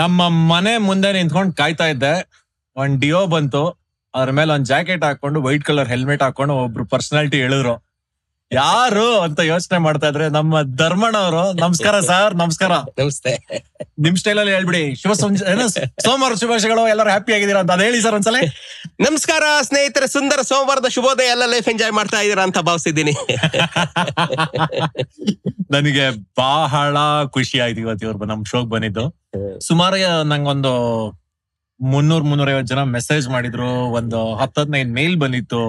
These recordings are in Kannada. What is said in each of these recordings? ನಮ್ಮ ಮನೆ ಮುಂದೆ ನಿಂತ್ಕೊಂಡು ಕಾಯ್ತಾ ಇದ್ದೆ. ಒಂದ್ ಡಿಯೋ ಬಂತು, ಅದ್ರ ಮೇಲೆ ಒಂದ್ ಜಾಕೆಟ್ ಹಾಕೊಂಡು ವೈಟ್ ಕಲರ್ ಹೆಲ್ಮೆಟ್ ಹಾಕೊಂಡು ಒಬ್ರು ಪರ್ಸನಾಲಿಟಿ ಹೇಳಿದ್ರು. ಯಾರು ಅಂತ ಯೋಚನೆ ಮಾಡ್ತಾ ಇದ್ರೆ ನಮ್ಮ ಧರ್ಮಣ್ಣ ಅವರು. ನಮಸ್ಕಾರ ಸರ್. ನಮಸ್ಕಾರ. ನಮಸ್ತೆ. ನಿಮ್ ಸ್ಟೈಲ್ ಅಲ್ಲಿ ಹೇಳ್ಬಿಡಿ ಶುಭ ಸೋಮವಾರ ಶುಭಾಶಯಗಳು, ಎಲ್ಲರೂ ಹ್ಯಾಪಿ ಆಗಿದ್ದೀರಾ ಅಂತ ಅದ್ ಹೇಳಿ ಸರ್ ಒಂದ್ಸಲ. ನಮಸ್ಕಾರ ಸ್ನೇಹಿತರೆ, ಸುಂದರ ಸೋಮವಾರದ ಶುಭೋದಯ, ಎಲ್ಲ ಲೈಫ್ ಎಂಜಾಯ್ ಮಾಡ್ತಾ ಇದ್ದೀರಾ ಅಂತ ಭಾವಿಸಿದ್ದೀನಿ. ನನಗೆ ಬಹಳ ಖುಷಿ ಆಯ್ತು ಇವತ್ತು ಇವ್ರು ನಮ್ ಶೋಕ್ ಬಂದಿದ್ದು. ಸುಮಾರು ನಂಗೊಂದು 300-350 ಜನ ಮೆಸೇಜ್ ಮಾಡಿದ್ರು, ಒಂದು 10-15 ಮೇಲ್ ಬಂದಿತ್ತು.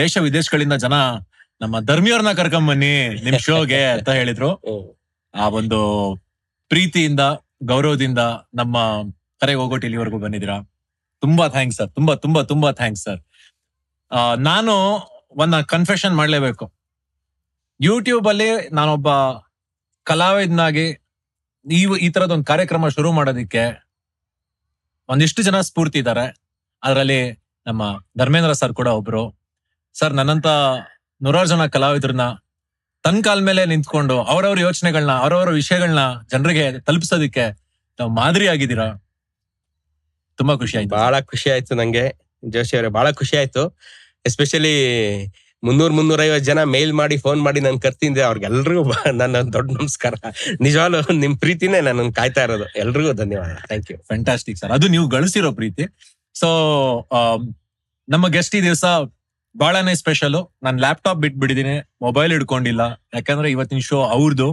ದೇಶ ವಿದೇಶಗಳಿಂದ ಜನ ನಮ್ಮ ಧರ್ಮಿಯವ್ರನ್ನ ಕರ್ಕೊಂಡ್ ಬನ್ನಿ ನಿಮ್ ಶೋಗೆ ಅಂತ ಹೇಳಿದ್ರು. ಆ ಒಂದು ಪ್ರೀತಿಯಿಂದ ಗೌರವದಿಂದ ನಮ್ಮ ಕರೆಗೆ ಹೋಗೋಟಿ ಇಲ್ಲಿವರೆಗೂ ಬಂದಿದ್ದೀರಾ. ತುಂಬಾ ಥ್ಯಾಂಕ್ಸ್ ಸರ್, ತುಂಬಾ ತುಂಬಾ ತುಂಬಾ ಥ್ಯಾಂಕ್ಸ್ ಸರ್. ನಾನು ಒಂದು ಕನ್ಫೆಷನ್ ಮಾಡ್ಲೇಬೇಕು. ಯೂಟ್ಯೂಬ್ ಅಲ್ಲಿ ನಾನೊಬ್ಬ ಕಲಾವಿದನಾಗಿ ಈ ತರದ ಒಂದು ಕಾರ್ಯಕ್ರಮ ಶುರು ಮಾಡೋದಿಕ್ಕೆ ಒಂದಿಷ್ಟು ಜನ ಸ್ಫೂರ್ತಿ ಇದ್ದಾರೆ. ಅದರಲ್ಲಿ ನಮ್ಮ ಧರ್ಮೇಂದ್ರ ಸರ್ ಕೂಡ ಒಬ್ರು. ಸರ್, ನನ್ನಂತ ನೂರಾರು ಜನ ಕಲಾವಿದ್ರನ್ನ ತನ್ನ ಕಾಲ ಮೇಲೆ ನಿಂತ್ಕೊಂಡು ಅವರವ್ರ ಯೋಚನೆಗಳನ್ನ, ಅವರವರ ವಿಷಯಗಳನ್ನ ಜನರಿಗೆ ತಲುಪಿಸೋದಿಕ್ಕೆ ನಾವು ಮಾದರಿ ಆಗಿದ್ದೀರಾ. ತುಂಬಾ ಖುಷಿ ಆಯ್ತು, ಬಹಳ ಖುಷಿ ಆಯ್ತು ನಂಗೆ ಜೋಶಿ ಅವರೇ, ಬಹಳ ಖುಷಿ ಆಯ್ತು. ಎಸ್ಪೆಷಲಿ 300-350 ಜನ ಮೇಲ್ ಮಾಡಿ ಫೋನ್ ಮಾಡಿ ನಾನು ಕರ್ತಿದ್ದೆ ಅವ್ರಿಗೆಲ್ರಿಗೂ ನನ್ನ ದೊಡ್ಡ ನಮಸ್ಕಾರ. ನಿಜವಾಗ್ಲೂ ನಿಮ್ ಪ್ರೀತಿನೇ ನಾನು ಕಾಯ್ತಾ ಇರೋದು. ಎಲ್ರಿಗೂ ಧನ್ಯವಾದ. Thank you. ಫ್ಯಾಂಟಾಸ್ಟಿಕ್ ಸರ್, ಅದು ನೀವು ಗಳಿಸಿರೋ ಪ್ರೀತಿ. ಸೊ ನಮ್ಮ ಗೆಸ್ಟ್ ಈ ದಿವಸ ಬಹಳನೇ ಸ್ಪೆಷಲು. ನಾನು ಲ್ಯಾಪ್ಟಾಪ್ ಬಿಟ್ಬಿಟ್ಟಿದ್ದೀನಿ, ಮೊಬೈಲ್ ಹಿಡ್ಕೊಂಡಿಲ್ಲ, ಯಾಕಂದ್ರೆ ಇವತ್ತಿನ ಶೋ ಅವ್ರದ್ದು.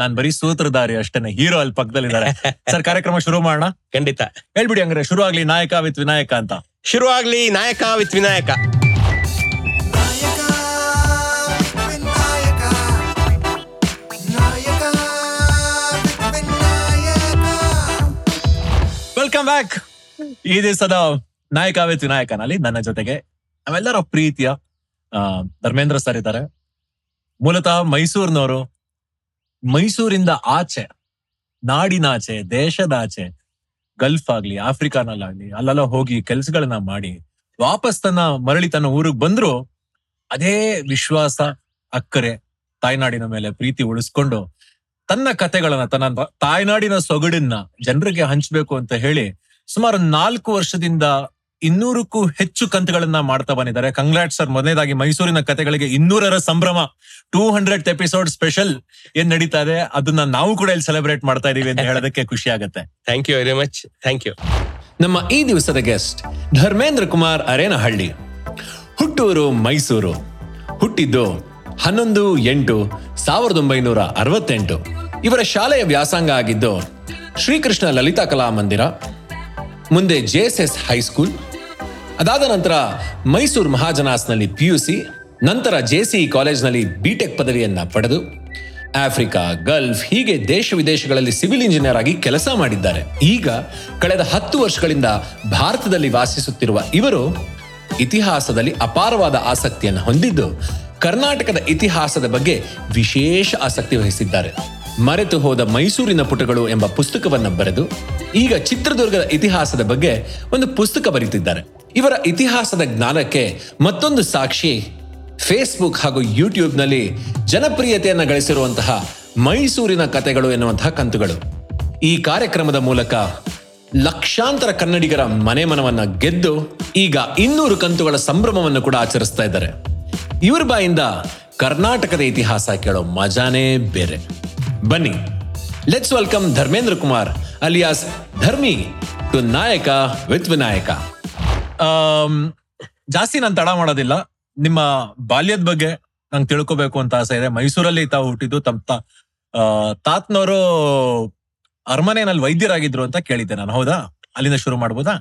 ನಾನ್ ಬರೀ ಸೂತ್ರಧಾರಿ ಅಷ್ಟೇನೆ, ಹೀರೋ ಅಲ್ಲಿ ಪಕ್ಕದಲ್ಲಿದ್ದಾರೆ. ಸರ್, ಕಾರ್ಯಕ್ರಮ ಶುರು ಮಾಡೋಣ. ಖಂಡಿತ ಹೇಳ್ಬಿಡಿ ಹಂಗ್ರೆ. ಶುರು ಆಗ್ಲಿ ನಾಯಕ ವಿತ್ ವಿನಾಯಕ ಅಂತ. ಶುರು ಆಗ್ಲಿ ನಾಯಕ ವಿತ್ ವಿನಾಯಕ. Welcome back. ಈ ದಿವಸದ ನಾಯಕ ವಿತ್ ವಿನಾಯಕನಲ್ಲಿ ನನ್ನ ಜೊತೆಗೆ ನಾವೆಲ್ಲರ ಪ್ರೀತಿಯ ಧರ್ಮೇಂದ್ರ ಸರ್ ಇದ್ದಾರೆ. ಮೂಲತಃ ಮೈಸೂರಿನವರು. ಮೈಸೂರಿಂದ ಆಚೆ, ನಾಡಿನಾಚೆ, ದೇಶದ ಆಚೆ, ಗಲ್ಫ್ ಆಗ್ಲಿ ಆಫ್ರಿಕಾನಲ್ಲಾಗ್ಲಿ ಅಲ್ಲೆಲ್ಲ ಹೋಗಿ ಕೆಲ್ಸಗಳನ್ನ ಮಾಡಿ ವಾಪಸ್ ಮರಳಿ ತನ್ನ ಊರಿಗೆ ಬಂದ್ರು. ಅದೇ ವಿಶ್ವಾಸ, ಅಕ್ಕರೆ, ತಾಯ್ನಾಡಿನ ಮೇಲೆ ಪ್ರೀತಿ ಉಳಿಸ್ಕೊಂಡು ತನ್ನ ಕತೆಗಳನ್ನ, ತನ್ನ ತಾಯ್ನಾಡಿನ ಸೊಗಡನ್ನ ಜನರಿಗೆ ಹಂಚ್ಬೇಕು ಅಂತ ಹೇಳಿ ಸುಮಾರು 4 ವರ್ಷದಿಂದ 200ಕ್ಕೂ ಹೆಚ್ಚು ಕಂತುಗಳನ್ನ ಮಾಡ್ತಾ ಬಂದಿದ್ದಾರೆ. Congrats sir. ಮೊದಲನೇದಾಗಿ ಮೈಸೂರಿನ ಕತೆಗಳಿಗೆ 200ರ ಸಂಭ್ರಮ, 200th ಎಪಿಸೋಡ್ ಸ್ಪೆಷಲ್ ಏನ್ ನಡೀತಾ ಇದೆ ಅದನ್ನ ನಾವು ಕೂಡ ಇಲ್ಲಿ ಸೆಲೆಬ್ರೇಟ್ ಮಾಡ್ತಾ ಇದೀವಿ ಅಂತ ಹೇಳೋದಕ್ಕೆ ಖುಷಿ ಆಗುತ್ತೆ. Thank you very much. Thank you. ನಮ್ಮ ಈ ದಿವಸದ ಗೆಸ್ಟ್ ಧರ್ಮೇಂದ್ರ ಕುಮಾರ್ ಅರೇನಹಳ್ಳಿ. ಹುಟ್ಟೂರು ಮೈಸೂರು. ಹುಟ್ಟಿದ್ದು 11/8/1968. ಇವರ ಶಾಲೆಯ ವ್ಯಾಸಂಗ ಆಗಿದ್ದು ಶ್ರೀಕೃಷ್ಣ ಲಲಿತಾ ಕಲಾ ಮಂದಿರ, ಮುಂದೆ JSS ಹೈಸ್ಕೂಲ್, ಅದಾದ ನಂತರ ಮೈಸೂರು ಮಹಾಜನಾಸ್ನಲ್ಲಿ PUC, ನಂತರ JCE ಕಾಲೇಜ್ನಲ್ಲಿ BTech ಪದವಿಯನ್ನ ಪಡೆದು ಆಫ್ರಿಕಾ, ಗಲ್ಫ್ ಹೀಗೆ ದೇಶ ವಿದೇಶಗಳಲ್ಲಿ ಸಿವಿಲ್ ಇಂಜಿನಿಯರ್ ಆಗಿ ಕೆಲಸ ಮಾಡಿದ್ದಾರೆ. ಈಗ ಕಳೆದ 10 ವರ್ಷಗಳಿಂದ ಭಾರತದಲ್ಲಿ ವಾಸಿಸುತ್ತಿರುವ ಇವರು ಇತಿಹಾಸದಲ್ಲಿ ಅಪಾರವಾದ ಆಸಕ್ತಿಯನ್ನು ಹೊಂದಿದ್ದು ಕರ್ನಾಟಕದ ಇತಿಹಾಸದ ಬಗ್ಗೆ ವಿಶೇಷ ಆಸಕ್ತಿ ವಹಿಸಿದ್ದಾರೆ. ಮರೆತು ಹೋದ ಮೈಸೂರಿನ ಪುಟಗಳು ಎಂಬ ಪುಸ್ತಕವನ್ನು ಬರೆದು ಈಗ ಚಿತ್ರದುರ್ಗದ ಇತಿಹಾಸದ ಬಗ್ಗೆ ಒಂದು ಪುಸ್ತಕ ಬರೀತಿದ್ದಾರೆ. ಇವರ ಇತಿಹಾಸದ ಜ್ಞಾನಕ್ಕೆ ಮತ್ತೊಂದು ಸಾಕ್ಷಿ ಫೇಸ್ಬುಕ್ ಹಾಗೂ ಯೂಟ್ಯೂಬ್ನಲ್ಲಿ ಜನಪ್ರಿಯತೆಯನ್ನು ಗಳಿಸಿರುವಂತಹ ಮೈಸೂರಿನ ಕತೆಗಳು ಎನ್ನುವಂತಹ ಕಂತುಗಳು. ಈ ಕಾರ್ಯಕ್ರಮದ ಮೂಲಕ ಲಕ್ಷಾಂತರ ಕನ್ನಡಿಗರ ಮನೆ ಮನವನ್ನು ಗೆದ್ದು ಈಗ 200 ಕಂತುಗಳ ಸಂಭ್ರಮವನ್ನು ಕೂಡ ಆಚರಿಸ್ತಾ ಇದ್ದಾರೆ. ಇವ್ರ ಬಾಯಿಂದ ಕರ್ನಾಟಕದ ಇತಿಹಾಸ ಕೇಳೋ ಮಜಾನೇ ಬೇರೆ. ಬನ್ನಿ, let's welcome Dharmendra Kumar alias Dharmi to Nayaka with Vinayaka. ಜಾಸ್ತಿ ನಾನು ತಡ ಮಾಡೋದಿಲ್ಲ. ನಿಮ್ಮ ಬಾಲ್ಯದ ಬಗ್ಗೆ ನಂಗೆ ತಿಳ್ಕೋಬೇಕು ಅಂತ ಆಸೆ ಇದೆ. ಮೈಸೂರಲ್ಲಿ ತಾವು ಹುಟ್ಟಿದ್ದು, ತಮ್ಮ ತಾತನವರು ಅರಮನೆಯಲ್ಲಿ ವೈದ್ಯರಾಗಿದ್ರು ಅಂತ ಕೇಳಿದ್ದೆ ನಾನು. ಹೌದಾ? ಅಲ್ಲಿಂದ ಶುರು ಮಾಡ್ಬೋದಾ?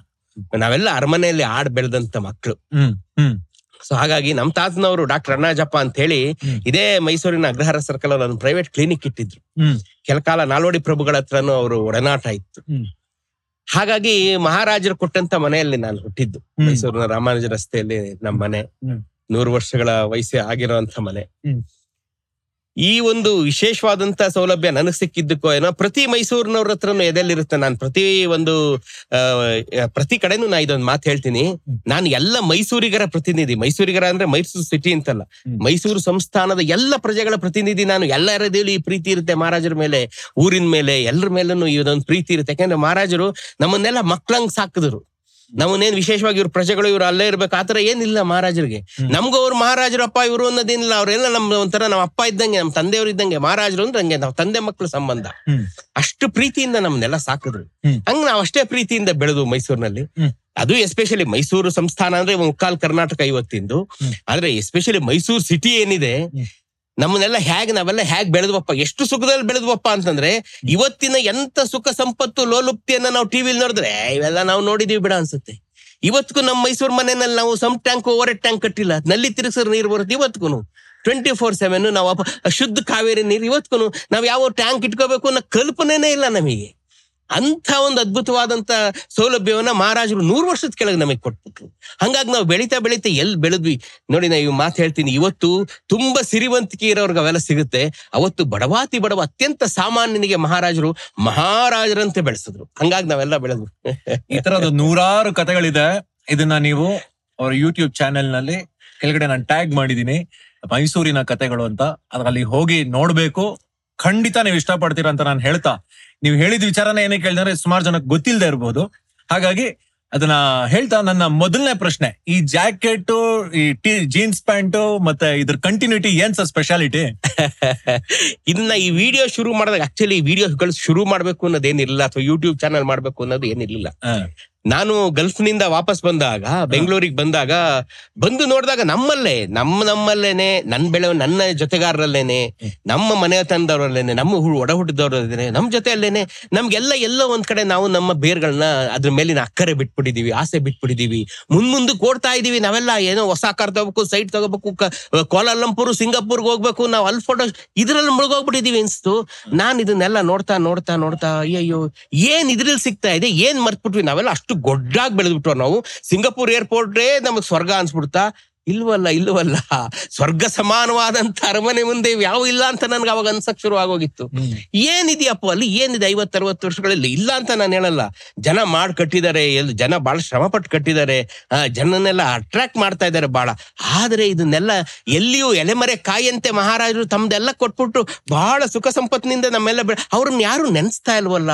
ನಾವೆಲ್ಲ ಅರಮನೆಯಲ್ಲಿ ಆಡ್ ಬೆಳೆದಂತ ಮಕ್ಕಳು. ಸೊ ಹಾಗಾಗಿ ನಮ್ ತಾತನವರು ಡಾಕ್ಟರ್ ಅಣ್ಣಾಜಪ್ಪ ಅಂತ ಹೇಳಿ ಇದೇ ಮೈಸೂರಿನ ಅಗ್ರಹಾರ ಸರ್ಕಲ್ ಅಲ್ಲಿ ಒಂದು ಪ್ರೈವೇಟ್ ಕ್ಲಿನಿಕ್ ಇಟ್ಟಿದ್ರು. ಕೆಲಕಾಲ ನಾಲ್ವಡಿ ಪ್ರಭುಗಳ ಹತ್ರನೂ ಅವರು ಒಡನಾಟ ಇತ್ತು. ಹಾಗಾಗಿ ಮಹಾರಾಜರು ಕೊಟ್ಟಂತ ಮನೆಯಲ್ಲಿ ನಾನು ಹುಟ್ಟಿದ್ದು. ಮೈಸೂರಿನ ರಾಮಾನುಜ ರಸ್ತೆಯಲ್ಲಿ ನಮ್ಮ ಮನೆ, 100 ವರ್ಷಗಳ ವಯಸ್ಸು ಆಗಿರುವಂತ ಮನೆ. ಈ ಒಂದು ವಿಶೇಷವಾದಂತ ಸೌಲಭ್ಯ ನನಗ್ ಸಿಕ್ಕಿದ್ದಕ್ಕೋ ಏನೋ ಪ್ರತಿ ಮೈಸೂರಿನವ್ರ ಹತ್ರನು ಎದೆಲ್ಲಿರುತ್ತೆ. ನಾನು ಪ್ರತಿ ಕಡೆನೂ ನಾ ಇದೊಂದು ಮಾತು ಹೇಳ್ತೀನಿ, ನಾನು ಎಲ್ಲ ಮೈಸೂರಿಗರ ಪ್ರತಿನಿಧಿ. ಮೈಸೂರಿಗರ ಅಂದ್ರೆ ಮೈಸೂರು ಸಿಟಿ ಅಂತಲ್ಲ, ಮೈಸೂರು ಸಂಸ್ಥಾನದ ಎಲ್ಲ ಪ್ರಜೆಗಳ ಪ್ರತಿನಿಧಿ ನಾನು. ಎಲ್ಲರದೇಲಿ ಈ ಪ್ರೀತಿ ಇರುತ್ತೆ, ಮಹಾರಾಜರ ಮೇಲೆ, ಊರಿನ ಮೇಲೆ, ಎಲ್ಲರ ಮೇಲೂ ಇದೊಂದು ಪ್ರೀತಿ ಇರುತ್ತೆ. ಯಾಕಂದ್ರೆ ಮಹಾರಾಜರು ನಮ್ಮನ್ನೆಲ್ಲ ಮಕ್ಕಳಂಗ್ ಸಾಕಿದ್ರು. ನಮ್ಮನ್ನೇನ್ ವಿಶೇಷವಾಗಿ ಇವ್ರ ಪ್ರಜೆಗಳು ಇವ್ರು ಅಲ್ಲೇ ಇರ್ಬೇಕು ಆತರ ಏನಿಲ್ಲ ಮಹಾರಾಜರಿಗೆ. ನಮ್ಗೂ ಅವ್ರು ಮಹಾರಾಜರಪ್ಪ ಇವರು ಅನ್ನೋದೇನಿಲ್ಲ. ಅವ್ರೆಲ್ಲ ನಮ್ದು ಒಂಥರ ನಮ್ಮ ಅಪ್ಪ ಇದ್ದಂಗೆ, ನಮ್ಮ ತಂದೆಯವ್ರು ಇದ್ದಂಗೆ. ಮಹಾರಾಜರು ಅಂದ್ರೆ ಹಂಗೆ ನಾವು ತಂದೆ ಮಕ್ಕಳ ಸಂಬಂಧ. ಅಷ್ಟು ಪ್ರೀತಿಯಿಂದ ನಮ್ನೆಲ್ಲ ಸಾಕಿದ್ರು. ಹಂಗ ನಾವ್ ಅಷ್ಟೇ ಪ್ರೀತಿಯಿಂದ ಬೆಳೆದು ಮೈಸೂರಿನಲ್ಲಿ. ಅದು ಎಸ್ಪೆಷಲಿ ಮೈಸೂರು ಸಂಸ್ಥಾನ ಅಂದ್ರೆ ಮುಕ್ಕಾಲ್ ಕರ್ನಾಟಕ ಇವತ್ತಿಂದು. ಆದ್ರೆ ಎಸ್ಪೆಷಲಿ ಮೈಸೂರು ಸಿಟಿ ಏನಿದೆ, ನಮ್ಮನ್ನೆಲ್ಲ ನಾವೆಲ್ಲ ಹೇಗ್ ಬೆಳೆದ್ವಪ್ಪ, ಎಷ್ಟು ಸುಖದಲ್ಲಿ ಬೆಳೆದ್ವಪ್ಪ ಅಂತಂದ್ರೆ, ಇವತ್ತಿನ ಎಂತ ಸುಖ ಸಂಪತ್ತು ಲೋಲುಪ್ತಿಯನ್ನ ನಾವು ಟಿವಿಲಿ ನೋಡಿದ್ರೆ ಇವೆಲ್ಲ ನಾವು ನೋಡಿದೀವಿ ಬಿಡ ಅನ್ಸುತ್ತೆ. ಇವತ್ತಿಗೂ ನಮ್ಮ ಮೈಸೂರು ಮನೆಯಲ್ಲಿ ನಾವು sump tank, overhead tank ಕಟ್ಟಿಲ್ಲ. ನಲ್ಲಿ ತಿರುಗಿಸಿದ್ರೆ ನೀರು ಬರುತ್ತೆ. ಇವತ್ತಿಗೂ 24/7 ನಾವು ಶುದ್ಧ ಕಾವೇರಿ ನೀರು. ಇವತ್ತಿಗೂ ನಾವು ಯಾವ ಟ್ಯಾಂಕ್ ಇಟ್ಕೋಬೇಕು ಅನ್ನೋ ಕಲ್ಪನೆನೇ ಇಲ್ಲ ನಮಗೆ. ಅಂಥ ಒಂದು ಅದ್ಭುತವಾದಂತ ಸೌಲಭ್ಯವನ್ನ ಮಹಾರಾಜರು 100 ವರ್ಷದ ಕೆಳಗೆ ನಮಗೆ ಕೊಟ್ಬಿಟ್ರು. ಹಂಗಾಗಿ ನಾವು ಬೆಳೀತಾ ಎಲ್ಲಿ ಬೆಳೆದ್ವಿ ನೋಡಿ. ನಾ ಇವ್ ಮಾತು ಹೇಳ್ತೀನಿ, ಇವತ್ತು ತುಂಬಾ ಸಿರಿವಂತಿಕೆ ಇರೋರ್ಗೆ ಅವೆಲ್ಲ ಸಿಗುತ್ತೆ. ಅವತ್ತು ಬಡವ ಅತ್ಯಂತ ಸಾಮಾನ್ಯನಿಗೆ ಮಹಾರಾಜರು ಮಹಾರಾಜರಂತೆ ಬೆಳೆಸಿದ್ರು. ಹಂಗಾಗಿ ನಾವೆಲ್ಲ ಬೆಳೆದ್ವಿ. ಈ ತರದ 100 ಕಥೆಗಳಿದೆ. ಇದನ್ನ ನೀವು ಅವ್ರ ಯೂಟ್ಯೂಬ್ ಚಾನೆಲ್ ನಲ್ಲಿ ಕೆಳಗಡೆ ನಾನು ಟ್ಯಾಗ್ ಮಾಡಿದೀನಿ, ಮೈಸೂರಿನ ಕಥೆಗಳು ಅಂತ. ಅದ್ರಲ್ಲಿ ಹೋಗಿ ನೋಡ್ಬೇಕು, ಖಂಡಿತ ನೀವು ಇಷ್ಟಪಡ್ತೀರಾ ಅಂತ ನಾನು ಹೇಳ್ತಾ, ನೀವು ಹೇಳಿದ ವಿಚಾರನ ಏನಕ್ಕೆ ಹೇಳಿದ್ರೆ ಸುಮಾರು ಜನಕ್ಕೆ ಗೊತ್ತಿಲ್ಲದೆ ಇರ್ಬೋದು. ಹಾಗಾಗಿ ಅದನ್ನ ಹೇಳ್ತಾ ನನ್ನ ಮೊದಲನೇ ಪ್ರಶ್ನೆ, ಈ ಜಾಕೆಟ್, ಈ ಜೀನ್ಸ್ ಪ್ಯಾಂಟು ಮತ್ತೆ ಇದ್ರ ಕಂಟಿನ್ಯೂಟಿ ಏನ್ ಸರ್ ಸ್ಪೆಷಾಲಿಟಿ? ಇದನ್ನ ಈ ವಿಡಿಯೋ ಶುರು ಮಾಡಿದಾಗ, ಆಕ್ಚುಲಿ ವಿಡಿಯೋಗಳು ಶುರು ಮಾಡ್ಬೇಕು ಅನ್ನೋದೇನಿಲ್ಲ, ಅಥವಾ ಯೂಟ್ಯೂಬ್ ಚಾನಲ್ ಮಾಡ್ಬೇಕು ಅನ್ನೋದು ಏನಿರ್ಲಿಲ್ಲ. ನಾನು ಗಲ್ಫ್ನಿಂದ ವಾಪಸ್ ಬಂದಾಗ, ಬೆಂಗಳೂರಿಗೆ ಬಂದಾಗ, ಬಂದು ನೋಡಿದಾಗ ನಮ್ಮಲ್ಲೇನೆ ನನ್ನ ಜೊತೆಗಾರರಲ್ಲೇನೆ, ನಮ್ಮ ಮನೆತನದವ್ರಲ್ಲೇನೆ, ನಮ್ಮ ಒಡ ಹುಟ್ಟಿದವ್ರಲ್ಲೇನೆ, ನಮ್ಮ ಜೊತೆಯಲ್ಲೇನೆ ನಮ್ಗೆಲ್ಲ ಎಲ್ಲೋ ಒಂದ್ ಕಡೆ ನಾವು ನಮ್ಮ ಬೇರ್ಗಳನ್ನ ಅದ್ರ ಮೇಲಿನ ಅಕ್ಕರೆ ಬಿಟ್ಬಿಟ್ಟಿದೀವಿ, ಆಸೆ ಬಿಟ್ಬಿಟ್ಟಿದೀವಿ. ಮುಂದೆ ಓಡ್ತಾ ಇದೀವಿ ನಾವೆಲ್ಲ. ಏನೋ ಹೊಸ ಕಾರ್ ತಗೋಬೇಕು, ಸೈಟ್ ತಗೋಬೇಕು, ಕೋಲಾಲಂಪುರ್, ಸಿಂಗಾಪುರ್ಗೆ ಹೋಗ್ಬೇಕು, ನಾವು ಅಲ್ಲಿ ಫೋಟೋ ಇದ್ರಲ್ಲಿ ಮುಳುಗೋಗ್ಬಿಟ್ಟಿದೀವಿ ಅನ್ಸ್ತು. ನಾನು ಇದನ್ನೆಲ್ಲ ನೋಡ್ತಾ ನೋಡ್ತಾ ನೋಡ್ತಾ ಅಯ್ಯೋ ಏನ್ ಇದ್ರಲ್ಲಿ ಸಿಗ್ತಾ ಇದೆ, ಏನ್ ಮರ್ತ್ಬಿಟ್ವಿ ನಾವೆಲ್ಲ, ಅಷ್ಟು ಗೊಡ್ಡಾಗಿ ಬೆಳೆದ್ಬಿಟ್ವ ನಾವು. ಸಿಂಗಾಪುರ್ ಏರ್ಪೋರ್ಟ್ರೇ ನಮಗ್ ಸ್ವರ್ಗ ಅನ್ಸ್ಬಿಡ್ತಾ? ಇಲ್ವಲ್ಲ, ಸ್ವರ್ಗ ಸಮಾನವಾದಂತ ಅರಮನೆ ಮುಂದೆ ಯಾವ ಇಲ್ಲ ಅಂತ ನನ್ಗೆ ಅವಾಗ ಅನ್ಸಕ್ ಶುರು ಆಗೋಗಿತ್ತು. ಏನಿದೆಯಪ್ಪ ಅಲ್ಲಿ, ಏನಿದೆ 50-60 ವರ್ಷಗಳಲ್ಲಿ? ಇಲ್ಲ ಅಂತ ನಾನು ಹೇಳಲ್ಲ, ಜನ ಮಾಡಿ ಕಟ್ಟಿದ್ದಾರೆ, ಎಲ್ಲಿ ಜನ ಬಹಳ ಶ್ರಮ ಪಟ್ಟು ಕಟ್ಟಿದ್ದಾರೆ, ಜನನೆಲ್ಲ ಅಟ್ರಾಕ್ಟ್ ಮಾಡ್ತಾ ಇದ್ದಾರೆ ಬಹಳ. ಆದ್ರೆ ಇದನ್ನೆಲ್ಲ ಎಲ್ಲಿಯೂ ಎಲೆಮರೆ ಕಾಯಿಯಂತೆ ಮಹಾರಾಜರು ತಮ್ದೆಲ್ಲ ಕೊಟ್ಬಿಟ್ಟು ಬಹಳ ಸುಖ ಸಂಪತ್ತಿನಿಂದ ನಮ್ಮೆಲ್ಲ ಅವ್ರನ್ನ ಯಾರು ನೆನೆಸ್ತಾ ಇಲ್ವಲ್ಲ.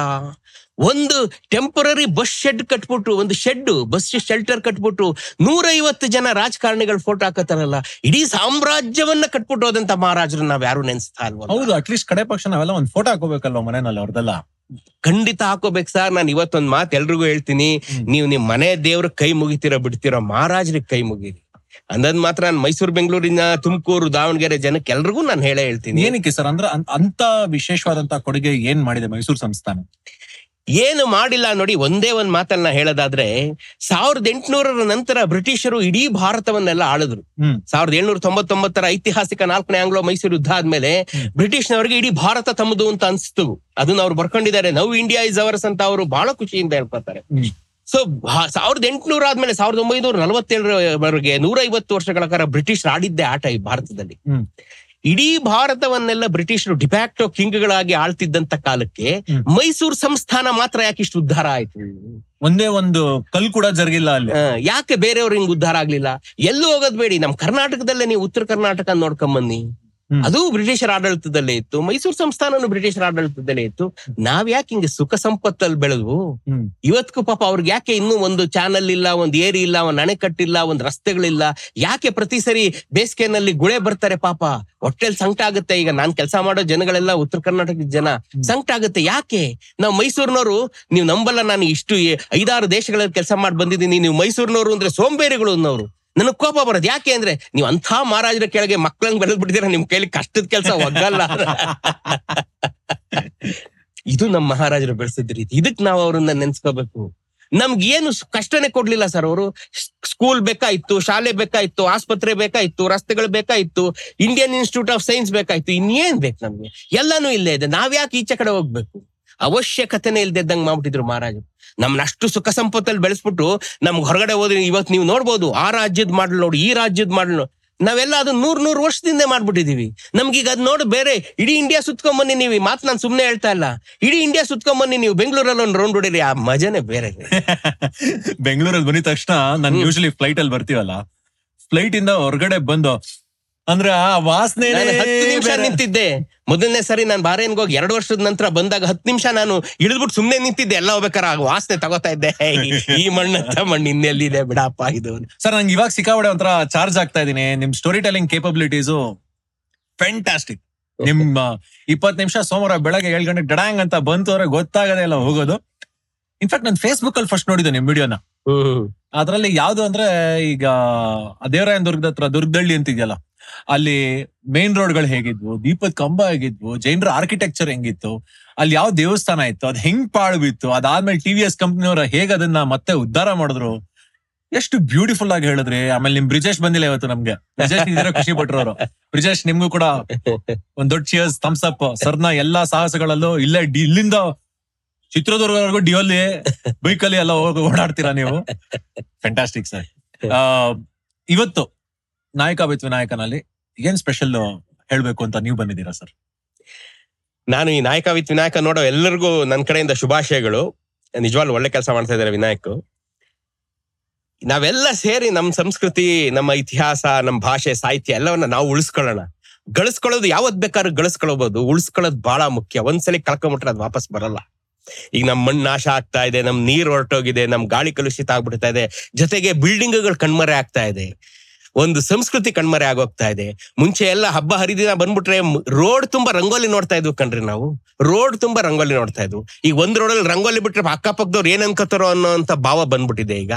ಒಂದು ಟೆಂಪರರಿ ಬಸ್ ಶೆಡ್ ಕಟ್ಬಿಟ್ಟು, ಒಂದು ಶೆಡ್ ಬಸ್ ಶೆಲ್ಟರ್ ಕಟ್ಬಿಟ್ಟು 150 ಜನ ರಾಜಕಾರಣಿಗಳ ಫೋಟೋ ಹಾಕತಾರಲ್ಲ, ಇಡೀ ಸಾಮ್ರಾಜ್ಯವನ್ನ ಕಟ್ಬಿಟ್ಟು ಹೋದಂತ ಮಹಾರಾಜರು ನಾವ್ ಯಾರು ನೆನೆಸ್ತಾ ಇಲ್ವಾ? ಹೌದು, ಅಟ್ಲೀಸ್ಟ್ ಕಡೆ ಪಕ್ಷ ನಾವೆಲ್ಲ ಒಂದ್ ಫೋಟೋ ಹಾಕೋಬೇಕಲ್ವ ಮನೆಯಲ್ಲಿ ಅವ್ರದೆಲ್ಲ. ಖಂಡಿತ ಹಾಕೋಬೇಕು ಸರ್. ನಾನು ಇವತ್ತೊಂದ್ ಮಾತು ಎಲ್ರಿಗೂ ಹೇಳ್ತೀನಿ, ನೀವು ನಿಮ್ ಮನೆ ದೇವ್ರ ಕೈ ಮುಗಿತೀರೋ ಬಿಡ್ತಿರೋ, ಮಹಾರಾಜರಿಗೆ ಕೈ ಮುಗಿರಿ ಅಂದದ್ ಮಾತ್ರ. ನಾನು ಮೈಸೂರು, ಬೆಂಗಳೂರಿನ, ತುಮಕೂರು, ದಾವಣಗೆರೆ ಜನಕ್ಕೆ ಎಲ್ರಿಗೂ ನಾನು ಹೇಳೇ ಹೇಳ್ತೀನಿ. ಏನಕ್ಕೆ ಸರ್ ಅಂದ್ರೆ ಅಂತ ವಿಶೇಷವಾದಂತ ಕೊಡುಗೆ ಏನ್ ಮಾಡಿದೆ ಮೈಸೂರು ಸಂಸ್ಥಾನ? ಏನು ಮಾಡಿಲ್ಲ ನೋಡಿ, ಒಂದೇ ಒಂದ್ ಮಾತನ್ನ ಹೇಳೋದಾದ್ರೆ, 1800 ನಂತರ ಬ್ರಿಟಿಷರು ಇಡೀ ಭಾರತವನ್ನೆಲ್ಲ ಆಳಿದ್ರು. 1799 ಐತಿಹಾಸಿಕ 4ನೇ ಆಂಗ್ಲೋ ಮೈಸೂರು ಯುದ್ಧ ಆದ್ಮೇಲೆ ಬ್ರಿಟಿಷ್ನವರಿಗೆ ಇಡೀ ಭಾರತ ತಮ್ಮದು ಅಂತ ಅನ್ಸ್ತು. ಅದನ್ನ ಅವ್ರು ಬರ್ಕೊಂಡಿದ್ದಾರೆ, ನೌ ಇಂಡಿಯಾ ಇಸ್ ಅವರ್ಸ್ ಅಂತ ಅವರು ಬಹಳ ಖುಷಿಯಿಂದ ಹೇಳ್ಕೊತಾರೆ. ಸೊ 1800 ಆದ್ಮೇಲೆ 1947 150 ವರ್ಷಗಳ ಕಾಲ ಬ್ರಿಟಿಷ್ ಆಡಿದ್ದೇ ಆಟ ಈ ಭಾರತದಲ್ಲಿ. ಇಡೀ ಭಾರತವನ್ನೆಲ್ಲ ಬ್ರಿಟಿಷರು ಡಿಫ್ಯಾಕ್ಟೋ ಕಿಂಗ್ಗಳಾಗಿ ಆಳ್ತಿದ್ದಂತ ಕಾಲಕ್ಕೆ ಮೈಸೂರು ಸಂಸ್ಥಾನ ಮಾತ್ರ ಯಾಕೆ ಇಷ್ಟು ಉದ್ಧಾರ ಆಯ್ತು? ಒಂದೇ ಒಂದು ಕಲ್ ಕೂಡ ಜರುಗಿಲ್ಲ ಅಲ್ಲಿ. ಯಾಕೆ ಬೇರೆಯವ್ರು ಹಿಂಗ್ ಉದ್ಧಾರ ಆಗ್ಲಿಲ್ಲ? ಎಲ್ಲೂ ಹೋಗೋದ್ ಬೇಡಿ, ನಮ್ ಕರ್ನಾಟಕದಲ್ಲೇ ನೀವು ಉತ್ತರ ಕರ್ನಾಟಕ ನೋಡ್ಕೊಂಬನ್ನಿ, ಅದು ಬ್ರಿಟಿಷರ ಆಡಳಿತದಲ್ಲೇ ಇತ್ತು. ಮೈಸೂರು ಸಂಸ್ಥಾನನು ಬ್ರಿಟಿಷರ ಆಡಳಿತದಲ್ಲೇ ಇತ್ತು. ನಾವ್ ಯಾಕೆ ಹಿಂಗೆ ಸುಖ ಸಂಪತ್ತಲ್ಲಿ ಬೆಳೆದ್ವು? ಇವತ್ತಿಗೂ ಪಾಪ ಅವ್ರಿಗೆ ಯಾಕೆ ಇನ್ನೂ ಒಂದು ಚಾನಲ್ ಇಲ್ಲ, ಒಂದ್ ಏರಿ ಇಲ್ಲ, ಒಂದ್ ಅಣೆಕಟ್ಟಿಲ್ಲ, ಒಂದ್ ರಸ್ತೆಗಳಿಲ್ಲ? ಯಾಕೆ ಪ್ರತಿ ಸರಿ ಬೇಸಿಗೆನಲ್ಲಿ ಗುಳೆ ಬರ್ತಾರೆ ಪಾಪ, ಹೊಟ್ಟೆಲ್ ಸಂಕಟ ಆಗುತ್ತೆ. ಈಗ ನಾನ್ ಕೆಲಸ ಮಾಡೋ ಜನಗಳೆಲ್ಲ ಉತ್ತರ ಕರ್ನಾಟಕದ ಜನ, ಸಂಕಟ ಆಗುತ್ತೆ. ಯಾಕೆ ನಾವು ಮೈಸೂರಿನವರು, ನೀವು ನಂಬಲ್ಲ, ನಾನು ಇಷ್ಟು 5-6 ದೇಶಗಳಲ್ಲಿ ಕೆಲಸ ಮಾಡಿ ಬಂದಿದ್ದೀನಿ, ನೀವು ಮೈಸೂರಿನವರು ಅಂದ್ರೆ ಸೋಂಬೇರಿಗಳು ಅನ್ನೋರು ನನಗ್ ಕೋಪ ಬರೋದು. ಯಾಕೆ ಅಂದ್ರೆ ನೀವು ಅಂಥ ಮಹಾರಾಜರ ಕೆಳಗೆ ಮಕ್ಕಳಂಗ್ ಬೆಳೆದ್ಬಿಟ್ಟಿದೀರ, ನಿಮ್ ಕೈಲಿ ಕಷ್ಟದ ಕೆಲಸ ಒಗ್ಗಲ್ಲ. ಇದು ನಮ್ಮ ಮಹಾರಾಜರು ಬೆಳೆಸಿದ ರೀತಿ, ಇದಕ್ ನಾವು ಅವ್ರನ್ನ ನೆನ್ಸ್ಕೋಬೇಕು. ನಮ್ಗೇನು ಕಷ್ಟನೇ ಕೊಡ್ಲಿಲ್ಲ ಸರ್ ಅವರು. ಸ್ಕೂಲ್ ಬೇಕಾಯ್ತು, ಶಾಲೆ ಬೇಕಾಯ್ತು, ಆಸ್ಪತ್ರೆ ಬೇಕಾಯ್ತು, ರಸ್ತೆಗಳು ಬೇಕಾಯ್ತು, ಇಂಡಿಯನ್ ಇನ್ಸ್ಟಿಟ್ಯೂಟ್ ಆಫ್ ಸೈನ್ಸ್ ಬೇಕಾಯ್ತು, ಇನ್ನೇನ್ ಬೇಕು ನಮ್ಗೆ? ಎಲ್ಲಾನು ಇಲ್ಲೇ ಇದೆ. ನಾವ್ಯಾಕೆ ಈಚೆ ಕಡೆ ಹೋಗ್ಬೇಕು? ಅವಶ್ಯಕತೆನೇ ಇಲ್ದಿದ್ದಂಗೆ ಮಾಡ್ಬಿಟ್ಟಿದ್ರು ಮಹಾರಾಜರು. ನಮ್ನಷ್ಟು ಸುಖ ಸಂಪತ್ತಲ್ಲಿ ಬೆಳೆಸ್ಬಿಟ್ಟು ನಮ್ಗೆ ಹೊರಗಡೆ ಹೋದ್ರೆ ಇವತ್ತು ನೀವು ನೋಡ್ಬೋದು, ಆ ರಾಜ್ಯದ ಮಾಡಲ್ ನೋಡಿ, ಈ ರಾಜ್ಯದ ಮಾಡಲ್ ನೋಡಿ. ನಾವೆಲ್ಲ ಅದು 100 ವರ್ಷದಿಂದ ಮಾಡ್ಬಿಟ್ಟಿದೀವಿ. ನಮ್ಗೀಗ ಅದ್ ನೋಡಿ ಬೇರೆ ಇಡೀ ಇಂಡಿಯಾ ಸುತ್ಕೊಂಡ್ ಬನ್ನಿ ನೀವು, ಮಾತು ನಾನು ಸುಮ್ನೆ ಹೇಳ್ತಾ ಇಲ್ಲ, ಇಡೀ ಇಂಡಿಯಾ ಸುತ್ಕೊಂಡ್ ಬನ್ನಿ ನೀವು, ಬೆಂಗಳೂರಲ್ಲಿ ಒಂದು ರೌಂಡ್ ಹೊಡೀರಿ, ಆ ಮಜಾನೇ ಬೇರೆ. ಬೆಂಗಳೂರಲ್ಲಿ ಬಂದಿದ ತಕ್ಷಣ ನಾನು ಯೂಶಲಿ ಫ್ಲೈಟ್ ಅಲ್ಲಿ ಬರ್ತೀವಲ್ಲ, ಫ್ಲೈಟ್ ಇಂದ ಹೊರಗಡೆ ಬಂದು ಅಂದ್ರೆ ಆ ವಾಸನೆ, 10 ನಿಮಿಷ ನಿಂತಿದ್ದೆ. ಮೊದಲನೇ ಸರಿ ನಾನು ಬಾರೇನ್ಗೆ ಹೋಗಿ 2 ವರ್ಷದ ನಂತರ ಬಂದಾಗ 10 ನಿಮಿಷ ನಾನು ಇಳಿದ್ಬಿಟ್ಟು ಸುಮ್ನೆ ನಿಂತಿದ್ದೆ, ಎಲ್ಲ ಹೋಗ್ಬೇಕಾರ ಆ ವಾಸನೆ ತಗೋತಾ ಇದ್ದೆ. ಈ ಮಣ್ಣಂತ ಮಣ್ಣು ಇನ್ನೆಲ್ಲಿದೆ ಬಿಡಪ್ಪ ಇದು. ಸರ್ ನಂಗೆ ಇವಾಗ ಸಿಕ್ಕಾಪಡೆ ಒಂಥರ ಚಾರ್ಜ್ ಆಗ್ತಾ ಇದೀನಿ. ನಿಮ್ ಸ್ಟೋರಿ ಟೆಲಿಂಗ್ ಕೇಪಬಿಲಿಟೀಸು ಫ್ಯಾಂಟಾಸ್ಟಿಕ್. ನಿಮ್ 20 ನಿಮಿಷ ಸೋಮವಾರ ಬೆಳಗ್ಗೆ 7 ಗಂಟೆಗೆ ಡಡಾಂಗ್ ಅಂತ ಬಂತು ಅಂದ್ರೆ ಗೊತ್ತಾಗದೆ ಇಲ್ಲ ಹೋಗೋದು. ಇನ್ಫ್ಯಾಕ್ಟ್ ನಾನು ಫೇಸ್ಬುಕ್ ಅಲ್ಲಿ ಫಸ್ಟ್ ನೋಡಿದ್ದೆ ನಿಮ್ ವಿಡಿಯೋನ. ಅದ್ರಲ್ಲಿ ಯಾವ್ದು ಅಂದ್ರೆ ಈಗ ದೇವರಾಯನದುರ್ಗದ ಹತ್ರ ದುರ್ಗದಳ್ಳಿ ಅಂತಿದ್ಯಲ್ಲ, ಅಲ್ಲಿ ಮೇನ್ ರೋಡ್ ಗಳು ಹೇಗಿದ್ವು, ದೀಪದ ಕಂಬ ಹೇಗಿದ್ವು, ಜೈನರ ಆರ್ಕಿಟೆಕ್ಚರ್ ಹೆಂಗಿತ್ತು, ಅಲ್ಲಿ ಯಾವ ದೇವಸ್ಥಾನ ಇತ್ತು, ಅದ್ ಹೆಂಗ್ ಪಾಳು ಬಿತ್ತು, ಅದಾದ್ಮೇಲೆ TVS ಕಂಪ್ನಿಯವ್ರ ಹೇಗ್ ಅದನ್ನ ಮತ್ತೆ ಉದ್ಧಾರ ಮಾಡಿದ್ರು, ಎಷ್ಟು ಬ್ಯೂಟಿಫುಲ್ ಆಗಿ ಹೇಳಿದ್ರಿ. ಆಮೇಲೆ ನಿಮ್ ಬ್ರಿಜೇಶ್ ಬಂದಿಲ್ಲ ಇವತ್ತು ನಮ್ಗೆ, ಬ್ರಿಜೇಶ್ ಖುಷಿ ಪಟ್ರವ್ರು. ಬ್ರಿಜೇಶ್ ನಿಮ್ಗೂ ಕೂಡ ಒಂದ್ ದೊಡ್ಡ ಚಿಯರ್ಸ್, ಥಮ್ಸ್ ಅಪ್. ಸರ್ನ ಎಲ್ಲಾ ಸಾಹಸಗಳಲ್ಲೂ ಇಲ್ಲೇ ಇಲ್ಲಿಂದ ಚಿತ್ರದುರ್ಗವರೆಗೂ ಡಿಯೋಲಿ ಬೈಕಲ್ಲಿ ಎಲ್ಲ ಹೋಗಿ ಓಡಾಡ್ತೀರಾ ನೀವು. Fantastic sir. ಇವತ್ತು ನಾಯಕ ವಿತ್ ವಿನಾಯಕನಲ್ಲಿ ಏನ್ ಸ್ಪೆಷಲ್ ಹೇಳ್ಬೇಕು ಅಂತ ನೀವು ಬಂದಿದ್ದೀರಾ ಸರ್? ನಾನು ಈ ನಾಯಕ ವಿತ್ ವಿನಾಯಕ ನೋಡೋ ಎಲ್ಲರಿಗೂ ನನ್ನ ಕಡೆಯಿಂದ ಶುಭಾಶಯಗಳು. ನಿಜವಾಗ್ಲೂ ಒಳ್ಳೆ ಕೆಲಸ ಮಾಡ್ತಾ ಇದ್ದಾರೆ ವಿನಾಯಕ್. ನಾವೆಲ್ಲ ಸೇರಿ ನಮ್ಮ ಸಂಸ್ಕೃತಿ, ನಮ್ಮ ಇತಿಹಾಸ, ನಮ್ಮ ಭಾಷೆ, ಸಾಹಿತ್ಯ ಎಲ್ಲವನ್ನ ನಾವು ಉಳಿಸ್ಕೊಳ್ಳೋಣ. ಗಳಿಸ್ಕೊಳ್ಳೋದು ಯಾವತ್ ಬೇಕಾದ್ರೂ ಗಳಿಸ್ಕೊಳ್ಬಹುದು, ಉಳಿಸ್ಕೊಳ್ಳೋದು ಬಹಳ ಮುಖ್ಯ. ಒಂದ್ಸಲಿ ಕಳ್ಕೊಂಬಿಟ್ರೆ ಅದು ವಾಪಸ್ ಬರಲ್ಲ. ಈಗ ನಮ್ ಮಣ್ಣು ನಾಶ ಆಗ್ತಾ ಇದೆ, ನಮ್ ನೀರ್ ಹೊರಟೋಗಿದೆ, ನಮ್ ಗಾಳಿ ಕಲುಷಿತ ಆಗ್ಬಿಡ್ತಾ ಇದೆ, ಜೊತೆಗೆ ಬಿಲ್ಡಿಂಗ್ಗಳು ಕಣ್ಮರೆ ಆಗ್ತಾ ಇದೆ, ಒಂದು ಸಂಸ್ಕೃತಿ ಕಣ್ಮರೆ ಆಗೋಗ್ತಾ ಇದೆ. ಮುಂಚೆ ಎಲ್ಲ ಹಬ್ಬ ಹರಿದಿನ ಬಂದ್ಬಿಟ್ರೆ ರೋಡ್ ತುಂಬಾ ರಂಗೋಲಿ ನೋಡ್ತಾ ಇದ್ವು ಕಣ್ರಿ ನಾವು, ರೋಡ್ ತುಂಬಾ ರಂಗೋಲಿ ನೋಡ್ತಾ ಇದ್ವು. ಈಗ ಒಂದ್ ರೋಡಲ್ಲಿ ರಂಗೋಲಿ ಬಿಟ್ರೆ ಅಕ್ಕಪಕ್ಕದವ್ರು ಏನ್ ಅನ್ಕೋತಾರೋ ಅನ್ನೋ ಅಂತ ಭಾವ ಬಂದ್ಬಿಟ್ಟಿದೆ. ಈಗ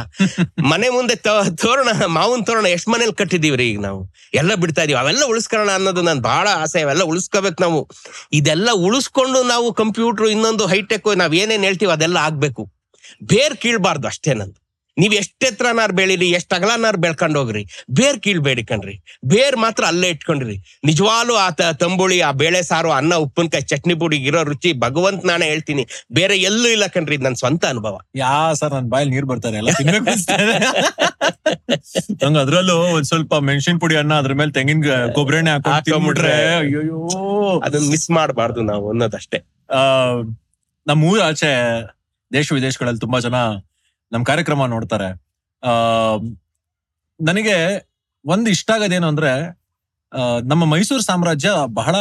ಮನೆ ಮುಂದೆ ತೋರಣ, ಮಾವಿನ ತೋರಣ ಎಷ್ಟ್ ಮನೇಲಿ ಕಟ್ಟಿದೀವ್ರಿ ಈಗ ನಾವು, ಎಲ್ಲ ಬಿಡ್ತಾ ಇದೀವಿ. ಅವೆಲ್ಲ ಉಳಿಸ್ಕೊಳ್ಳೋಣ ಅನ್ನೋದು ನನ್ ಬಹಳ ಆಸೆ. ಅವೆಲ್ಲ ಉಳಿಸ್ಕೋಬೇಕು ನಾವು. ಇದೆಲ್ಲ ಉಳಿಸ್ಕೊಂಡು ನಾವು ಕಂಪ್ಯೂಟರ್ ಇನ್ನೊಂದು ಹೈಟೆಕ್ ನಾವ್ ಏನೇನ್ ಹೇಳ್ತೀವಿ ಅದೆಲ್ಲ ಆಗ್ಬೇಕು, ಬೇರ್ ಕೀಳ್ಬಾರ್ದು ಅಷ್ಟೇ. ನಂದು ನೀವ್ ಎಷ್ಟೆತ್ರನಾರು ಬೆಳೀರಿ, ಎಷ್ಟ್ ಅಗಲನಾರು ಬೆಳ್ಕೊಂಡು ಹೋಗ್ರಿ, ಬೇರ್ ಕೀಳ್ಬೇಡಿ ಕಣ್ರಿ. ಬೇರ್ ಮಾತ್ರ ಅಲ್ಲೇ ಇಟ್ಕೊಂಡ್ರಿ. ನಿಜವಾಗ್ಲೂ ಆ ತಂಬುಳಿ, ಆ ಬೇಳೆ ಸಾರು, ಅನ್ನ, ಉಪ್ಪಿನಕಾಯಿ, ಚಟ್ನಿ ಪುಡಿ ಇರೋ ರುಚಿ ಭಗವಂತ ನಾನೇ ಹೇಳ್ತೀನಿ, ಬೇರೆ ಎಲ್ಲೂ ಇಲ್ಲ ಕಣ್ರಿ. ಇದು ನನ್ನ ಸ್ವಂತ ಅನುಭವ. ಯಾ ಸರ್, ನನ್ ಬಾಯಲ್ಲಿ ನೀರ್ ಬರ್ತಾರೆ. ನಂಗೆ ಅದ್ರಲ್ಲೂ ಒಂದ್ ಸ್ವಲ್ಪ ಮೆಣಸಿನ ಪುಡಿ ಅನ್ನ ಅದ್ರ ಮೇಲೆ ತೆಂಗಿನ ಕೊಬ್ಬರೆಣ್ಣೆ ಹಾಕೊಂಡ್ಬಿಟ್ರೆ ಅಯ್ಯೋ, ಅದನ್ನ ಮಿಸ್ ಮಾಡಬಾರ್ದು ನಾವು ಅನ್ನೋದಷ್ಟೇ. ನಮ್ಮೂರ ಆಚೆ ದೇಶ ವಿದೇಶಗಳಲ್ಲಿ ತುಂಬಾ ಜನ ನಮ್ ಕಾರ್ಯಕ್ರಮ ನೋಡ್ತಾರೆ. ನನಗೆ ಒಂದು ಇಷ್ಟ ಆಗೋದೇನು ಅಂದ್ರೆ, ನಮ್ಮ ಮೈಸೂರು ಸಾಮ್ರಾಜ್ಯ ಬಹಳ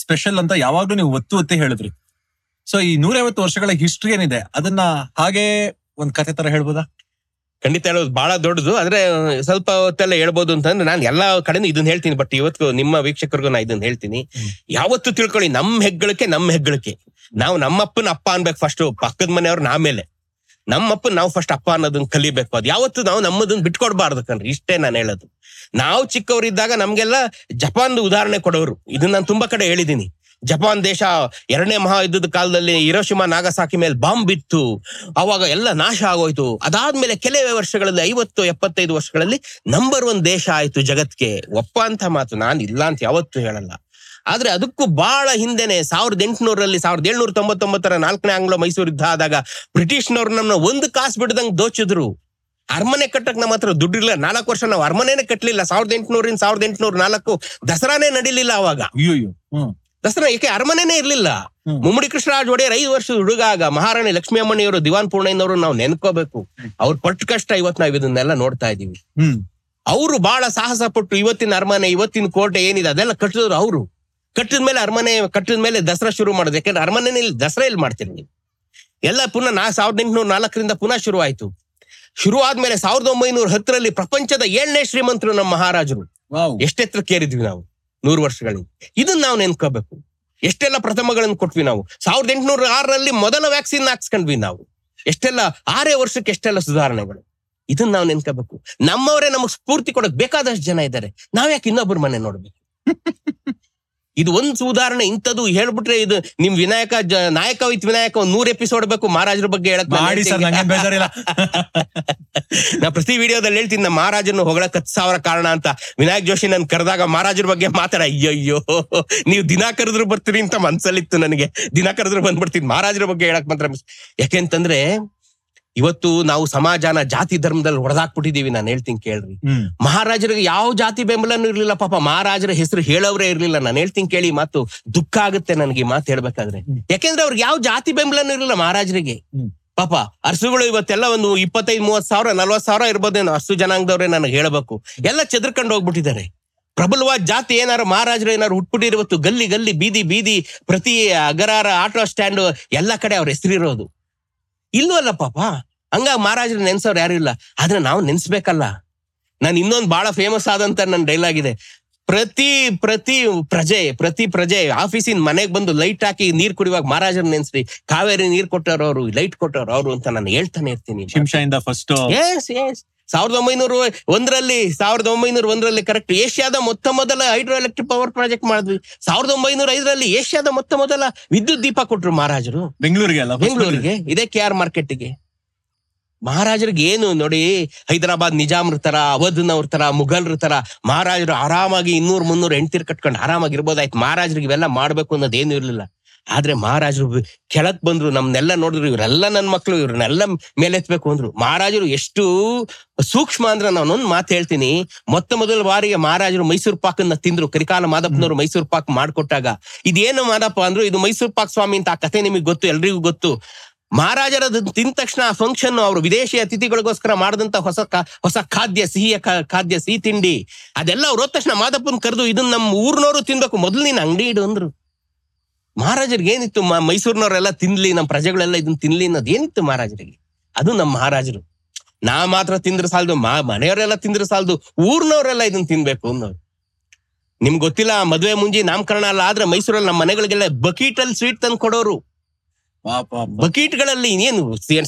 ಸ್ಪೆಷಲ್ ಅಂತ ಯಾವಾಗ್ಲೂ ನೀವು ಒತ್ತಿ ಹೇಳಿದ್ರಿ. ಸೊ ಈ 150 ವರ್ಷಗಳ ಹಿಸ್ಟ್ರಿ ಏನಿದೆ ಅದನ್ನ ಹಾಗೆ ಒಂದ್ ಕಥೆ ತರ ಹೇಳ್ಬೋದಾ? ಖಂಡಿತ ಹೇಳೋದು ಬಹಳ ದೊಡ್ಡದು, ಆದ್ರೆ ಸ್ವಲ್ಪ ಹೊತ್ತೆಲ್ಲ ಹೇಳ್ಬೋದು ಅಂತಂದ್ರೆ ನಾನು ಎಲ್ಲಾ ಕಡೆನೂ ಇದನ್ನ ಹೇಳ್ತೀನಿ. ಬಟ್ ಇವತ್ತು ನಿಮ್ಮ ವೀಕ್ಷಕರಿಗೂ ನಾ ಇದನ್ನ ಹೇಳ್ತೀನಿ, ಯಾವತ್ತು ತಿಳ್ಕೊಳ್ಳಿ ನಮ್ಮ ಹೆಗ್ಗಳಿಕೆ ನಾವು ನಮ್ಮಪ್ಪನ ಅಪ್ಪ ಅನ್ಬೇಕು ಫಸ್ಟ್, ಪಕ್ಕದ ಮನೆಯವ್ರು ಆಮೇಲೆ. ನಮ್ಮಪ್ಪ ನಾವು ಫಸ್ಟ್ ಅಪ್ಪ ಅನ್ನೋದನ್ನ ಕಲಿಬೇಕು. ಅದು ಯಾವತ್ತು ನಾವು ನಮ್ಮದನ್ನ ಬಿಟ್ಕೊಡ್ಬಾರ್ದು ಕಣ್ರಿ. ಇಷ್ಟೇ ನಾನು ಹೇಳೋದು. ನಾವು ಚಿಕ್ಕವರಿದ್ದಾಗ ನಮ್ಗೆಲ್ಲ ಜಪಾನ್ ಉದಾಹರಣೆ ಕೊಡೋರು, ಇದನ್ನ ನಾನು ತುಂಬಾ ಕಡೆ ಹೇಳಿದ್ದೀನಿ. ಜಪಾನ್ ದೇಶ 2ನೇ ಮಹಾಯುದ್ಧದ ಕಾಲದಲ್ಲಿ ಹಿರೋಶಿಮಾ ನಾಗಸಾಕಿ ಮೇಲೆ ಬಾಂಬ್ ಬಿತ್ತು, ಅವಾಗ ಎಲ್ಲ ನಾಶ ಆಗೋಯ್ತು. ಅದಾದ್ಮೇಲೆ ಕೆಲವೇ ವರ್ಷಗಳಲ್ಲಿ 50-75 ವರ್ಷಗಳಲ್ಲಿ ನಂಬರ್ 1 ದೇಶ ಆಯ್ತು ಜಗತ್ಗೆ. ಒಪ್ಪ ಅಂತ ಮಾತು ನಾನು ಇಲ್ಲ ಅಂತ ಯಾವತ್ತೂ ಹೇಳಲ್ಲ. ಆದ್ರೆ ಅದಕ್ಕೂ ಬಹಳ ಹಿಂದೆನೆ 1800ರಲ್ಲಿ 1799ರ 4ನೇ ಆಂಗ್ಲೋ ಮೈಸೂರು ಯುದ್ಧ ಆದಾಗ ಬ್ರಿಟಿಷ್ನವ್ರು ನಮ್ಮನ್ನ ಒಂದು ಕಾಸು ಬಿಡದಂಗೆ ದೋಚಿದ್ರು. ಅರಮನೆ ಕಟ್ಟಕ್ ನಮ್ಮ ಹತ್ರ ದುಡ್ಡಿಲ್ಲ. 4 ವರ್ಷ ನಾವು ಅರಮನೆನೇ ಕಟ್ಟಲಿಲ್ಲ. 1804 ದಸರಾನೇ ನಡೀಲಿಲ್ಲ ಅವಾಗ. ದಸರಾ ಏಕೆ ಅರಮನೆನೇ ಇರ್ಲಿಲ್ಲ. ಮುಮ್ಮಡಿ ಕೃಷ್ಣರಾಜ ಒಡೆಯರ್ 5 ವರ್ಷದ ಹುಡುಗ ಆಗ ಮಹಾರಾಣಿ ಲಕ್ಷ್ಮೀ ಅಮ್ಮನಿಯವರು, ದಿವಾನ್ ಪೂರ್ಣಯ್ಯನವರು ನಾವು ನೆನ್ಕೋಬೇಕು. ಅವ್ರ ಪಟ್ಟು ಕಷ್ಟ ಇವತ್ತು ನಾವ್ ಇದನ್ನೆಲ್ಲ ನೋಡ್ತಾ ಇದೀವಿ. ಅವರು ಬಹಳ ಸಾಹಸ ಪಟ್ಟು ಇವತ್ತಿನ ಅರಮನೆ, ಇವತ್ತಿನ ಕೋಟೆ ಏನಿದೆ ಅದೆಲ್ಲ ಕಟ್ಟಿದ್ರು. ಅವರು ಕಟ್ಟಿದ್ಮೇಲೆ ಅರಮನೆ ಕಟ್ಟಿದ್ಮೇಲೆ ದಸರಾ ಶುರು ಮಾಡೋದು. ಯಾಕಂದ್ರೆ ಅರಮನೆಯಲ್ಲಿ ದಸರಾ ಇಲ್ಲಿ ಮಾಡ್ತೀರಿ ನೀವು ಎಲ್ಲ. ಪುನಃ 1804ರಿಂದ ಪುನಃ ಶುರು ಆಯ್ತು. ಶುರು ಆದ್ಮೇಲೆ 1910ರಲ್ಲಿ ಪ್ರಪಂಚದ 7ನೇ ಶ್ರೀಮಂತರು ನಮ್ಮ ಮಹಾರಾಜರು. ಎಷ್ಟೆತ್ರ ಕೇರಿದ್ವಿ ನಾವು 100 ವರ್ಷಗಳಿಗೆ. ಇದನ್ನ ನಾವು ನೆನ್ಕೋಬೇಕು. ಎಷ್ಟೆಲ್ಲ ಪ್ರಥಮಗಳನ್ನು ಕೊಟ್ವಿ ನಾವು. 1806ರಲ್ಲಿ ಮೊದಲ ವ್ಯಾಕ್ಸಿನ್ ಹಾಕ್ಸ್ಕೊಂಡ್ವಿ ನಾವು. ಎಷ್ಟೆಲ್ಲ 6 ವರ್ಷಕ್ಕೆ ಎಷ್ಟೆಲ್ಲ ಸುಧಾರಣೆಗಳು. ಇದನ್ನ ನಾವು ನೆನ್ಕೋಬೇಕು. ನಮ್ಮವರೇ ನಮಗ್ ಸ್ಫೂರ್ತಿ ಕೊಡಕ್ ಬೇಕಾದಷ್ಟು ಜನ ಇದ್ದಾರೆ. ನಾವ್ಯಾಕೆ ಇನ್ನೊಬ್ಬರ ಮನೆ ನೋಡ್ಬೇಕು? ಇದು ಒಂದು ಉದಾಹರಣೆ. ಇಂಥದ್ದು ಹೇಳ್ಬಿಟ್ರೆ ಇದು ನಿಮ್ ವಿನಾಯಕ ನಾಯಕ ವಿತ್ ವಿನಾಯಕ 100 ಎಪಿಸೋಡ್ ಬೇಕು ಮಹಾರಾಜರ ಬಗ್ಗೆ ಹೇಳಕ್. ನಾ ಪ್ರತಿ ವಿಡಿಯೋದಲ್ಲಿ ಹೇಳ್ತೀನಿ ನಮ್ಮ ಮಹಾರಾಜನ ಹೊಗಳಕ್ 10,000 ಕಾರಣ ಅಂತ. ವಿನಾಯಕ್ ಜೋಶಿ ನನ್ ಕರೆದಾಗ ಮಹಾರಾಜರ ಬಗ್ಗೆ ಮಾತಾಡ, ಅಯ್ಯಯ್ಯೋ ನೀವು ದಿನಾ ಕರೆದ್ರು ಬರ್ತೀರಿ ಅಂತ ಮನ್ಸಲ್ಲಿತ್ತು ನನಗೆ. ದಿನಾ ಕರೆದ್ರು ಬಂದ್ಬಿಡ್ತೀನಿ, ಮಹಾರಾಜರ ಬಗ್ಗೆ ಹೇಳಕ್ ಮಾತ್ರ. ಯಾಕೆಂತಂದ್ರೆ ಇವತ್ತು ನಾವು ಸಮಾಜನ ಜಾತಿ ಧರ್ಮದಲ್ಲಿ ಹೊಡೆದಾಕ್ಬಿಟ್ಟಿದೀವಿ. ನಾನು ಹೇಳ್ತೀನಿ ಕೇಳ್ರಿ, ಮಹಾರಾಜರಿಗೆ ಯಾವ ಜಾತಿ ಬೆಂಬಲನೂ ಇರ್ಲಿಲ್ಲ, ಪಾಪ ಮಹಾರಾಜರ ಹೆಸರು ಹೇಳೋರೇ ಇರ್ಲಿಲ್ಲ. ನಾನು ಹೇಳ್ತೀನಿ ಕೇಳಿ, ಮಾತು ದುಃಖ ಆಗುತ್ತೆ ನನಗೆ ಮಾತು ಹೇಳ್ಬೇಕಾದ್ರೆ, ಯಾಕೆಂದ್ರೆ ಅವ್ರಿಗೆ ಯಾವ ಜಾತಿ ಬೆಂಬಲನೂ ಇರಲಿಲ್ಲ ಮಹಾರಾಜರಿಗೆ. ಪಾಪ ಅರಸುಗಳು ಇವತ್ತೆಲ್ಲ ಒಂದು 25-30,000 40,000 ಇರ್ಬೋದೇನೋ ಅರಸು ಜನಾಂಗದವ್ರೆ, ನನಗೆ ಹೇಳ್ಬೇಕು ಎಲ್ಲ ಚದರ್ಕೊಂಡು ಹೋಗ್ಬಿಟ್ಟಿದ್ದಾರೆ. ಪ್ರಬಲವಾದ ಜಾತಿ ಏನಾರು ಮಹಾರಾಜರು ಏನಾರು ಹುಟ್ಬಿಟ್ಟಿರೋ ಇವತ್ತು ಗಲ್ಲಿ ಗಲ್ಲಿ ಬೀದಿ ಬೀದಿ ಪ್ರತಿ ಅಗರಾರ ಆಟೋ ಸ್ಟ್ಯಾಂಡ್ ಎಲ್ಲ ಕಡೆ ಅವ್ರ ಹೆಸರಿರೋದು ಇಲ್ಲೂ ಅಲ್ಲ ಪಾಪ. ಹಂಗ ಮಹಾರಾಜರು ನೆನ್ಸೋರು ಯಾರು ಇಲ್ಲ, ಆದ್ರೆ ನಾವು ನೆನ್ಸ್ಬೇಕಲ್ಲ. ನಾನು ಇನ್ನೊಂದು ಬಹಳ ಫೇಮಸ್ ಆದಂತ ನನ್ನ ಡೈಲಾಗ್ ಇದೆ, ಪ್ರತಿ ಪ್ರಜೆ ಆಫೀಸಿನ ಮನೆಗೆ ಬಂದು ಲೈಟ್ ಹಾಕಿ ನೀರ್ ಕುಡಿಯುವಾಗ ಮಹಾರಾಜರ ನೆನ್ಸ್ರಿ, ಕಾವೇರಿ ನೀರ್ ಕೊಟ್ಟವ್ರು ಅವರು, ಲೈಟ್ ಕೊಟ್ಟವ್ರು ಅವರು ಅಂತ ನಾನು ಹೇಳ್ತಾನೆ ಇರ್ತೀನಿ. 1901 ಕರೆಕ್ಟ್ ಏಷ್ಯಾದ ಮೊದಲ ಹೈಡ್ರೋ ಎಲೆಕ್ಟ್ರಿಕ್ ಪವರ್ ಪ್ರಾಜೆಕ್ಟ್ ಮಾಡಿದ್ವಿ. 1905 ಏಷ್ಯಾದ ಮೊದಲ ವಿದ್ಯುತ್ ದೀಪ ಕೊಟ್ರು ಮಹಾರಾಜರು ಬೆಂಗಳೂರಿಗೆ, ಇದೇ KR ಮಾರ್ಕೆಟ್ಗೆ. ಮಹಾರಾಜರಿಗೆ ಏನು ನೋಡಿ, ಹೈದರಾಬಾದ್ ನಿಜಾಮ್ರ ತರ, ಅವಧ್ನವ್ರ ತರ, ಮುಘಲ್ರ ತರ ಮಹಾರಾಜರು ಆರಾಮಾಗಿ 200-300 ಹೆಣ್ತೀರ್ ಕಟ್ಕೊಂಡು ಆರಾಮಾಗಿರ್ಬೋದಾಯ್ತು. ಮಹಾರಾಜರಿಗೆ ಇವೆಲ್ಲ ಮಾಡ್ಬೇಕು ಅನ್ನೋದೇನು ಇರ್ಲಿಲ್ಲ. ಆದ್ರೆ ಮಹಾರಾಜರು ಕೆಳಕ್ ಬಂದ್ರು, ನಮ್ನೆಲ್ಲ ನೋಡಿದ್ರು, ಇವರೆಲ್ಲ ನನ್ ಮಕ್ಳು, ಇವ್ರನ್ನೆಲ್ಲ ಮೇಲೆತ್ಬೇಕು ಅಂದ್ರು. ಮಹಾರಾಜರು ಎಷ್ಟು ಸೂಕ್ಷ್ಮ ಅಂದ್ರೆ ನಾನೊಂದು ಮಾತು ಹೇಳ್ತೀನಿ, ಮೊದಲ ಬಾರಿಗೆ ಮಹಾರಾಜರು ಮೈಸೂರು ಪಾಕನ್ನ ತಿಂದ್ರು. ಕರಿಕಾಲ ಮಾದಪ್ಪನವ್ರು ಮೈಸೂರು ಪಾಕ್ ಮಾಡ್ಕೊಟ್ಟಾಗ ಇದೇನು ಮಾದಪ್ಪ ಅಂದ್ರು, ಇದು ಮೈಸೂರು ಪಾಕ್ ಸ್ವಾಮಿ ಅಂತ. ಆ ಕಥೆ ನಿಮಗ್ ಗೊತ್ತು, ಎಲ್ರಿಗೂ ಗೊತ್ತು. ಮಹಾರಾಜರದ್ದು ತಿಂದ ತಕ್ಷಣ ಆ ಫಂಕ್ಷನ್ ಅವರು ವಿದೇಶಿ ಅತಿಥಿಗಳಿಗೋಸ್ಕರ ಮಾಡಿದಂತ ಹೊಸ ಖಾದ್ಯ, ಸಿಹಿಯ ಖಾದ್ಯ, ಸಿಹಿ ತಿಂಡಿ ಅದೆಲ್ಲ ಅವ್ರು ಹೋದ ತಕ್ಷಣ ಮಾದಪ್ಪನ್ ಕರೆದು, ಇದನ್ನ ನಮ್ಮ ಊರ್ನವರು ತಿನ್ಬೇಕು, ಮೊದಲು ನೀನು ಅಂಗಡಿ ಇಡು ಅಂದ್ರು. ಮಹಾರಾಜರಿಗೆ ಏನಿತ್ತು, ಮೈಸೂರಿನವರೆಲ್ಲ ತಿನ್ಲಿ, ನಮ್ಮ ಪ್ರಜೆಗಳೆಲ್ಲ ಇದನ್ನ ತಿನ್ಲಿ ಅನ್ನೋದು ಏನಿತ್ತು ಮಹಾರಾಜರಿಗೆ? ಅದು ನಮ್ಮ ಮಹಾರಾಜರು. ನಾ ಮಾತ್ರ ತಿಂದ್ರೆ ಸಾಲದು, ಮನೆಯವರೆಲ್ಲ ತಿಂದ್ರೆ ಸಾಲದು, ಊರ್ನವರೆಲ್ಲ ಇದನ್ನ ತಿನ್ಬೇಕು ಅನ್ನೋರು. ನಿಮ್ಗೆ ಗೊತ್ತಿಲ್ಲ, ಮದುವೆ ಮುಂಜಿ ನಾಮಕರಣ ಅಲ್ಲ, ಆದ್ರೆ ಮೈಸೂರಲ್ಲಿ ನಮ್ಮ ಮನೆಗಳಿಗೆಲ್ಲ ಬಕೀಟಲ್ಲಿ ಸ್ವೀಟ್ ತಂದು ಕೊಡೋರು. ಬಕೀಟ್ಗಳಲ್ಲಿ ಇನ್ನೇನು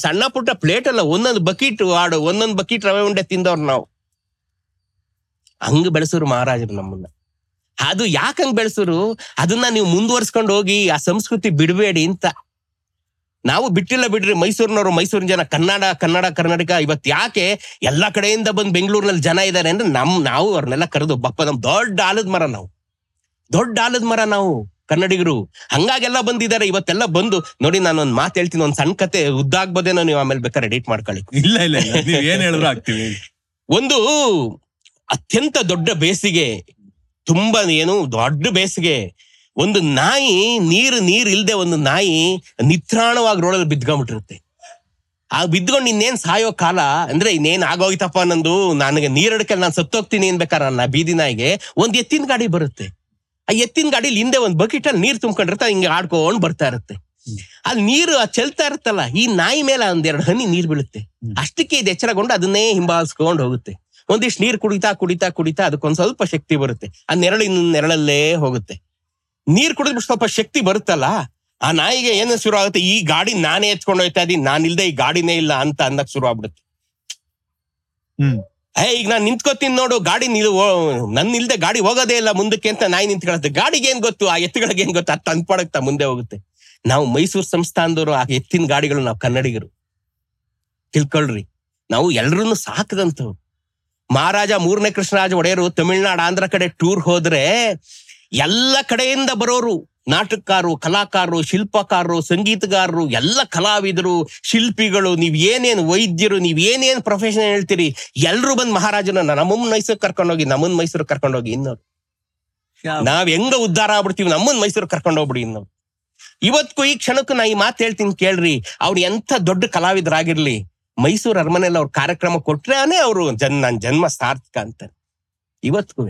ಸಣ್ಣ ಪುಟ್ಟ ಪ್ಲೇಟ್ ಅಲ್ಲ, ಒಂದೊಂದು ಬಕೀಟ್ ರವೆ ಉಂಡೆ ತಿಂದವ್ರು ನಾವು. ಹಂಗ ಬೆಳೆಸೋರು ಮಹಾರಾಜರು ನಮ್ಮನ್ನ. ಅದು ಯಾಕಂಗ್ ಬೆಳೆಸೋರು, ಅದನ್ನ ನೀವು ಮುಂದುವರ್ಸ್ಕೊಂಡು ಹೋಗಿ, ಆ ಸಂಸ್ಕೃತಿ ಬಿಡಬೇಡಿ ಅಂತ. ನಾವು ಬಿಟ್ಟಿಲ್ಲ ಬಿಡ್ರಿ, ಮೈಸೂರಿನ ಜನ ಕನ್ನಡಿಗ ಇವತ್ತು ಯಾಕೆ ಎಲ್ಲಾ ಕಡೆಯಿಂದ ಬಂದು ಬೆಂಗಳೂರಿನಲ್ಲಿ ಜನ ಇದ್ದಾರೆ ಅಂದ್ರೆ, ನಾವು ಅವ್ರನ್ನೆಲ್ಲ ಕರೆದು, ಬಪ್ಪ ನಮ್ ದೊಡ್ಡ ಆಲದ ಮರ ನಾವು ಕನ್ನಡಿಗರು, ಹಂಗಾಗೆಲ್ಲ ಬಂದಿದ್ದಾರೆ ಇವತ್ತೆಲ್ಲ ಬಂದು. ನೋಡಿ, ನಾನೊಂದ್ ಮಾತು ಹೇಳ್ತೀನಿ, ಒಂದ್ ಸಣ್ಣ ಕತೆ ಉದ್ದಾಗ್ಬೋದೇನೋ, ನೀವು ಆಮೇಲೆ ಬೇಕಾದ್ರೆ ಎಡಿಟ್ ಮಾಡ್ಕೊಳ್ಳಿ. ಇಲ್ಲ, ಒಂದು ಅತ್ಯಂತ ದೊಡ್ಡ ಬೇಸಿಗೆ, ತುಂಬಾ ಏನು ದೊಡ್ಡ ಬೇಸಿಗೆ, ಒಂದು ನಾಯಿ ನೀರ್ ಇಲ್ದೆ ಒಂದು ನಾಯಿ ನಿತ್ರಾಣವಾಗಿ ರೋಡಲ್ಲಿ ಬಿದ್ಕೊಂಡ್ಬಿಟ್ಟಿರುತ್ತೆ. ಆ ಬಿದ್ಕೊಂಡು ಇನ್ನೇನ್ ಸಾಯೋ ಕಾಲ ಅಂದ್ರೆ, ಇನ್ನೇನ್ ಆಗೋಯ್ತಪ್ಪ ನಂದು, ನನಗೆ ನೀರಡ್ಕಲ್ಲಿ ನಾನು ಸತ್ತೋಗ್ತೀನಿ ಅನ್ಬೇಕಾರೆ ನನ್ನ ಬೀದಿ ನಾಯಿಗೆ ಒಂದ್ ಎತ್ತಿನ ಗಾಡಿ ಬರುತ್ತೆ. ಆ ಎತ್ತಿನ ಗಾಡಿಲಿ ಹಿಂದೆ ಒಂದ್ ಬಕೆಟ್ ಅಲ್ಲಿ ನೀರ್ ತುಂಬ್ಕೊಂಡಿರುತ್ತೆ, ಹಿಂಗೆ ಆಡ್ಕೊಂಡ್ ಬರ್ತಾ ಇರುತ್ತೆ. ಅಲ್ಲಿ ನೀರು ಚೆಲ್ತಾ ಇರುತ್ತಲ್ಲ, ಈ ನಾಯಿ ಮೇಲೆ ಒಂದೆರಡು ಹನಿ ನೀರ್ ಬೀಳುತ್ತೆ. ಅಷ್ಟಕ್ಕೆ ಇದು ಎಚ್ಚರಗೊಂಡು ಅದನ್ನೇ ಹಿಂಬಾಲಿಸ್ಕೊಂಡು ಹೋಗುತ್ತೆ. ಒಂದಿಷ್ಟು ನೀರ್ ಕುಡಿತಾ ಅದಕ್ಕೊಂದ್ ಸ್ವಲ್ಪ ಶಕ್ತಿ ಬರುತ್ತೆ, ಆ ನೆರಳು ನೆರಳಲ್ಲೇ ಹೋಗುತ್ತೆ. ನೀರ್ ಕುಡಿದ್ಬಿಟ್ಟು ಸ್ವಲ್ಪ ಶಕ್ತಿ ಬರುತ್ತಲ್ಲ, ಆ ನಾಯಿಗೆ ಏನೋ ಶುರು ಆಗುತ್ತೆ, ಈ ಗಾಡಿ ನಾನೇ ಎತ್ಕೊಂಡು ಹೋಯ್ತಾ ಇದೀನಿ, ನಾನಿಲ್ದೆ ಈ ಗಾಡಿನೇ ಇಲ್ಲ ಅಂತ ಅಂದಕ್ ಶುರು ಆಗ್ಬಿಡುತ್ತೆ. ಈಗ ನಾನ್ ನಿಂತ್ಕೋತೀನಿ ನೋಡು, ಗಾಡಿ ನನ್ನ ಇಲ್ದೆ ಗಾಡಿ ಹೋಗೋದೇ ಇಲ್ಲ ಮುಂದಕ್ಕೆ ಅಂತ ನಾಯಿ ನಿಂತ್ಕೊಳತ್ತೆ. ಗಾಡಿಗೆ ಏನ್ ಗೊತ್ತು, ಆ ಎತ್ತುಗಳಿಗೆ ಏನ್ ಗೊತ್ತು, ಅದು ತಂದ್ಪಡಕ್ತಾ ಮುಂದೆ ಹೋಗುತ್ತೆ. ನಾವು ಮೈಸೂರು ಸಂಸ್ಥಾನದವರು, ಆ ಎತ್ತಿನ ಗಾಡಿಗಳು ನಾವು ಕನ್ನಡಿಗರು ತಿಳ್ಕೊಳ್ರಿ, ನಾವು ಎಲ್ರನ್ನು ಸಾಕದಂತವ್ರು. ಮಹಾರಾಜ 3ನೇ ಕೃಷ್ಣರಾಜ ಒಡೆಯರು ತಮಿಳ್ನಾಡು ಆಂಧ್ರ ಕಡೆ ಟೂರ್ ಹೋದ್ರೆ, ಎಲ್ಲ ಕಡೆಯಿಂದ ಬರೋರು, ನಾಟಕಕಾರರು, ಕಲಾಕಾರರು, ಶಿಲ್ಪಕಾರರು, ಸಂಗೀತಗಾರರು, ಎಲ್ಲ ಕಲಾವಿದರು, ಶಿಲ್ಪಿಗಳು, ನೀವ್ ಏನೇನ್ ವೈದ್ಯರು, ನೀವೇನೇನ್ ಪ್ರೊಫೆಷನ್ ಹೇಳ್ತೀರಿ, ಎಲ್ರು ಬಂದ್ ಮಹಾರಾಜನ ನಮ್ಮನ್ ಮೈಸೂರು ಕರ್ಕೊಂಡೋಗಿ ಇನ್ನವ್ರು ನಾವ್ ಹೆಂಗ ಉದ್ಧಾರ ಆಗ್ಬಿಡ್ತೀವಿ, ನಮ್ಮನ್ ಮೈಸೂರು ಕರ್ಕೊಂಡೋಗ್ಬಿಡಿ ಇನ್ನವ್ರು. ಇವತ್ಗೂ ಈ ಕ್ಷಣಕ್ಕೂ ನಾ ಈ ಮಾತು ಹೇಳ್ತೀನಿ ಕೇಳ್ರಿ, ಅವ್ರು ಎಂಥ ದೊಡ್ಡ ಕಲಾವಿದರಾಗಿರ್ಲಿ, ಮೈಸೂರು ಅರಮನೆಯಲ್ಲಿ ಅವ್ರ ಕಾರ್ಯಕ್ರಮ ಕೊಟ್ರೇನೆ ಅವರು ನನ್ನ ಜನ್ಮ ಸಾರ್ಥಕ ಅಂತಾರೆ ಇವತ್ಗೂ.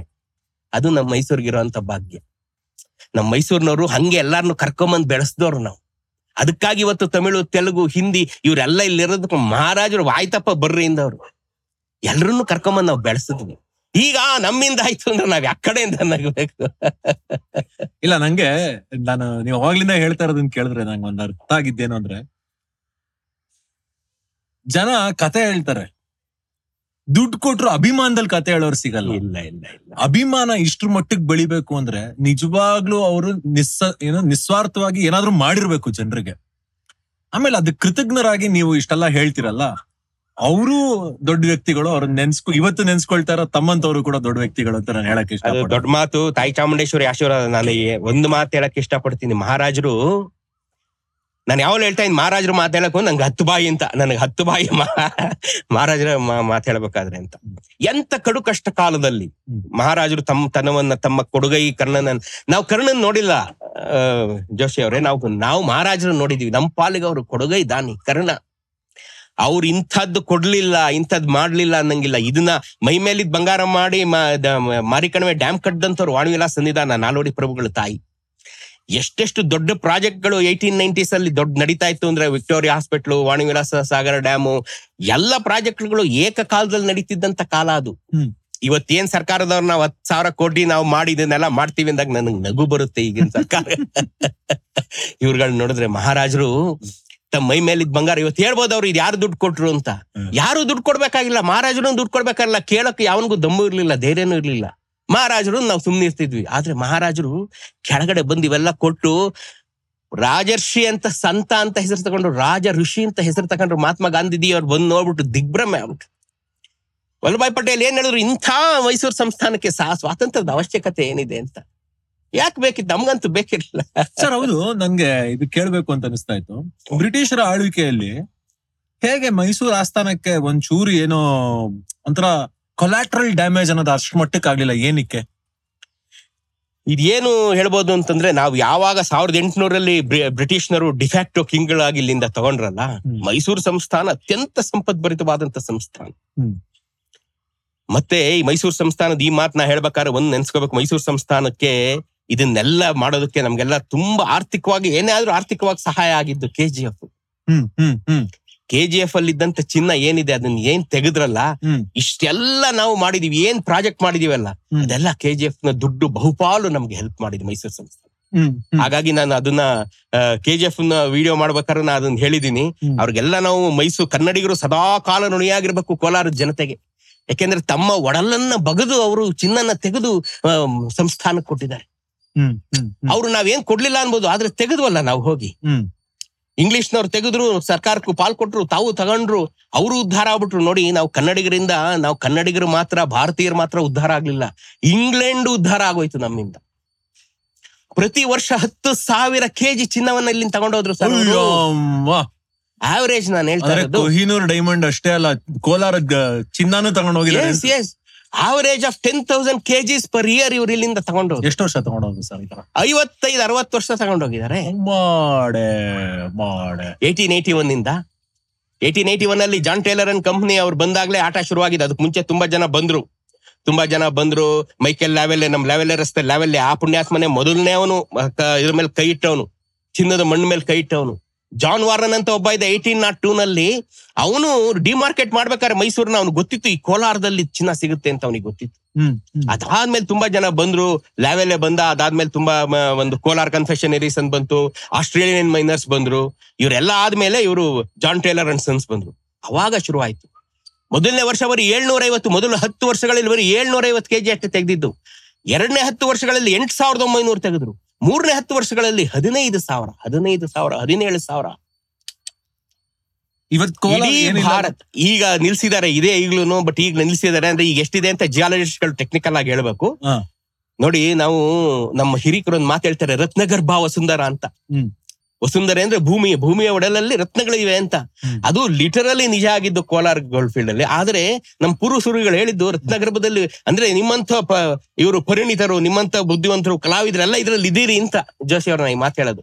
ಅದು ನಮ್ಮ ಮೈಸೂರಿಗಿರುವಂತ ಭಾಗ್ಯ. ನಮ್ಮ ಮೈಸೂರಿನವರು ಹಂಗೆ ಎಲ್ಲಾರನ್ನು ಕರ್ಕೊಂಬಂದ್ ಬೆಳೆಸ್ದವ್ರು ನಾವು. ಅದಕ್ಕಾಗಿ ಇವತ್ತು ತಮಿಳು, ತೆಲುಗು, ಹಿಂದಿ ಇವರೆಲ್ಲ ಇಲ್ಲಿರೋದಕ್ಕೆ ಮಹಾರಾಜರು ವಾಯ್ತಪ್ಪ ಬರ್ರಿ ಇಂದವ್ರು ಎಲ್ರನ್ನು ಕರ್ಕೊಂಬಂದ್ ನಾವು ಬೆಳೆಸಿದ್ವಿ. ಈಗ ನಮ್ಮಿಂದ ಆಯ್ತು ಅಂದ್ರೆ ನಾವ್ ಯಾವ ಕಡೆಯಿಂದ ನಗಬೇಕು? ಇಲ್ಲ, ನೀವು ಅವಾಗ್ಲಿಂದ ಹೇಳ್ತಾ ಇರೋದನ್ನ ಕೇಳಿದ್ರೆ ನಂಗೆ ಒಂದ್ ಅರ್ಥ ಆಗಿದ್ದೇನು ಅಂದ್ರೆ, ಜನ ಕತೆ ಹೇಳ್ತಾರೆ, ದುಡ್ಡು ಕೊಟ್ರು ಅಭಿಮಾನದಲ್ಲಿ ಕತೆ ಹೇಳೋರು ಸಿಗಲ್ಲ. ಇಲ್ಲ, ಅಭಿಮಾನ ಇಷ್ಟ್ರ ಮಟ್ಟಿಗೆ ಬೆಳಿಬೇಕು ಅಂದ್ರೆ ನಿಜವಾಗ್ಲೂ ಅವರು ನಿಸ್ವಾರ್ಥವಾಗಿ ಏನಾದ್ರು ಮಾಡಿರ್ಬೇಕು ಜನರಿಗೆ. ಆಮೇಲೆ ಅದು ಕೃತಜ್ಞರಾಗಿ ನೀವು ಇಷ್ಟೆಲ್ಲ ಹೇಳ್ತಿರಲ್ಲ, ಅವರು ದೊಡ್ಡ ವ್ಯಕ್ತಿಗಳು, ಅವ್ರ ಇವತ್ತು ನೆನ್ಸ್ಕೊಳ್ತಾರ ತಮ್ಮಂತವ್ರು ಕೂಡ ದೊಡ್ಡ ವ್ಯಕ್ತಿಗಳು ಅಂತ ನಾನು ಹೇಳಕ್ ಇಷ್ಟ. ದೊಡ್ಡ ಮಾತು ತಾಯಿ ಚಾಮುಂಡೇಶ್ವರಿ ಆಶೀರ್ವಾದ. ನಾನು ಒಂದು ಮಾತು ಹೇಳಕ್ ಇಷ್ಟಪಡ್ತೀನಿ, ಮಹಾರಾಜರು ನಾನು ಯಾವಾಗ ಹೇಳ್ತಾ ಇದ್ದೀನಿ ಮಹಾರಾಜರು ಮಾತಾಡಕ್ ನಂಗೆ 10 ಬಾಯಿ ಅಂತ, ನನಗೆ 10 ಬಾಯಿ ಮಹಾರಾಜರ ಮಾತಾಡ್ಬೇಕಾದ್ರೆ ಅಂತ. ಎಂತ ಕಡು ಕಷ್ಟ ಕಾಲದಲ್ಲಿ ಮಹಾರಾಜರು ತಮ್ಮ ಕೊಡುಗೈ ಕರ್ಣನ, ನಾವು ಕರ್ಣನ್ ನೋಡಿಲ್ಲ ಜೋಶಿ ಅವರೇ, ನಾವು ಮಹಾರಾಜರು ನೋಡಿದೀವಿ. ನಮ್ಮ ಪಾಲಿಗೆ ಅವರು ಕೊಡುಗೈ ದಾನಿ ಕರ್ಣ. ಅವ್ರು ಇಂಥದ್ದು ಕೊಡ್ಲಿಲ್ಲ, ಇಂಥದ್ದು ಮಾಡ್ಲಿಲ್ಲ ಅನ್ನಂಗಿಲ್ಲ. ಇದನ್ನ ಮೈ ಮೇಲಿದ್ ಬಂಗಾರ ಮಾಡಿ ಮಾರಿಕಣಿವೆ ಡ್ಯಾಮ್ ಕಟ್ಟದಂತವ್ರು ವಾಣಿವಿಲಾಸ ಸಂದಿಧಾನ ನಾಲ್ವಡಿ ಪ್ರಭುಗಳ ತಾಯಿ. ಎಷ್ಟೆಷ್ಟು ದೊಡ್ಡ ಪ್ರಾಜೆಕ್ಟ್ಗಳು 1890s ಅಲ್ಲಿ ದೊಡ್ಡ ನಡೀತಾ ಇತ್ತು ಅಂದ್ರೆ, Victoria hospital, Vanivilasa Sagara dam, ಎಲ್ಲ ಪ್ರಾಜೆಕ್ಟ್ಗಳು ಏಕಕಾಲದಲ್ಲಿ ನಡೀತಿದ್ದಂತ ಕಾಲ ಅದು. ಇವತ್ತೇನ್ ಸರ್ಕಾರದವ್ರು ನಾವು 10,000 ಕೋಟಿ ನಾವು ಮಾಡಿದನ್ನೆಲ್ಲ ಮಾಡ್ತೀವಿ ಅಂದಾಗ ನನಗ್ ನಗು ಬರುತ್ತೆ ಈಗಿನ ಸರ್ಕಾರ. ಇವ್ರುಗಳನ್ನ ನೋಡಿದ್ರೆ ಮಹಾರಾಜರು ತಮ್ಮ ಮೈ ಮೇಲಿದ್ ಬಂಗಾರ. ಇವತ್ತು ಹೇಳ್ಬೋದು ಅವ್ರು ಇದು ಯಾರು ದುಡ್ಡು ಕೊಟ್ರು ಅಂತ. ಯಾರು ದುಡ್ಡು ಕೊಡ್ಬೇಕಾಗಿಲ್ಲ, ಮಹಾರಾಜರು ದುಡ್ಡು ಕೊಡ್ಬೇಕಾಗಿಲ್ಲ. ಕೇಳಕ್ಕೆ ಯಾವನಿಗೂ ದಮ್ಮು ಇರ್ಲಿಲ್ಲ, ಧೈರ್ಯನೂ ಇರ್ಲಿಲ್ಲ. ಮಹಾರಾಜರು ನಾವು ಸುಮ್ಮನೆ ಇರ್ತಿದ್ವಿ. ಆದ್ರೆ ಮಹಾರಾಜರು ಕೆಳಗಡೆ ಬಂದು ಇವೆಲ್ಲ ಕೊಟ್ಟು ರಾಜರ್ಷಿ ಅಂತ, ಸಂತ ಅಂತ ಹೆಸರು ತಗೊಂಡ್ರು, ರಾಜ ಋಷಿ ಅಂತ ಹೆಸರು ತಗೊಂಡ್ರು. ಮಹಾತ್ಮ ಗಾಂಧೀಜಿ ಅವ್ರು ಬಂದು ನೋಡ್ಬಿಟ್ಟು ದಿಗ್ಭ್ರಮೆ ಆಗ್ಬಿಟ್ಟು ವಲ್ಲಭಾಯ್ ಪಟೇಲ್ ಏನ್ ಹೇಳಿದ್ರು, ಇಂಥ ಮೈಸೂರು ಸಂಸ್ಥಾನಕ್ಕೆ ಸ್ವಾತಂತ್ರ್ಯದ ಅವಶ್ಯಕತೆ ಏನಿದೆ ಅಂತ. ಯಾಕೆ ಬೇಕಿತ್ತು, ನಮ್ಗಂತೂ ಬೇಕಿರ್ಲಿಲ್ಲ ಸರ್. ಹೌದು, ನನ್ಗೆ ಇದು ಕೇಳ್ಬೇಕು ಅಂತ ಅನಿಸ್ತಾ ಇತ್ತು. ಬ್ರಿಟಿಷರ ಆಳ್ವಿಕೆಯಲ್ಲಿ ಹೇಗೆ ಮೈಸೂರು ಆಸ್ಥಾನಕ್ಕೆ ಒಂಚೂರು ಏನೋ ಒಂಥರ ಕೊಲ್ಯಾಟ್ರಲ್ ಡ್ಯಾಮೇಜ್ ಅನ್ನೋದು ಅಷ್ಟು ಮಟ್ಟಕ್ಕೆ ಆಗ್ಲಿಲ್ಲ, ಏನಕ್ಕೆ? ಇದೇನು ಹೇಳ್ಬೋದು ಅಂತಂದ್ರೆ, ನಾವು ಯಾವಾಗ 1800 ಬ್ರಿಟಿಷ್ನರು ಡಿಫ್ಯಾಕ್ಟೋ ಕಿಂಗ್ಗಳಾಗಿ ಇಲ್ಲಿಂದ ತಗೊಂಡ್ರಲ್ಲ, ಮೈಸೂರು ಸಂಸ್ಥಾನ ಅತ್ಯಂತ ಸಂಪದ್ಭರಿತವಾದಂತ ಸಂಸ್ಥಾನ. ಮತ್ತೆ ಈ ಮೈಸೂರು ಸಂಸ್ಥಾನದ ಈ ಮಾತನ್ನ ಹೇಳ್ಬೇಕಾದ್ರೆ ಒಂದ್ ನೆನ್ಸ್ಕೋಬೇಕು, ಮೈಸೂರು ಸಂಸ್ಥಾನಕ್ಕೆ ಇದನ್ನೆಲ್ಲ ಮಾಡೋದಕ್ಕೆ ನಮ್ಗೆಲ್ಲ ತುಂಬಾ ಆರ್ಥಿಕವಾಗಿ ಏನಾದ್ರೂ ಆರ್ಥಿಕವಾಗಿ ಸಹಾಯ ಆಗಿದ್ದು KGF. KGF ಅಲ್ಲಿ ಇದ್ದಂತ ಚಿನ್ನ ಏನಿದೆ ಅದನ್ನ ಏನ್ ತೆಗೆದ್ರಲ್ಲ, ಇಷ್ಟೆಲ್ಲ ನಾವು ಮಾಡಿದೀವಿ, ಏನ್ ಪ್ರಾಜೆಕ್ಟ್ ಮಾಡಿದೀವಲ್ಲ, ಅದೆಲ್ಲ KGF ನ ದುಡ್ಡು ಬಹುಪಾಲು ನಮ್ಗೆ ಹೆಲ್ಪ್ ಮಾಡಿದ್ವಿ ಮೈಸೂರು ಸಂಸ್ಥಾನ. ಹಾಗಾಗಿ ನಾನು ಅದನ್ನ KGF ನ ವಿಡಿಯೋ ಮಾಡ್ಬೇಕಾದ್ರೆ ನಾನು ಅದನ್ನ ಹೇಳಿದೀನಿ. ಅವ್ರಿಗೆಲ್ಲ ನಾವು ಮೈಸೂರು ಕನ್ನಡಿಗರು ಸದಾ ಕಾಲ ನುಣಿಯಾಗಿರ್ಬೇಕು ಕೋಲಾರದ ಜನತೆಗೆ. ಯಾಕೆಂದ್ರೆ ತಮ್ಮ ಒಡಲನ್ನ ಬಗದು ಅವರು ಚಿನ್ನನ ತೆಗೆದು ಸಂಸ್ಥಾನಕ್ಕೆ ಕೊಟ್ಟಿದ್ದಾರೆ. ಅವ್ರು ನಾವೇನ್ ಕೊಡ್ಲಿಲ್ಲ ಅನ್ಬೋದು, ಆದ್ರೆ ತೆಗೆದ್ವಲ್ಲ ನಾವು ಹೋಗಿ. ಇಂಗ್ಲಿಷ್ನವ್ರು ತೆಗೆದ್ರು, ಸರ್ಕಾರಕ್ಕೂ ಪಾಲ್ ಕೊಟ್ರು, ತಾವು ತಗೊಂಡ್ರು, ಅವರು ಉದ್ಧಾರ ಆಗ್ಬಿಟ್ರು. ನೋಡಿ, ನಾವು ಕನ್ನಡಿಗರಿಂದ, ನಾವು ಕನ್ನಡಿಗರು ಮಾತ್ರ, ಭಾರತೀಯರು ಮಾತ್ರ ಉದ್ಧಾರ ಆಗ್ಲಿಲ್ಲ, ಇಂಗ್ಲೆಂಡ್ ಉದ್ಧಾರ ಆಗೋಯ್ತು ನಮ್ಮಿಂದ. ಪ್ರತಿ ವರ್ಷ 10,000 kg ಚಿನ್ನವನ್ನ ಇಲ್ಲಿಂದ ತಗೊಂಡೋದ್ರು ಸರ್. ಆವರೇಜ್ ನಾನು ಹೇಳ್ತಾ ಇರೋದು ಕೊಹಿನೂರ್ ಡೈಮಂಡ್ ಅಷ್ಟೇ ಅಲ್ಲ, ಕೋಲಾರ ಚಿನ್ನಾನು ತಗೊಂಡೋಗಿಲ್ಲ. Average of 10,000 kg per year ಇವ್ರು ಇಲ್ಲಿಂದ ತಗೊಂಡೋಗಿ. ಎಷ್ಟು ವರ್ಷ ತಗೊಂಡೋದ್ರು ಸರ್? 55-60 ವರ್ಷ ತಗೊಂಡೋಗಿದ್ದಾರೆ. 1881 ಇಂದ. 1881 ಅಲ್ಲಿ ಜಾನ್ ಟೇಲರ್ ಅಂಡ್ ಕಂಪ್ನಿ ಅವ್ರು ಬಂದಾಗ್ಲೇ ಆಟ ಶುರುವಾಗಿದೆ. ಅದಕ್ಕೆ ಮುಂಚೆ ತುಂಬಾ ಜನ ಬಂದ್ರು. ಮೈಕೆಲ್ ಲ್ಯಾವೆಲ್ಲೆ, ನಮ್ ಲ್ಯಾವೆಲ್ಲೆ ರಸ್ತೆ ಲ್ಯಾವೆಲ್ಲೆ, ಆ ಪುಣ್ಯಾತ್ಮನೆ ಮೊದಲನೇ ಅವನು ಇದ್ರ ಮೇಲೆ ಕೈ ಇಟ್ಟವನು, ಚಿನ್ನದ ಮಣ್ಣು ಮೇಲೆ ಕೈ ಇಟ್ಟವನು. ಜಾನ್ ವಾರ್ನನ್ ಅಂತ ಒಬ್ಬ ಇದ್ದ 1802 ನಲ್ಲಿ. ಅವನು ಡಿಮಾರ್ಕೆಟ್ ಮಾಡ್ಬೇಕಾದ್ರೆ ಮೈಸೂರ್ನ, ಅವ್ನು ಗೊತ್ತಿತ್ತು ಈ ಕೋಲಾರದಲ್ಲಿ ಚಿನ್ನ ಸಿಗುತ್ತೆ ಅಂತ ಅವನಿಗೆ ಗೊತ್ತಿತ್ತು. ಅದಾದ್ಮೇಲೆ ತುಂಬಾ ಜನ ಬಂದ್ರು, ಲ್ಯಾವೆಲ್ಲೆ ಬಂದ. ಅದಾದ್ಮೇಲೆ ತುಂಬಾ ಒಂದು ಕೋಲಾರ್ ಕನ್ಫೆಷನರೀಸ್ ಅಂತ ಬಂತು, ಆಸ್ಟ್ರೇಲಿಯನ್ ಮೈನರ್ಸ್ ಬಂದ್ರು. ಇವರೆಲ್ಲ ಆದ್ಮೇಲೆ ಇವರು ಜಾನ್ ಟೇಲರ್ ಅಂಡ್ ಸನ್ಸ್ ಬಂದ್ರು. ಅವಾಗ ಶುರುವಾಯ್ತು. ಮೊದಲನೇ ವರ್ಷ ಬರೀ 750, ಮೊದಲು 10 ವರ್ಷಗಳಲ್ಲಿ ಬರೀ 750 kg ಅಷ್ಟೇ ತೆಗೆದಿದ್ದು. ಎರಡನೇ 10 ವರ್ಷಗಳಲ್ಲಿ 8,900 ತೆಗೆದ್ರು. ಮೂರನೇ 10 ವರ್ಷಗಳಲ್ಲಿ 15,000, 17,000, 17,000. ಇವತ್ತು ಭಾರತ ಈಗ ನಿಲ್ಸಿದ್ದಾರೆ, ಇದೇ ಈಗ್ಲೂ. ಬಟ್ ಈಗ ನಿಲ್ಸಿದ್ದಾರೆ ಅಂದ್ರೆ ಈಗ ಎಷ್ಟಿದೆ ಅಂತ ಜಿಯಾಲಜಿಸ್ಟ್ ಗಳು ಟೆಕ್ನಿಕಲ್ ಆಗಿ ಹೇಳ್ಬೇಕು. ನೋಡಿ, ನಾವು ನಮ್ಮ ಹಿರಿಕರು ಒಂದು ಮಾತು ಹೇಳ್ತಾರೆ, ರತ್ನಗರ್ಭ ವಸುಂಧರ ಅಂತ. ವಸುಂಧರೆ ಅಂದ್ರೆ ಭೂಮಿಯ ಒಡಲಲ್ಲಿ ರತ್ನಗಳಿವೆ ಅಂತ. ಅದು ಲಿಟರಲಿ ನಿಜ ಆಗಿದ್ದು ಕೋಲಾರ ಗೋಲ್ಡ್ ಫೀಲ್ಡ್ ಅಲ್ಲಿ. ಆದ್ರೆ ನಮ್ಮ ಪೂರ್ವಸೂರಿಗಳು ಹೇಳಿದ್ದು ರತ್ನಗರ್ಭದಲ್ಲಿ ಅಂದ್ರೆ ನಿಮ್ಮಂಥ ಇವರು ಪರಿಣಿತರು, ನಿಮ್ಮಂತ ಬುದ್ಧಿವಂತರು, ಕಲಾವಿದರೆಲ್ಲ ಇದ್ರಲ್ಲಿ ಇದೀರಿ ಅಂತ ಜೋಶಿ ಅವ್ರನ್ನ ಈ ಮಾತು ಹೇಳೋದು.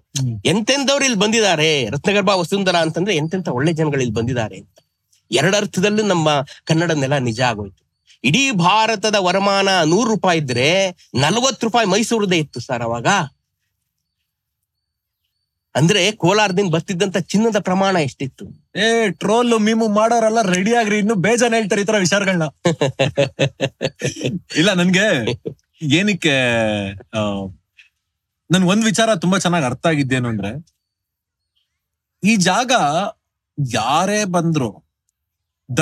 ಎಂತೆಂಥವ್ರು ಇಲ್ಲಿ ಬಂದಿದ್ದಾರೆ, ರತ್ನಗರ್ಭ ವಸುಂಧರ ಅಂತಂದ್ರೆ ಎಂತೆಂಥ ಒಳ್ಳೆ ಜನಗಳು ಇಲ್ಲಿ ಬಂದಿದ್ದಾರೆ ಅಂತ. ಎರಡರ್ಥದಲ್ಲೂ ನಮ್ಮ ಕನ್ನಡ ನೆಲ ನಿಜ ಆಗೋಯ್ತು. ಇಡೀ ಭಾರತದ ವರಮಾನ 100 ರೂಪಾಯಿ ಇದ್ರೆ 40 ರೂಪಾಯಿ ಮೈಸೂರದೇ ಇತ್ತು ಸರ್ ಅವಾಗ. ಅಂದ್ರೆ ಕೋಲಾರದಿಂದ ಬರ್ತಿದ್ದಂತ ಚಿನ್ನದ ಪ್ರಮಾಣ ಎಷ್ಟಿತ್ತು. ಟ್ರೋಲ್ ಮೀಮು ಮಾಡೋರೆಲ್ಲ ರೆಡಿ ಆಗ್ರಿ, ಇನ್ನು ಬೇಜಾನ್ ಹೇಳ್ತಾರೆ ಈ ತರ ವಿಚಾರಗಳನ್ನ. ಇಲ್ಲ, ನನ್ಗೆ ಏನಕ್ಕೆ ಒಂದ್ ವಿಚಾರ ತುಂಬಾ ಚೆನ್ನಾಗಿ ಅರ್ಥ ಆಗಿದ್ದೇನು ಅಂದ್ರೆ, ಈ ಜಾಗ ಯಾರೇ ಬಂದ್ರು,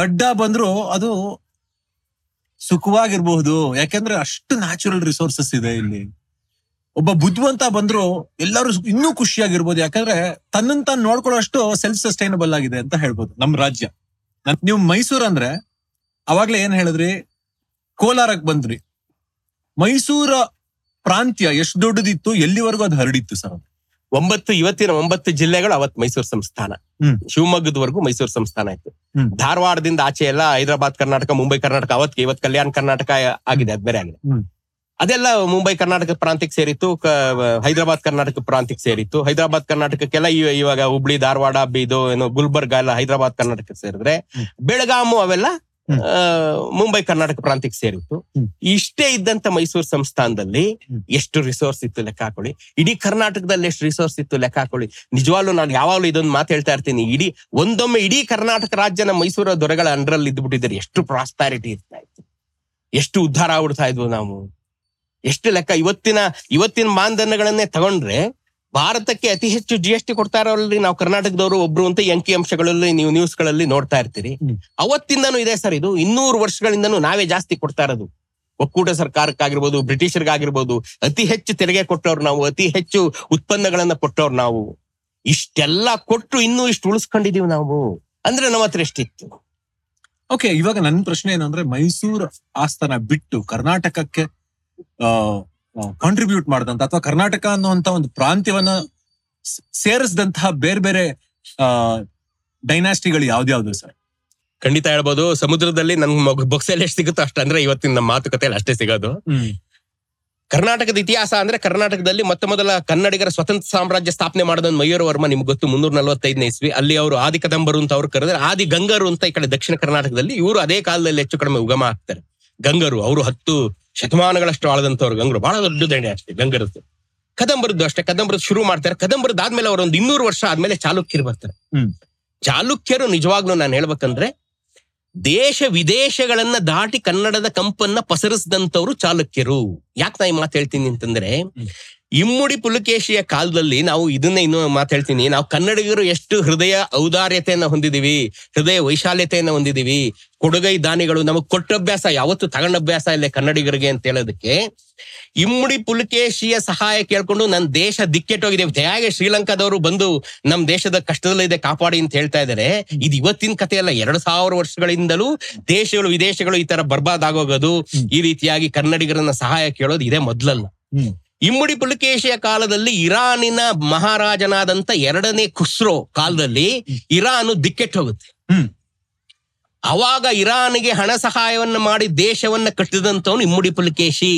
ದಡ್ಡ ಬಂದ್ರು, ಅದು ಸುಖವಾಗಿರ್ಬಹುದು. ಯಾಕೆಂದ್ರೆ ಅಷ್ಟು ನ್ಯಾಚುರಲ್ ರಿಸೋರ್ಸಸ್ ಇದೆ ಇಲ್ಲಿ. ಒಬ್ಬ ಬುದ್ಧಿವಂತ ಬಂದ್ರು, ಎಲ್ಲರೂ ಇನ್ನೂ ಖುಷಿಯಾಗಿರ್ಬೋದು. ಯಾಕಂದ್ರೆ ತನ್ನ ತಾನು ನೋಡ್ಕೊಳ್ಳೋಷ್ಟು ಸೆಲ್ಫ್ ಸಸ್ಟೈನಬಲ್ ಆಗಿದೆ ಅಂತ ಹೇಳ್ಬೋದು ನಮ್ ರಾಜ್ಯ. ನೀವು ಮೈಸೂರು ಅಂದ್ರೆ ಅವಾಗ್ಲೇ ಏನ್ ಹೇಳಿದ್ರಿ, ಕೋಲಾರಕ್ಕೆ ಬಂದ್ರಿ. ಮೈಸೂರ ಪ್ರಾಂತ್ಯ ಎಷ್ಟು ದೊಡ್ಡದಿತ್ತು, ಎಲ್ಲಿವರೆಗೂ ಅದು ಹರಡಿತ್ತು ಸರ್? ಇವತ್ತಿನ 9 ಜಿಲ್ಲೆಗಳು ಅವತ್ ಮೈಸೂರು ಸಂಸ್ಥಾನ. ಶಿವಮೊಗ್ಗದವರೆಗೂ ಮೈಸೂರು ಸಂಸ್ಥಾನ ಇತ್ತು. ಧಾರವಾಡದಿಂದ ಆಚೆ ಎಲ್ಲ ಹೈದರಾಬಾದ್ ಕರ್ನಾಟಕ, ಮುಂಬೈ ಕರ್ನಾಟಕ, ಅವತ್ಗೆ ಇವತ್ ಕಲ್ಯಾಣ ಕರ್ನಾಟಕ ಆಗಿದೆ, ಅದ್ ಬೇರೆ ಆಗಿದೆ. ಅದೆಲ್ಲ ಮುಂಬೈ ಕರ್ನಾಟಕ ಪ್ರಾಂತ್ಯಕ್ಕೆ ಸೇರಿತ್ತು, ಹೈದರಾಬಾದ್ ಕರ್ನಾಟಕ ಪ್ರಾಂತ್ಯಕ್ಕೆ ಸೇರಿತ್ತು. ಹೈದರಾಬಾದ್ ಕರ್ನಾಟಕಕ್ಕೆಲ್ಲ ಇವಾಗ ಹುಬ್ಳಿ, ಧಾರವಾಡ, ಬೀದು, ಏನೋ ಗುಲ್ಬರ್ಗ ಎಲ್ಲ ಹೈದರಾಬಾದ್ ಕರ್ನಾಟಕಕ್ಕೆ ಸೇರಿದ್ರೆ, ಬೆಳಗಾಮು ಅವೆಲ್ಲ ಮುಂಬೈ ಕರ್ನಾಟಕ ಪ್ರಾಂತ್ಯಕ್ಕೆ ಸೇರಿತ್ತು. ಇಷ್ಟೇ ಇದ್ದಂತ ಮೈಸೂರು ಸಂಸ್ಥಾನದಲ್ಲಿ ಎಷ್ಟು ರಿಸೋರ್ಸ್ ಇತ್ತು ಲೆಕ್ಕ ಹಾಕೊಳ್ಳಿ. ಇಡೀ ಕರ್ನಾಟಕದಲ್ಲಿ ಎಷ್ಟು ರಿಸೋರ್ಸ್ ಇತ್ತು ಲೆಕ್ಕ ಹಾಕೊಳ್ಳಿ. ನಿಜವಾಗ್ಲೂ ನಾನು ಯಾವಾಗ್ಲೂ ಇದೊಂದು ಮಾತು ಹೇಳ್ತಾ ಇರ್ತೀನಿ, ಒಂದೊಮ್ಮೆ ಇಡೀ ಕರ್ನಾಟಕ ರಾಜ್ಯನ ಮೈಸೂರ ದೊರೆಗಳ ಅಂಡರಲ್ಲಿ ಇದ್ಬಿಟ್ಟಿದ್ದಾರೆ. ಎಷ್ಟು ಪ್ರಾಸ್ಪಾರಿಟಿ ಇರ್ತಾ ಇತ್ತು, ಎಷ್ಟು ಉದ್ಧಾರ ಆಗ್ಬಿಡ್ತಾ ಇದ್ವು ನಾವು, ಎಷ್ಟು ಲೆಕ್ಕ. ಇವತ್ತಿನ ಮಾನದಂಡಗಳನ್ನೇ ತಗೊಂಡ್ರೆ ಭಾರತಕ್ಕೆ ಅತಿ ಹೆಚ್ಚು GST ಕೊಡ್ತಾ ಇರೋರಲ್ಲಿ ನಾವು ಕರ್ನಾಟಕದವರು ಒಬ್ರು ಅಂತ ಅಂಕಿ ಅಂಶಗಳಲ್ಲಿ ನೀವು ನ್ಯೂಸ್ಗಳಲ್ಲಿ ನೋಡ್ತಾ ಇರ್ತೀರಿ. ಅವತ್ತಿಂದನೂ ಇದೆ ಸರ್, ಇದು 200 ವರ್ಷಗಳಿಂದನೂ ನಾವೇ ಜಾಸ್ತಿ ಕೊಡ್ತಾ ಇರೋದು. ಒಕ್ಕೂಟ ಸರ್ಕಾರಕ್ಕಾಗಿರ್ಬೋದು, ಬ್ರಿಟಿಷರ್ಗಾಗಿರ್ಬೋದು, ಅತಿ ಹೆಚ್ಚು ತೆರಿಗೆ ಕೊಟ್ಟವ್ರು ನಾವು, ಅತಿ ಹೆಚ್ಚು ಉತ್ಪನ್ನಗಳನ್ನ ಕೊಟ್ಟವ್ರು ನಾವು. ಇಷ್ಟೆಲ್ಲ ಕೊಟ್ಟು ಇನ್ನೂ ಇಷ್ಟು ಉಳಿಸ್ಕೊಂಡಿದೀವಿ ನಾವು ಅಂದ್ರೆ ನಮ್ಮ ಹತ್ರ ಎಷ್ಟಿತ್ತು. ಓಕೆ, ಇವಾಗ ನನ್ನ ಪ್ರಶ್ನೆ ಏನಂದ್ರೆ, ಮೈಸೂರು ಆಸ್ಥಾನ ಬಿಟ್ಟು ಕರ್ನಾಟಕಕ್ಕೆ ಕಾಂಟ್ರಿಬ್ಯೂಟ್ ಮಾಡಿದಂತ ಅಥವಾ ಕರ್ನಾಟಕ ಅನ್ನುವಂತ ಒಂದು ಪ್ರಾಂತ್ಯವನ್ನ ಸೇರಿಸಿದಂತಹ ಬೇರೆ ಬೇರೆ ಡೈನಾಸ್ಟಿಗಳು ಯಾವ್ದ್ಯಾವ್ದು ಸರ್? ಖಂಡಿತ ಹೇಳ್ಬೋದು. ಸಮುದ್ರದಲ್ಲಿ ನನ್ಗೆ ಬೊಕ್ಸೆಲ್ ಎಷ್ಟು ಸಿಗುತ್ತೋ ಅಷ್ಟ, ಅಂದ್ರೆ ಇವತ್ತಿನ ಮಾತುಕತೆಯಲ್ಲಿ ಅಷ್ಟೇ ಸಿಗೋದು. ಕರ್ನಾಟಕದ ಇತಿಹಾಸ ಅಂದ್ರೆ, ಕರ್ನಾಟಕದಲ್ಲಿ ಮೊದಲ ಕನ್ನಡಿಗರ ಸ್ವತಂತ್ರ ಸಾಮ್ರಾಜ್ಯ ಸ್ಥಾಪನೆ ಮಾಡಿದ ಮಯೂರವರ್ಮ, ನಿಮ್ಗೆ ಗೊತ್ತು, 345ನೇ ಇಸ್ವಿ. ಅಲ್ಲಿ ಅವರು ಆದಿ ಕದಂಬರು ಅಂತ ಅವ್ರು ಕರೆದ್ರೆ, ಆದಿ ಗಂಗರು ಅಂತ ಈ ಕಡೆ ದಕ್ಷಿಣ ಕರ್ನಾಟಕದಲ್ಲಿ. ಇವರು ಅದೇ ಕಾಲದಲ್ಲಿ ಹೆಚ್ಚು ಕಡಿಮೆ ಉಗಮ ಆಗ್ತಾರೆ. ಗಂಗರು ಅವರು 10 ಶತಮಾನಗಳಷ್ಟು ಆಳದಂತವ್ರು. ಗಂಗರು ಬಹಳ ದೊಡ್ಡ ದಂಡೆ ಅಷ್ಟೇ. ಗಂಗರದ್ದು ಕದಂಬರದ್ದು ಅಷ್ಟೇ. ಕದಂಬರದ್ದು ಶುರು ಮಾಡ್ತಾರೆ. ಕದಂಬರದಾದ್ಮೇಲೆ ಅವರು 200 ವರ್ಷ ಆದ್ಮೇಲೆ ಚಾಲುಕ್ಯರು ಬರ್ತಾರೆ. ಚಾಲುಕ್ಯರು ನಿಜವಾಗ್ಲೂ ನಾನು ಹೇಳ್ಬೇಕಂದ್ರೆ, ದೇಶ ವಿದೇಶಗಳನ್ನ ದಾಟಿ ಕನ್ನಡದ ಕಂಪನ್ನ ಪಸರಿಸಿದಂತವ್ರು ಚಾಲುಕ್ಯರು. ಯಾಕೆ ನಾ ಈ ಮಾತು ಹೇಳ್ತೀನಿ ಅಂತಂದ್ರೆ, ಇಮ್ಮಡಿ ಪುಲಕೇಶಿಯ ಕಾಲದಲ್ಲಿ ನಾವು ಇದನ್ನೇ ಇನ್ನೂ ಮಾತು ಹೇಳ್ತೀನಿ. ನಾವು ಕನ್ನಡಿಗರು ಎಷ್ಟು ಹೃದಯ ಔದಾರ್ಯತೆಯನ್ನ ಹೊಂದಿದೀವಿ, ಹೃದಯ ವೈಶಾಲ್ಯತೆಯನ್ನ ಹೊಂದಿದೀವಿ. ಕೊಡುಗೈ ದಾನಿಗಳು, ನಮಗ್ ಕೊಟ್ಟ ಅಭ್ಯಾಸ ಯಾವತ್ತು ತಗೊಂಡ ಅಭ್ಯಾಸ ಇಲ್ಲ ಕನ್ನಡಿಗರಿಗೆ ಅಂತ ಹೇಳೋದಕ್ಕೆ. ಇಮ್ಮಡಿ ಪುಲಕೇಶಿಯ ಸಹಾಯ ಕೇಳ್ಕೊಂಡು ನನ್ನ ದೇಶ ದಿಕ್ಕೆಟ್ಟೋಗಿದೆ, ಹೇಗೆ ಶ್ರೀಲಂಕಾದವರು ಬಂದು ನಮ್ಮ ದೇಶದ ಕಷ್ಟದಲ್ಲಿದೆ ಕಾಪಾಡಿ ಅಂತ ಹೇಳ್ತಾ ಇದಾರೆ, ಇದು ಇವತ್ತಿನ ಕಥೆ ಅಲ್ಲ. 2000 ವರ್ಷಗಳಿಂದಲೂ ದೇಶಗಳು ವಿದೇಶಗಳು ಈ ತರ ಬರ್ಬಾದಾಗೋಗೋದು, ಈ ರೀತಿಯಾಗಿ ಕನ್ನಡಿಗರನ್ನ ಸಹಾಯ ಕೇಳೋದು ಇದೇ ಮೊದ್ಲಲ್ಲ. ಇಮ್ಮಡಿ ಪುಲಕೇಶಿಯ ಕಾಲದಲ್ಲಿ ಇರಾನಿನ ಮಹಾರಾಜನಾದಂತ 2ನೇ ಖುಸ್ರೋ ಕಾಲದಲ್ಲಿ ಇರಾನು ದಿಕ್ಕೆಟ್ಟು ಹೋಗುತ್ತೆ. ಅವಾಗ ಇರಾನಿಗೆ ಹಣ ಸಹಾಯವನ್ನ ಮಾಡಿ ದೇಶವನ್ನ ಕಟ್ಟಿದಂತವನು ಇಮ್ಮಡಿ ಪುಲಕೇಶಿ.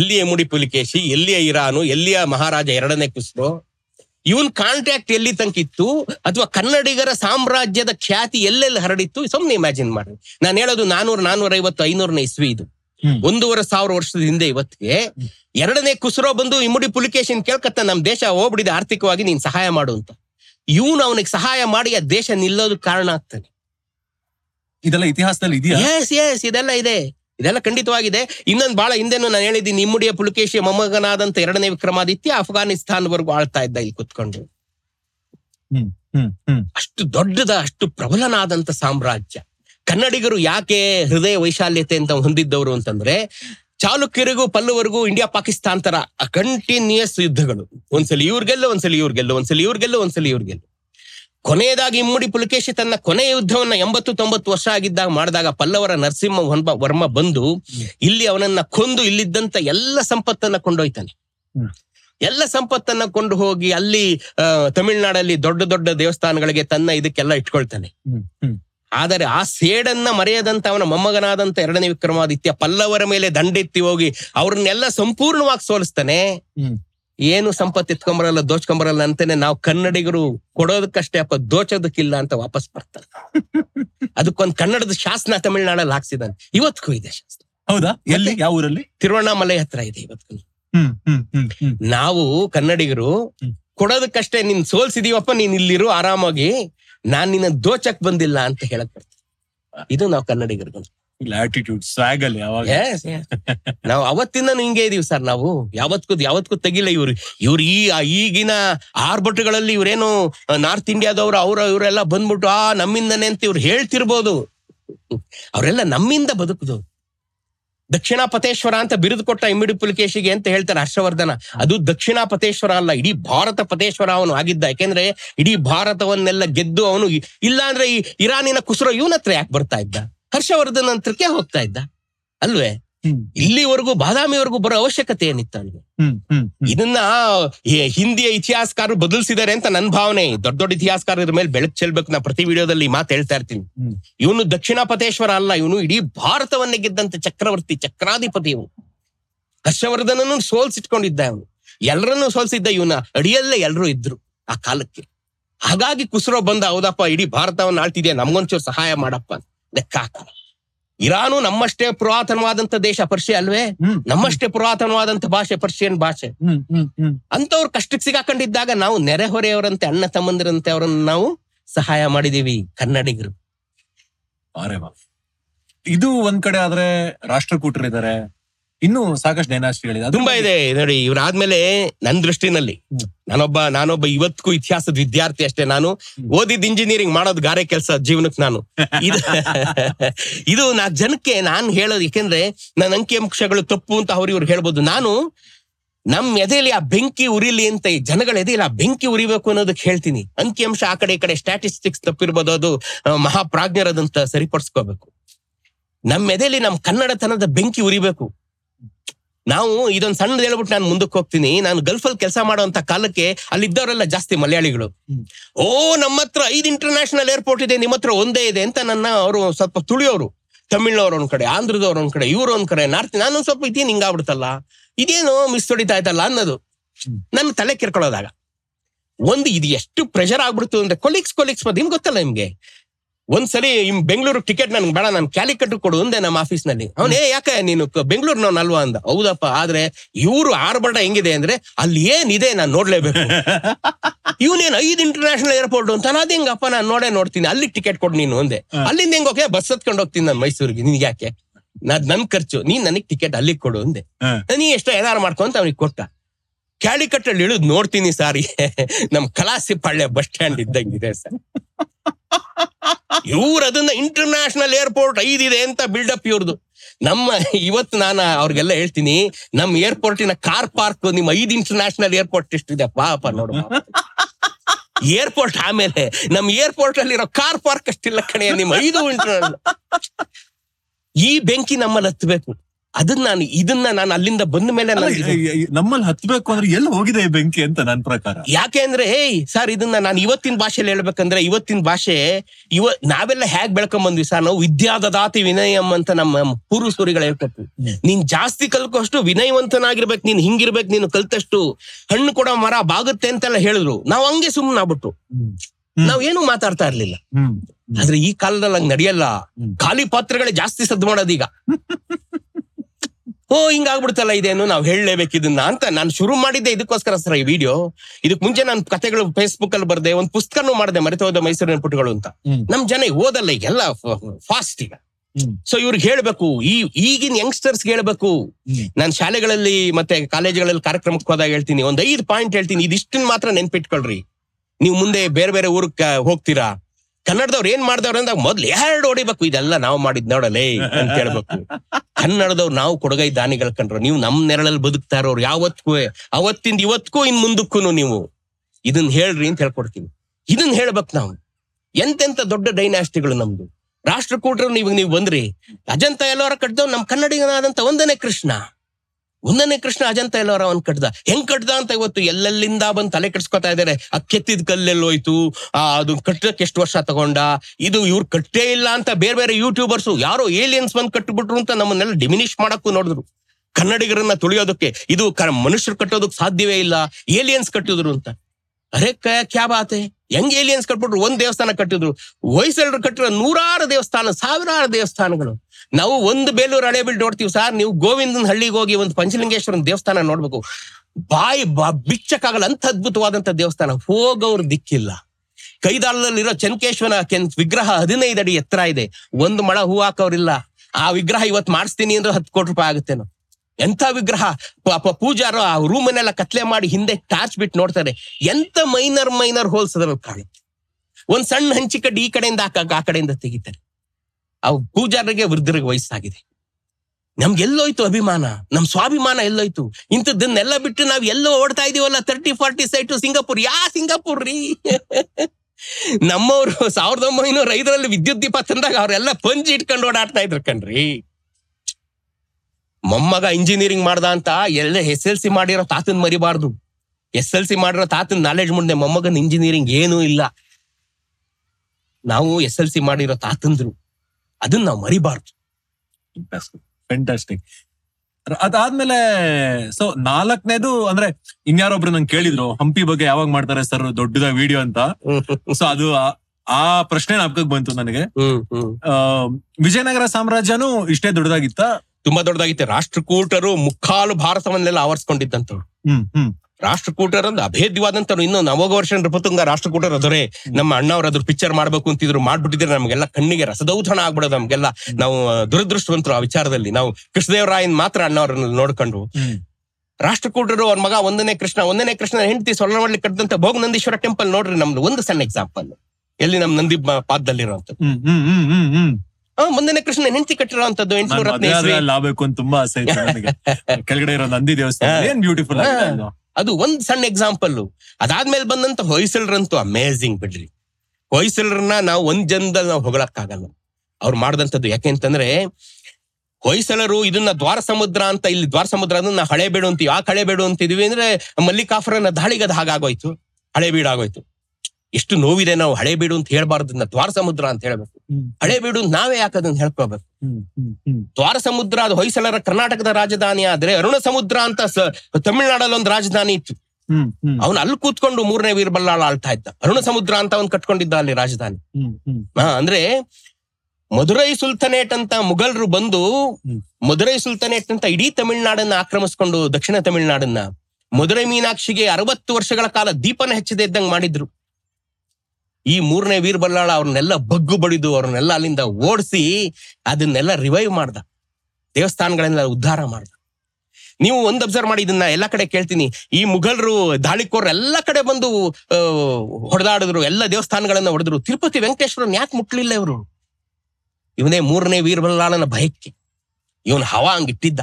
ಎಲ್ಲಿಯ ಇಮ್ಮಡಿ ಪುಲಕೇಶಿ, ಎಲ್ಲಿಯ ಇರಾನು, ಎಲ್ಲಿಯ ಮಹಾರಾಜ 2ನೇ ಖುಸ್ರೋ. ಇವನ್ ಕಾಂಟ್ಯಾಕ್ಟ್ ಎಲ್ಲಿ ತನಕ ಇತ್ತು ಅಥವಾ ಕನ್ನಡಿಗರ ಸಾಮ್ರಾಜ್ಯದ ಖ್ಯಾತಿ ಎಲ್ಲೆಲ್ಲಿ ಹರಡಿತ್ತು, ಸುಮ್ಮನೆ ಇಮ್ಯಾಜಿನ್ ಮಾಡಿ. ನಾನು ಹೇಳೋದು 450, 500ನೇ ಇಸ್ವಿ, ಇದು 1500 ವರ್ಷದ ಹಿಂದೆ. ಇವತ್ತಿಗೆ 2ನೇ ಖುಸ್ರೋ ಬಂದು ಇಮ್ಮಡಿ ಪುಲಕೇಶಿನ್ ಕೇಳ್ಕತ್ತ, ನಮ್ ದೇಶ ಹೋಗ್ಬಿಡಿದೆ ಆರ್ಥಿಕವಾಗಿ, ನೀನ್ ಸಹಾಯ ಮಾಡು ಅಂತ. ಇವನು ಅವನಿಗೆ ಸಹಾಯ ಮಾಡಿ ಆ ದೇಶ ನಿಲ್ಲೋದಕ್ಕೆ ಕಾರಣ ಆಗ್ತಾನೆ. ಇದೆಲ್ಲ ಇತಿಹಾಸದಲ್ಲಿ ಇದೆಯಾ? ಎಸ್, ಇದೆಲ್ಲ ಇದೆ, ಇದೆಲ್ಲ ಖಂಡಿತವಾಗಿದೆ. ಇನ್ನೊಂದು ಬಹಳ ಹಿಂದೆನೂ ನಾನು ಹೇಳಿದ್ದೀನಿ, ಇಮ್ಮಡಿಯ ಪುಲಕೇಶಿಯ ಮೊಮ್ಮಗನಾದಂತ 2ನೇ ವಿಕ್ರಮಾದಿತ್ಯ ಅಫ್ಘಾನಿಸ್ತಾನವರೆಗೂ ಆಳ್ತಾ ಇದ್ದ ಇಲ್ಲಿ ಕುತ್ಕೊಂಡು. ಅಷ್ಟು ದೊಡ್ಡದ, ಅಷ್ಟು ಪ್ರಬಲನಾದಂತ ಸಾಮ್ರಾಜ್ಯ. ಕನ್ನಡಿಗರು ಯಾಕೆ ಹೃದಯ ವೈಶಾಲ್ಯತೆ ಅಂತ ಹೊಂದಿದ್ದವರು ಅಂತಂದ್ರೆ, ಚಾಲುಕ್ಯರಿಗೂ ಪಲ್ಲವರಿಗೂ ಇಂಡಿಯಾ ಪಾಕಿಸ್ತಾನ ತರ ಕಂಟಿನ್ಯೂಯಸ್ ಯುದ್ಧಗಳು. ಒಂದ್ಸಲಿ ಇವ್ರಿಗೆಲ್ಲ, ಒಂದ್ಸಲಿ ಇವ್ರಿಗೆಲ್ಲ. ಕೊನೆಯದಾಗಿ ಇಮ್ಮಡಿ ಪುಲಕೇಶಿ ತನ್ನ ಕೊನೆಯ ಯುದ್ಧವನ್ನ 80-90 ವರ್ಷ ಆಗಿದ್ದಾಗ ಮಾಡಿದಾಗ, ಪಲ್ಲವರ ನರಸಿಂಹ ವರ್ಮ ಬಂದು ಇಲ್ಲಿ ಅವನನ್ನ ಕೊಂದು ಇಲ್ಲಿದ್ದಂತ ಎಲ್ಲ ಸಂಪತ್ತನ್ನ ಕೊಂಡೊಯ್ತಾನೆ. ಎಲ್ಲ ಸಂಪತ್ತನ್ನ ಕೊಂಡು ಹೋಗಿ ಅಲ್ಲಿ ತಮಿಳ್ನಾಡಲ್ಲಿ ದೊಡ್ಡ ದೊಡ್ಡ ದೇವಸ್ಥಾನಗಳಿಗೆ ತನ್ನ ಇದಕ್ಕೆಲ್ಲ ಇಟ್ಕೊಳ್ತಾನೆ. ಆದರೆ ಆ ಸೇಡನ್ನ ಮರೆಯದಂತ ಅವನ ಮೊಮ್ಮಗನಾದಂತ 2ನೇ ವಿಕ್ರಮಾದಿತ್ಯ ಪಲ್ಲವರ ಮೇಲೆ ದಂಡೆತ್ತಿ ಹೋಗಿ ಅವ್ರನ್ನೆಲ್ಲ ಸಂಪೂರ್ಣವಾಗಿ ಸೋಲಿಸ್ತಾನೆ. ಏನು ಸಂಪತ್ತು ಎತ್ಕೊಂಬರಲ್ಲ, ದೋಚ್ಕೊಂಬರಲ್ಲ ಅಂತಾನೆ ನಾವು ಕನ್ನಡಿಗರು ಕೊಡೋದಕ್ಕಷ್ಟೇ ಅಪ್ಪ, ದೋಚೋದಕ್ಕಿಲ್ಲ ಅಂತ ವಾಪಸ್ ಬರ್ತಾರೆ. ಅದಕ್ಕೊಂದು ಕನ್ನಡದ ಶಾಸನ ತಮಿಳ್ನಾಡಲ್ಲಿ ಹಾಕ್ಸಿದಾನೆ. ಇವತ್ತಿಗೂ ಇದೆ ಶಾಸನ. ಹೌದಾ? ಎಲ್ಲಿ, ಯಾವ ಊರಲ್ಲಿ? ತಿರುವಣ್ಣಾಮಲೈ ಹತ್ರ ಇದೆ ಇವತ್ತಿಗೂ. ನಾವು ಕನ್ನಡಿಗರು ಕೊಡೋದಕ್ಕಷ್ಟೇ, ನೀನ್ ಸೋಲ್ಸಿದೀವಪ್ಪ, ನೀನ್ ಇಲ್ಲಿರು ಆರಾಮಾಗಿ, ನಾನ್ ನಿನ್ನ ದೋಚಕ್ ಬಂದಿಲ್ಲ ಅಂತ ಹೇಳಕ್ ಬರ್ತದೆ. ಇದು ನಾವು ಕನ್ನಡಿಗರಿಗೂ ಆಟಿಟ್ಯೂಡ್, ಸ್ವಾಗ್ ಅಲ್ಲಿ ನಾವು ಅವತ್ತಿಂದ ಹಿಂಗೆ ಇದೀವಿ ಸರ್. ನಾವು ಯಾವತ್ತಿಗೂ ತೆಗಿಲ್ಲ. ಇವ್ರು ಈಗಿನ ಆರ್ಬಿಟ್ಗಳಲ್ಲಿ ಇವ್ರೇನು ನಾರ್ತ್ ಇಂಡಿಯಾದವ್ರು, ಇವರೆಲ್ಲ ಬಂದ್ಬಿಟ್ಟು ನಮ್ಮಿಂದನೇ ಅಂತ ಇವ್ರು ಹೇಳ್ತಿರ್ಬೋದು. ಅವರೆಲ್ಲ ನಮ್ಮಿಂದ ಬದುಕುದು. ದಕ್ಷಿಣಾಪತೇಶ್ವರ ಅಂತ ಬಿರುದು ಕೊಟ್ಟ ಇಮ್ಮಡಿ ಪುಲಕೇಶಿಗೆ ಅಂತ ಹೇಳ್ತಾರೆ ಹರ್ಷವರ್ಧನ. ಅದು ದಕ್ಷಿಣಾಪತೇಶ್ವರ ಅಲ್ಲ, ಇಡೀ ಭಾರತ ಪತೇಶ್ವರ ಅವನು ಆಗಿದ್ದ. ಯಾಕೆಂದ್ರೆ ಇಡೀ ಭಾರತವನ್ನೆಲ್ಲ ಗೆದ್ದು ಅವನು, ಇಲ್ಲಾಂದ್ರೆ ಈ ಇರಾನಿನ ಖುಸ್ರೋ ಇವನತ್ರ ಯಾಕೆ ಬರ್ತಾ ಇದ್ದ? ಹರ್ಷವರ್ಧನ ಹತ್ರಕ್ಕೆ ಹೋಗ್ತಾ ಇದ್ದ ಅಲ್ವೇ? ಇಲ್ಲಿವರೆಗೂ ಬಾದಾಮಿವರೆಗೂ ಬರೋ ಅವಶ್ಯಕತೆ ಏನಿತ್ತು ಅವನಿಗೆ? ಇದನ್ನ ಹಿಂದಿಯ ಇತಿಹಾಸಕಾರರು ಬದಲಿಸಿದ್ದಾರೆ ಅಂತ ನನ್ನ ಭಾವನೆ. ದೊಡ್ಡ ದೊಡ್ಡ ಇತಿಹಾಸಕಾರರ ಮೇಲೆ ಬೆಳಕು ಚೆಲ್ಬೇಕು. ನಾ ಪ್ರತಿ ವಿಡಿಯೋದಲ್ಲಿ ಮಾತು ಹೇಳ್ತಾ ಇರ್ತೀನಿ, ಇವನು ದಕ್ಷಿಣಾಪತೇಶ್ವರ ಅಲ್ಲ, ಇವನು ಇಡೀ ಭಾರತವನ್ನೇ ಗೆದ್ದಂತ ಚಕ್ರವರ್ತಿ, ಚಕ್ರಾಧಿಪತಿ. ಇವನು ಹರ್ಷವರ್ಧನನ್ನು ಸೋಲ್ಸಿಟ್ಕೊಂಡಿದ್ದ, ಅವನು ಎಲ್ಲರನ್ನೂ ಸೋಲ್ಸಿದ್ದ, ಇವನ ಅಡಿಯಲ್ಲೇ ಎಲ್ಲರೂ ಇದ್ರು ಆ ಕಾಲಕ್ಕೆ. ಹಾಗಾಗಿ ಕುಸರೋ ಬಂದ, ಹೌದಪ್ಪ ಇಡೀ ಭಾರತವನ್ನು ಆಳ್ತಿದ್ಯಾ, ನಮ್ಗೊಂಚೂರು ಸಹಾಯ ಮಾಡಪ್ಪ. ಲೆಕ್ಕಾಕ ಇರಾನು ನಮ್ಮಷ್ಟೇ ಪುರಾತನವಾದಂತ ದೇಶ, ಪರ್ಷಿಯಾ ಅಲ್ವೇ, ನಮ್ಮಷ್ಟೇ ಪುರಾತನವಾದಂತ ಭಾಷೆ, ಪರ್ಷಿಯನ್ ಭಾಷೆ. ಅಂತವ್ರು ಕಷ್ಟಕ್ಕೆ ಸಿಗಾಕೊಂಡಿದ್ದಾಗ ನಾವು ನೆರೆಹೊರೆಯವರಂತೆ, ಅಣ್ಣ ತಮ್ಮಂದಿರಂತೆ ಅವರನ್ನು ನಾವು ಸಹಾಯ ಮಾಡಿದೀವಿ ಕನ್ನಡಿಗರು. ಇದು ಒಂದ್ ಕಡೆ ಆದ್ರೆ ರಾಷ್ಟ್ರಕೂಟರಿದ್ದಾರೆ, ಇನ್ನು ಸಾಕಷ್ಟು ಡೈನಾಸ್ಟಿಗಳಿದೆ, ತುಂಬಾ ಇದೆ ನೋಡಿ. ಇವ್ರಾದ್ಮೇಲೆ ನನ್ನ ದೃಷ್ಟಿನಲ್ಲಿ ನಾನೊಬ್ಬ ಇವತ್ತಿಗೂ ಇತಿಹಾಸದ ವಿದ್ಯಾರ್ಥಿ ಅಷ್ಟೇ. ನಾನು ಓದಿದ್ ಇಂಜಿನಿಯರಿಂಗ್, ಮಾಡೋದು ಗಾರೆ ಕೆಲಸ ಜೀವನಕ್ಕೆ. ನಾನು ಇದು ನಾಲ್ಕು ಜನಕ್ಕೆ ನಾನು ಹೇಳೋದು, ಯಾಕೆಂದ್ರೆ ನನ್ನ ಅಂಕಿ ಅಂಶಗಳು ತಪ್ಪು ಅಂತ ಅವ್ರು ಇವ್ರು ಹೇಳ್ಬೋದು. ನಾನು ನಮ್ ಎದೆಯಲ್ಲಿ ಆ ಬೆಂಕಿ ಉರಿಲಿ ಅಂತ, ಈ ಜನಗಳ ಎದೆಯಲ್ಲಿ ಆ ಬೆಂಕಿ ಉರಿಬೇಕು ಅನ್ನೋದಕ್ಕೆ ಹೇಳ್ತೀನಿ. ಅಂಕಿ ಅಂಶ ಆ ಕಡೆ ಈ ಕಡೆ ಸ್ಟ್ಯಾಟಿಸ್ಟಿಕ್ಸ್ ತಪ್ಪಿರ್ಬೋದು, ಅದು ಮಹಾಪ್ರಾಜ್ಞರದಂತ ಸರಿಪಡಿಸ್ಕೋಬೇಕು. ನಮ್ಮ ಎದೆಯಲ್ಲಿ ನಮ್ ಕನ್ನಡತನದ ಬೆಂಕಿ ಉರಿಬೇಕು. ನಾವು ಇದೊಂದು ಸಣ್ಣದ ಹೇಳ್ಬಿಟ್ಟು ನಾನು ಮುಂದಕ್ಕೆ ಹೋಗ್ತೀನಿ. ನಾನು ಗಲ್ಫಲ್ಲಿ ಕೆಲಸ ಮಾಡುವಂತ ಕಾಲಕ್ಕೆ ಅಲ್ಲಿದ್ದವರೆಲ್ಲ ಜಾಸ್ತಿ ಮಲಯಾಳಿಗಳು. ಓ, ನಮ್ಮ ಹತ್ರ 5 ಇಂಟರ್ನ್ಯಾಷನಲ್ ಏರ್ಪೋರ್ಟ್ ಇದೆ, ನಿಮ್ಮ ಹತ್ರ ಒಂದೇ ಇದೆ ಅಂತ ನನ್ನ ಅವರು ಸ್ವಲ್ಪ ತುಳಿಯೋರು. ತಮಿಳ್ನವ್ರು ಒಂದ್ ಕಡೆ, ಆಂಧ್ರದವ್ರು ಒಂದ್ ಕಡೆ, ಇವ್ರು ಒಂದ್ ಕಡೆ, ನಾರ್ತ್. ನಾನೊಂದ್ ಸ್ವಲ್ಪ ಇದೇನು ಹಿಂಗಾಗ್ಬಿಡ್ತಲ್ಲ, ಇದೇನು ಮಿಸ್ ಹೊಡಿತಾ ಇದ್ದಲ್ಲ ಅನ್ನೋದು ನನ್ನ ತಲೆ ಕೆರ್ಕೊಳ್ಳೋದಾಗ ಒಂದು ಇದು ಎಷ್ಟು ಪ್ರೆಷರ್ ಆಗ್ಬಿಡ್ತು ಅಂದ್ರೆ, ಕೊಲೀಗ್ಸ್ ಮತ್ತೆ ನಿಮ್ಗೆ ಗೊತ್ತಲ್ಲ, ನಿಮ್ಗೆ ಒಂದ್ಸರಿ ಬೆಂಗಳೂರು ಟಿಕೆಟ್ ನನ್ಗೆ ಬೇಡ, ನಾನು ಕ್ಯಾಲಿಕಟ್ ಕೊಡು ಅಂದೆ ನಮ್ಮ ಆಫೀಸ್ ನಲ್ಲಿ. ಅವನೇ, ಯಾಕೆ ನೀನು ಬೆಂಗಳೂರಿನವ್ನ ಅಲ್ವಾ ಅಂದ. ಹೌದಪ್ಪ, ಆದ್ರೆ ಇವ್ರು ಆರ್ಭಟ ಹೆಂಗಿದೆ ಅಂದ್ರೆ ಅಲ್ಲಿ ಏನಿದೆ ನಾನು ನೋಡ್ಲೇಬೇಕು. ಇವನೇನ್ 5 ಇಂಟರ್ನ್ಯಾಷನಲ್ ಏರ್ಪೋರ್ಟ್ ಅಂತ, ಅದ್ ಹೆಂಗಪ್ಪ ನಾನು ನೋಡ್ತೀನಿ, ಅಲ್ಲಿ ಟಿಕೆಟ್ ಕೊಡು ನೀನು ಅಂದೆ. ಅಲ್ಲಿಂದ ಹೆಂಗೋಕೆ ಬಸ್ ಹತ್ಕೊಂಡು ಹೋಗ್ತೀನಿ ನಾನು ಮೈಸೂರಿಗೆ, ನಿನ್ಗೆ ಯಾಕೆ, ನನ್ ಖರ್ಚು, ನೀನ್ ನನಗ್ ಟಿಕೆಟ್ ಅಲ್ಲಿ ಕೊಡು ಅಂದೆ. ನೀ ಎಷ್ಟೋ ಏನಾರು ಮಾಡ್ಕೊಂತ ಅವನಿಗೆ ಕೊಟ್ಟ. ಕ್ಯಾಲಿಕಟ್ ಅಲ್ಲಿ ಇಳಿದ್ ನೋಡ್ತೀನಿ, ಸಾರಿ ನಮ್ ಕಲಾಸಿಪಾಳ್ಯ ಬಸ್ ಸ್ಟ್ಯಾಂಡ್ ಇದ್ದಂಗಿದೆ ಸರ್. ಇವ್ರ ಅದನ್ನ ಇಂಟರ್ನ್ಯಾಷನಲ್ ಏರ್ಪೋರ್ಟ್ 5 ಅಂತ ಬಿಲ್ಡಪ್ ಇವ್ರದು. ನಮ್ಮ ಇವತ್ತು ನಾನು ಅವ್ರಿಗೆಲ್ಲ ಹೇಳ್ತೀನಿ, ನಮ್ ಏರ್ಪೋರ್ಟಿನ ಕಾರ್ ಪಾರ್ಕ್ ನಿಮ್ 5 ಇಂಟರ್ನ್ಯಾಷನಲ್ ಏರ್ಪೋರ್ಟ್ ಎಷ್ಟಿದೆ ಪಾಪ ನೋಡು. ಏರ್ಪೋರ್ಟ್ ಆಮೇಲೆ ನಮ್ ಏರ್ಪೋರ್ಟ್ ಅಲ್ಲಿರೋ ಕಾರ್ ಪಾರ್ಕ್ ಅಷ್ಟಿಲ್ಲ ಕಣೆ, ನಿಮ್ 5 ಇಂಟರ್ನ್ಯಾಷನಲ್. ಈ ಬೆಂಕಿ ನಮ್ಮಲ್ಲಿ ಹತ್ಬೇಕು. ಇದನ್ನ ನಾನು ಅಲ್ಲಿಂದ ಬಂದ ಮೇಲೆ ನಮ್ಮಲ್ಲಿ ಹತ್ಬೇಕು ಅಂದ್ರೆ ಎಲ್ಲಿ ಹೋಗಿದೆ ಈ ಬೆಂಕಿ ಅಂತ ನನ್ನ ಪ್ರಕಾರ. ಯಾಕೆ ಅಂದ್ರೆ ಸರ್, ಇದನ್ನ ನಾನು ಇವತ್ತಿನ ಭಾಷೆಯಲ್ಲಿ ಹೇಳ್ಬೇಕಂದ್ರೆ, ಇವತ್ತಿನ ಭಾಷೆ ನಾವೆಲ್ಲ ಹೇಗ್ ಬೆಳ್ಕೊಂಡ್ ಬಂದ್ವಿ ಸರ್, ನಾವು ವಿದ್ಯಾದಾತಿ ವಿನಯಂ ಅಂತ ನಮ್ಮ ಪೂರ್ವಸೂರಿಗಳು ಹೇಳ್ಕೊಟ್ವಿ. ನೀನ್ ಜಾಸ್ತಿ ಕಲ್ಕೋಷ್ಟು ವಿನಯವಂತನಾಗಿರ್ಬೇಕು, ನೀನ್ ಹಿಂಗಿರ್ಬೇಕು, ನೀನು ಕಲ್ತಷ್ಟು ಹಣ್ಣು ಕೊಡೋ ಮರ ಬಾಗುತ್ತೆ ಅಂತೆಲ್ಲ ಹೇಳಿದ್ರು. ನಾವು ಹಂಗೆ ಸುಮ್ಮನಾಗ್ಬಿಟ್ಟು ನಾವೇನು ಮಾತಾಡ್ತಾ ಇರ್ಲಿಲ್ಲ. ಆದ್ರೆ ಈ ಕಾಲದಲ್ಲಿ ಹಂಗ್ ನಡೆಯಲ್ಲ, ಖಾಲಿ ಪಾತ್ರೆಗಳೇ ಜಾಸ್ತಿ ಸದ್ದು ಮಾಡೋದೀಗ. ಹಿಂಗಾಗ್ಬಿಡ್ತಲ್ಲ, ಇದೇನು ನಾವು ಹೇಳಲೇಬೇಕು ಇದನ್ನ ಅಂತ ನಾನು ಶುರು ಮಾಡಿದ್ದೆ ಇದಕ್ಕೋಸ್ಕರ ಸರ್ ಈ ವಿಡಿಯೋ. ಇದಕ್ ಮುಂಚೆ ನಾನು ಕಥೆಗಳು ಫೇಸ್ಬುಕ್ ಅಲ್ಲಿ ಬರ್ದೆ, ಒಂದು ಪುಸ್ತಕನೂ ಮಾಡಿದೆ, ಮರೆತೋದ ಮೈಸೂರಿನ ಪುಟಗಳು ಅಂತ. ನಮ್ ಜನ ಓದಲ್ಲ ಈಗೆಲ್ಲ ಫಾಸ್ಟ್ ಈಗ. ಸೊ ಇವ್ರಿಗೆ ಹೇಳ್ಬೇಕು, ಈಗಿನ ಯಂಗ್ಸ್ಟರ್ಸ್ ಹೇಳ್ಬೇಕು. ನಾನು ಶಾಲೆಗಳಲ್ಲಿ ಮತ್ತೆ ಕಾಲೇಜುಗಳಲ್ಲಿ ಕಾರ್ಯಕ್ರಮಕ್ಕೆ ಹೋದಾಗ ಹೇಳ್ತೀನಿ, ಒಂದ್ 5 ಪಾಯಿಂಟ್ ಹೇಳ್ತೀನಿ, ಇದಿಷ್ಟನ್ ಮಾತ್ರ ನೆನ್ಪಿಟ್ಕೊಳ್ರಿ. ನೀವು ಮುಂದೆ ಬೇರೆ ಬೇರೆ ಊರ್ಗ್ ಹೋಗ್ತೀರಾ, ಕನ್ನಡದವ್ರು ಏನ್ ಮಾಡ್ದವ್ರ ಅಂದಾಗ ಮೊದ್ಲು ಎರಡು ಹೊಡಿಬೇಕು, ಇದೆಲ್ಲ ನಾವು ಮಾಡಿದ್ ನೋಡಲೇ ಅಂತ ಹೇಳ್ಬೇಕು. ಕನ್ನಡದವ್ರು ನಾವು ಕೊಡಗೈ ದಾನಿಗಳು ಕಂಡ್ರು, ನೀವು ನಮ್ ನೆರಳಲ್ಲಿ ಬದುಕ್ತಾ ಇರೋರು ಯಾವತ್ಗೂ, ಅವತ್ತಿಂದ ಇವತ್ಗೂ ಇನ್ ಮುಂದಕ್ಕೂ ನೀವು ಇದನ್ನ ಹೇಳ್ರಿ ಅಂತ ಹೇಳ್ಕೊಡ್ತೀನಿ. ಇದನ್ನ ಹೇಳ್ಬೇಕು ನಾವು. ಎಂತೆಂತ ದೊಡ್ಡ ಡೈನಾಸ್ಟಿಗಳು ನಮ್ದು, ರಾಷ್ಟ್ರಕೂಟರು ನೀವು ಬಂದ್ರಿ. ಅಜಂತ ಎಲ್ಲೋರ ಕಟ್ಟದವ್ ನಮ್ ಕನ್ನಡಿಗನಾದಂತ ಒಂದನೇ ಕೃಷ್ಣ ಅಜಂತ ಎಲ್ಲೋರ ಅವನ್ ಕಟ್ಟದ. ಹೆಂಗ್ ಕಟ್ಟದ ಅಂತ ಇವತ್ತು ಎಲ್ಲೆಲ್ಲಿಂದ ಬಂದು ತಲೆ ಕೆಡ್ಸ್ಕೊತಾ ಇದಾರೆ. ಆ ಕೆತ್ತಿದ ಕಲ್ಲೆಲ್ಲೋಯ್ತು, ಅದು ಕಟ್ಟಕ್ಕೆ ಎಷ್ಟು ವರ್ಷ ತಗೊಂಡ, ಇದು ಇವ್ರು ಕಟ್ಟೇ ಇಲ್ಲ ಅಂತ ಬೇರೆ ಬೇರೆ ಯೂಟ್ಯೂಬರ್ಸು ಯಾರೋ ಏಲಿಯನ್ಸ್ ಬಂದು ಕಟ್ಬಿಟ್ರು ಅಂತ ನಮ್ಮನ್ನೆಲ್ಲ ಡಿಮಿನಿಷ್ ಮಾಡಕ್ಕೂ ನೋಡಿದ್ರು, ಕನ್ನಡಿಗರನ್ನ ತುಳಿಯೋದಕ್ಕೆ. ಇದು ಮನುಷ್ಯರು ಕಟ್ಟೋದಕ್ ಸಾಧ್ಯವೇ ಇಲ್ಲ, ಏಲಿಯನ್ಸ್ ಕಟ್ಟಿದ್ರು ಅಂತ. ಅರೆ ಕ್ಯಾ ಬಾತೆ, ಹೆಂಗ್ ಏಲಿಯನ್ಸ್ ಕಟ್ಬಿಟ್ರು? ಒಂದ್ ದೇವಸ್ಥಾನ ಕಟ್ಟಿದ್ರು, ಹೊಯ್ಸಳರು ಕಟ್ಟಿರೋ ನೂರಾರು ದೇವಸ್ಥಾನ, ಸಾವಿರಾರು ದೇವಸ್ಥಾನಗಳು. ನಾವು ಒಂದು ಬೇಲೂರು ಹಳೆ ಬಿಲ್ ನೋಡ್ತೀವಿ ಸರ್, ನೀವು ಗೋವಿಂದನ ಹಳ್ಳಿಗೆ ಹೋಗಿ ಒಂದು ಪಂಚಲಿಂಗೇಶ್ವರನ ದೇವಸ್ಥಾನ ನೋಡ್ಬೇಕು, ಬಾಯಿ ಬಿಚ್ಚಕ್ಕಾಗಲ್ಲ ಅಂತ ಅದ್ಭುತವಾದಂತ ದೇವಸ್ಥಾನ. ಹೋಗೋರು ದಿಕ್ಕಿಲ್ಲ. ಕೈದಾಳದಲ್ಲಿರೋ ಚನ್ಕೇಶ್ವರ ವಿಗ್ರಹ 15 ಅಡಿ ಎತ್ತರ ಇದೆ, ಒಂದು ಮಳ ಹೂ ಹಾಕೋರಿಲ್ಲ. ಆ ವಿಗ್ರಹ ಇವತ್ತು ಮಾಡಿಸ್ತೀನಿ ಅಂದ್ರೆ 10 ಕೋಟಿ ರೂಪಾಯಿ ಆಗುತ್ತೇನೋ. ಎಂಥ ವಿಗ್ರಹ, ಪೂಜಾರು ಆ ರೂಮನ್ನೆಲ್ಲ ಕತ್ಲೆ ಮಾಡಿ ಹಿಂದೆ ಟಾರ್ಚ್ ಬಿಟ್ಟು ನೋಡ್ತಾರೆ. ಎಂತ ಮೈನರ್ ಹೋಲ್ಸ್ ಅದರ ಕಾಣುತ್ತೆ. ಒಂದ್ ಸಣ್ಣ ಹಂಚಿಕಡ್ಡಿ ಈ ಕಡೆಯಿಂದ ಆ ಕಡೆಯಿಂದ ತೆಗಿತಾರೆ. ಆ ಪೂಜಾರಿಗೆ ವೃದ್ಧರಿಗೆ ವಯಸ್ಸಾಗಿದೆ. ನಮ್ಗೆಲ್ಲೋಯ್ತು ಅಭಿಮಾನ, ನಮ್ ಸ್ವಾಭಿಮಾನ ಎಲ್ಲೋಯ್ತು? ಇಂಥದ್ದನ್ನೆಲ್ಲ ಬಿಟ್ಟು ನಾವ್ ಎಲ್ಲೋ ಓಡ್ತಾ ಇದೀವಲ್ಲ, 30-40 ಸೈಟು ಸಿಂಗಾಪುರ್. ಯಾ ಸಿಂಗಾಪುರ್ ರೀ, ನಮ್ಮವ್ರು 1905 ವಿದ್ಯುತ್ ದೀಪ ತಂದಾಗ ಅವ್ರೆಲ್ಲ ಪಂಜಿ ಇಟ್ಕೊಂಡು ಓಡಾಡ್ತಾ ಇದ್ರು ಕಣ್ರಿ. ಮೊಮ್ಮಗ ಇಂಜಿನಿಯರಿಂಗ್ ಮಾಡ್ದ ಅಂತ ಎಲ್ಲ SLC ಮಾಡಿರೋ ತಾತನ್ ಮರಿಬಾರ್ದು. SLC ಮಾಡಿರೋ ತಾತನ್ ನಾಲೆಡ್ಜ್ ಮುಂದೆ ಮೊಮ್ಮಗನ ಇಂಜಿನಿಯರಿಂಗ್ ಏನೂ ಇಲ್ಲ. ನಾವು SLC ಮಾಡಿರೋ ತಾತಂದ್ರು, ಅದನ್ನ ನಾವು ಮರಿಬಾರ್ದು. ಫ್ಯಾಂಟಾಸ್ಟಿಕ್. ಅದಾದ್ಮೇಲೆ ಸೊ 4ನೇದು ಅಂದ್ರೆ ಇನ್ಯಾರೊಬ್ರು ನಂಗೆ ಕೇಳಿದ್ರು ಹಂಪಿ ಬಗ್ಗೆ ಯಾವಾಗ ಮಾಡ್ತಾರೆ ಸರ್ ದೊಡ್ಡದಾಗಿ ವಿಡಿಯೋ ಅಂತ. ಸೊ ಅದು ಆ ಪ್ರಶ್ನೆ ನಾಪಕಕ್ಕೆ ಬಂತು ನನಗೆ. ವಿಜಯನಗರ ಸಾಮ್ರಾಜ್ಯನು ಇಷ್ಟೇ ದೊಡ್ಡದಾಗಿತ್ತ? ತುಂಬಾ ದೊಡ್ಡದಾಗಿತ್ತು. ರಾಷ್ಟ್ರಕೂಟರು ಮುಕ್ಕಾಲು ಭಾರತವನ್ನೆಲ್ಲ ಆವರಿಸ್ಕೊಂಡಿದ್ದಂತವ್ರು. ರಾಷ್ಟ್ರಕೂಟರು ಒಂದು ಅಭೇದ್ಯವಾದಂತವ್ರು. ಇನ್ನು ನವಘರ್ಷ ನೃಪತುಂಗ ರಾಷ್ಟ್ರಕೂಟರು ಅದರೇ. ನಮ್ಮ ಅಣ್ಣವ್ರ ಅದ್ರ ಪಿಕ್ಚರ್ ಮಾಡ್ಬೇಕು ಅಂತಿದ್ರು, ಮಾಡ್ಬಿಟ್ಟಿದ್ರೆ ನಮ್ಗೆಲ್ಲ ಕಣ್ಣಿಗೆ ರಸದೌತಣ ಆಗ್ಬಿಡೋದು. ನಮ್ಗೆಲ್ಲ ನಾವು ದುರದೃಷ್ಟವಂತರು ಆ ವಿಚಾರದಲ್ಲಿ. ನಾವು ಕೃಷ್ಣದೇವರಾಯನ್ ಮಾತ್ರ ಅಣ್ಣವ್ರನ್ನ ನೋಡ್ಕೊಂಡ್ರು. ರಾಷ್ಟ್ರಕೂಟರು ಅವ್ರ ಮಗ ಒಂದನೇ ಕೃಷ್ಣ ಹೆಂಡತಿ ಸೊಳ್ಳವಳ್ಳಿ ಕಟ್ಟದಂತ ಭೋಗನಂದೀಶ್ವರ ಟೆಂಪಲ್ ನೋಡ್ರಿ, ನಮ್ದು ಒಂದು ಸಣ್ಣ ಎಕ್ಸಾಂಪಲ್. ಎಲ್ಲಿ ನಮ್ ನಂದಿ ಪಾದದಲ್ಲಿರುವಂತದ್ದು. ಮುಂದೆನೇ ಕೃಷ್ಣ ಹೆಂಡತಿ ಕಟ್ಟಿರೋ ಅಂತದ್ದು 800. ಅದು ಒಂದ್ ಸಣ್ಣ ಎಕ್ಸಾಂಪಲ್. ಅದಾದ್ಮೇಲೆ ಬಂದಂತ ಹೊಯ್ಸಳರಂತೂ ಅಮೇಝಿಂಗ್ ಬಿಡ್ರಿ. ಹೊಯ್ಸಳರನ್ನ ನಾವು ಒಂದ್ ಜನದಲ್ಲಿ ನಾವು ಹೊಗಳಕ್ಕಾಗಲ್ಲ ಅವ್ರು ಮಾಡಿದಂಥದ್ದು. ಯಾಕೆಂತಂದ್ರೆ ಹೊಯ್ಸಳರು ಇದನ್ನ ದ್ವಾರ ಸಮುದ್ರ ಅಂತ, ಇಲ್ಲಿ ದ್ವಾರ ಸಮುದ್ರ ಅದನ್ನ ಹಳೆಬೇಡು ಅಂತೀವಿ. ಯಾಕೆ ಹಳೆಬೇಡು ಅಂತಿದ್ವಿ ಅಂದ್ರೆ ಮಲ್ಲಿಕಾಫರನ ದಾಳಿಗೆ ಅದು ಹಾಗಾಗೋಯ್ತು, ಹಳೆಬೀಡು ಆಗೋಯ್ತು. ಎಷ್ಟು ನೋವಿದೆ. ನಾವು ಹಳೆಬೀಡು ಅಂತ ಹೇಳ್ಬಾರ್ದು, ದ್ವಾರ ಸಮುದ್ರ ಅಂತ ಹೇಳ್ಬೇಕು. ಹಳೆಬೀಡು ನಾವೇ ಯಾಕದನ್ನ ಹೇಳ್ಕೋಬೇಕು. ದ್ವಾರ ಸಮುದ್ರ ಅದು ಹೊಯ್ಸಳರ ಕರ್ನಾಟಕದ ರಾಜಧಾನಿ ಆದ್ರೆ, ಅರುಣ ಸಮುದ್ರ ಅಂತ ತಮಿಳ್ನಾಡಲ್ಲಿ ಒಂದು ರಾಜಧಾನಿ ಇತ್ತು. ಅವನು ಅಲ್ಲಿ ಕೂತ್ಕೊಂಡು 3ನೇ ವೀರಬಲ್ಲಾಳ ಆಳ್ತಾ ಇದ್ದ. ಅರುಣ ಸಮುದ್ರ ಅಂತ ಅವ್ನು ಕಟ್ಕೊಂಡಿದ್ದ ಅಲ್ಲಿ ರಾಜಧಾನಿ. ಅಂದ್ರೆ ಮಧುರೈ ಸುಲ್ತಾನೇಟ್ ಅಂತ ಮುಘಲ್ರು ಬಂದು ಮಧುರೈ ಸುಲ್ತಾನೇಟ್ ಅಂತ ಇಡೀ ತಮಿಳ್ನಾಡನ್ನ ಆಕ್ರಮಿಸ್ಕೊಂಡು, ದಕ್ಷಿಣ ತಮಿಳ್ನಾಡನ್ನ ಮಧುರೈ ಮೀನಾಕ್ಷಿಗೆ 60 ವರ್ಷಗಳ ಕಾಲ ದೀಪನ ಹೆಚ್ಚದೆ ಇದ್ದಂಗೆ ಮಾಡಿದ್ರು. ಈ 3ನೇ ವೀರಬಲ್ಲಾಳ ಅವ್ರನ್ನೆಲ್ಲ ಬಗ್ಗು ಬಡಿದು ಅವ್ರನ್ನೆಲ್ಲ ಅಲ್ಲಿಂದ ಓಡಿಸಿ ಅದನ್ನೆಲ್ಲ ರಿವೈವ್ ಮಾಡ್ದ, ದೇವಸ್ಥಾನಗಳನ್ನೆಲ್ಲ ಉದ್ಧಾರ ಮಾಡ್ದ. ನೀವು ಒಂದು ಅಬ್ಸರ್ವ್ ಮಾಡಿ, ಇದನ್ನ ಎಲ್ಲಾ ಕಡೆ ಕೇಳ್ತೀನಿ. ಈ ಮುಘಲ್ರು ದಾಳಿಕೋರ್ ಎಲ್ಲಾ ಕಡೆ ಬಂದು ಹೊಡೆದಾಡಿದ್ರು, ಎಲ್ಲ ದೇವಸ್ಥಾನಗಳನ್ನ ಹೊಡೆದ್ರು. ತಿರುಪತಿ ವೆಂಕಟೇಶ್ವರನ್ ಯಾಕೆ ಮುಟ್ಲಿಲ್ಲ ಇವರು? ಇವನೇ 3ನೇ ವೀರಬಲ್ಲಾಳನ ಭಯಕ್ಕೆ ಇವನ್ ಹವಾ ಹಂಗಿಟ್ಟಿದ್ದ.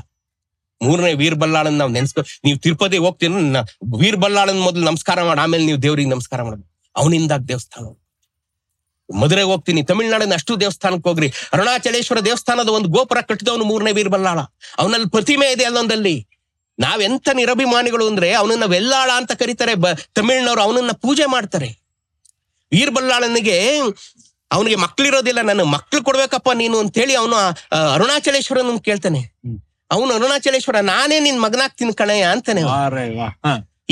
3ನೇ ವೀರಬಲ್ಲಾಳನ್ ನಾವು ನೆನ್ಸ್ಕೊ. ನೀವು ತಿರುಪತಿ ಹೋಗ್ತೀರ, ವೀರಬಲ್ಲಾಳನ್ ಮೊದಲು ನಮಸ್ಕಾರ ಮಾಡಿ ಆಮೇಲೆ ನೀವು ದೇವ್ರಿಗೆ ನಮಸ್ಕಾರ ಮಾಡ್ಬೇಕು. ಅವನಿಂದ ದೇವಸ್ಥಾನ. ಮಧುರೆಗೆ ಹೋಗ್ತೀನಿ, ತಮಿಳ್ನಾಡಿನ ಅಷ್ಟು ದೇವಸ್ಥಾನಕ್ಕೆ ಹೋಗ್ರಿ. ಅರುಣಾಚಲೇಶ್ವರ ದೇವಸ್ಥಾನದ ಒಂದು ಗೋಪುರ ಕಟ್ಟಿದವನು 3ನೇ ವೀರಬಲ್ಲಾಳ. ಅವನಲ್ಲಿ ಪ್ರತಿಮೆ ಇದೆ ಅಲ್ಲೊಂದಲ್ಲಿ. ನಾವೆಂತ ನಿರಭಿಮಾನಿಗಳು ಅಂದ್ರೆ ಅವನನ್ನ ವೆಲ್ಲಾಳ ಅಂತ ಕರೀತಾರೆ ತಮಿಳ್ನವರು. ಅವನನ್ನ ಪೂಜೆ ಮಾಡ್ತಾರೆ. ವೀರಬಲ್ಲಾಳನಿಗೆ ಅವನಿಗೆ ಮಕ್ಳಿರೋದಿಲ್ಲ. ನನ್ನ ಮಕ್ಳು ಕೊಡ್ಬೇಕಪ್ಪ ನೀನು ಅಂತೇಳಿ ಅವನು ಅರುಣಾಚಲೇಶ್ವರನ ಕೇಳ್ತಾನೆ. ಅವನು ಅರುಣಾಚಲೇಶ್ವರ ನಾನೇ ನಿನ್ ಮಗನಾಗ್ತೀನಿ ಕಣಯ್ಯ ಅಂತಾನೆ.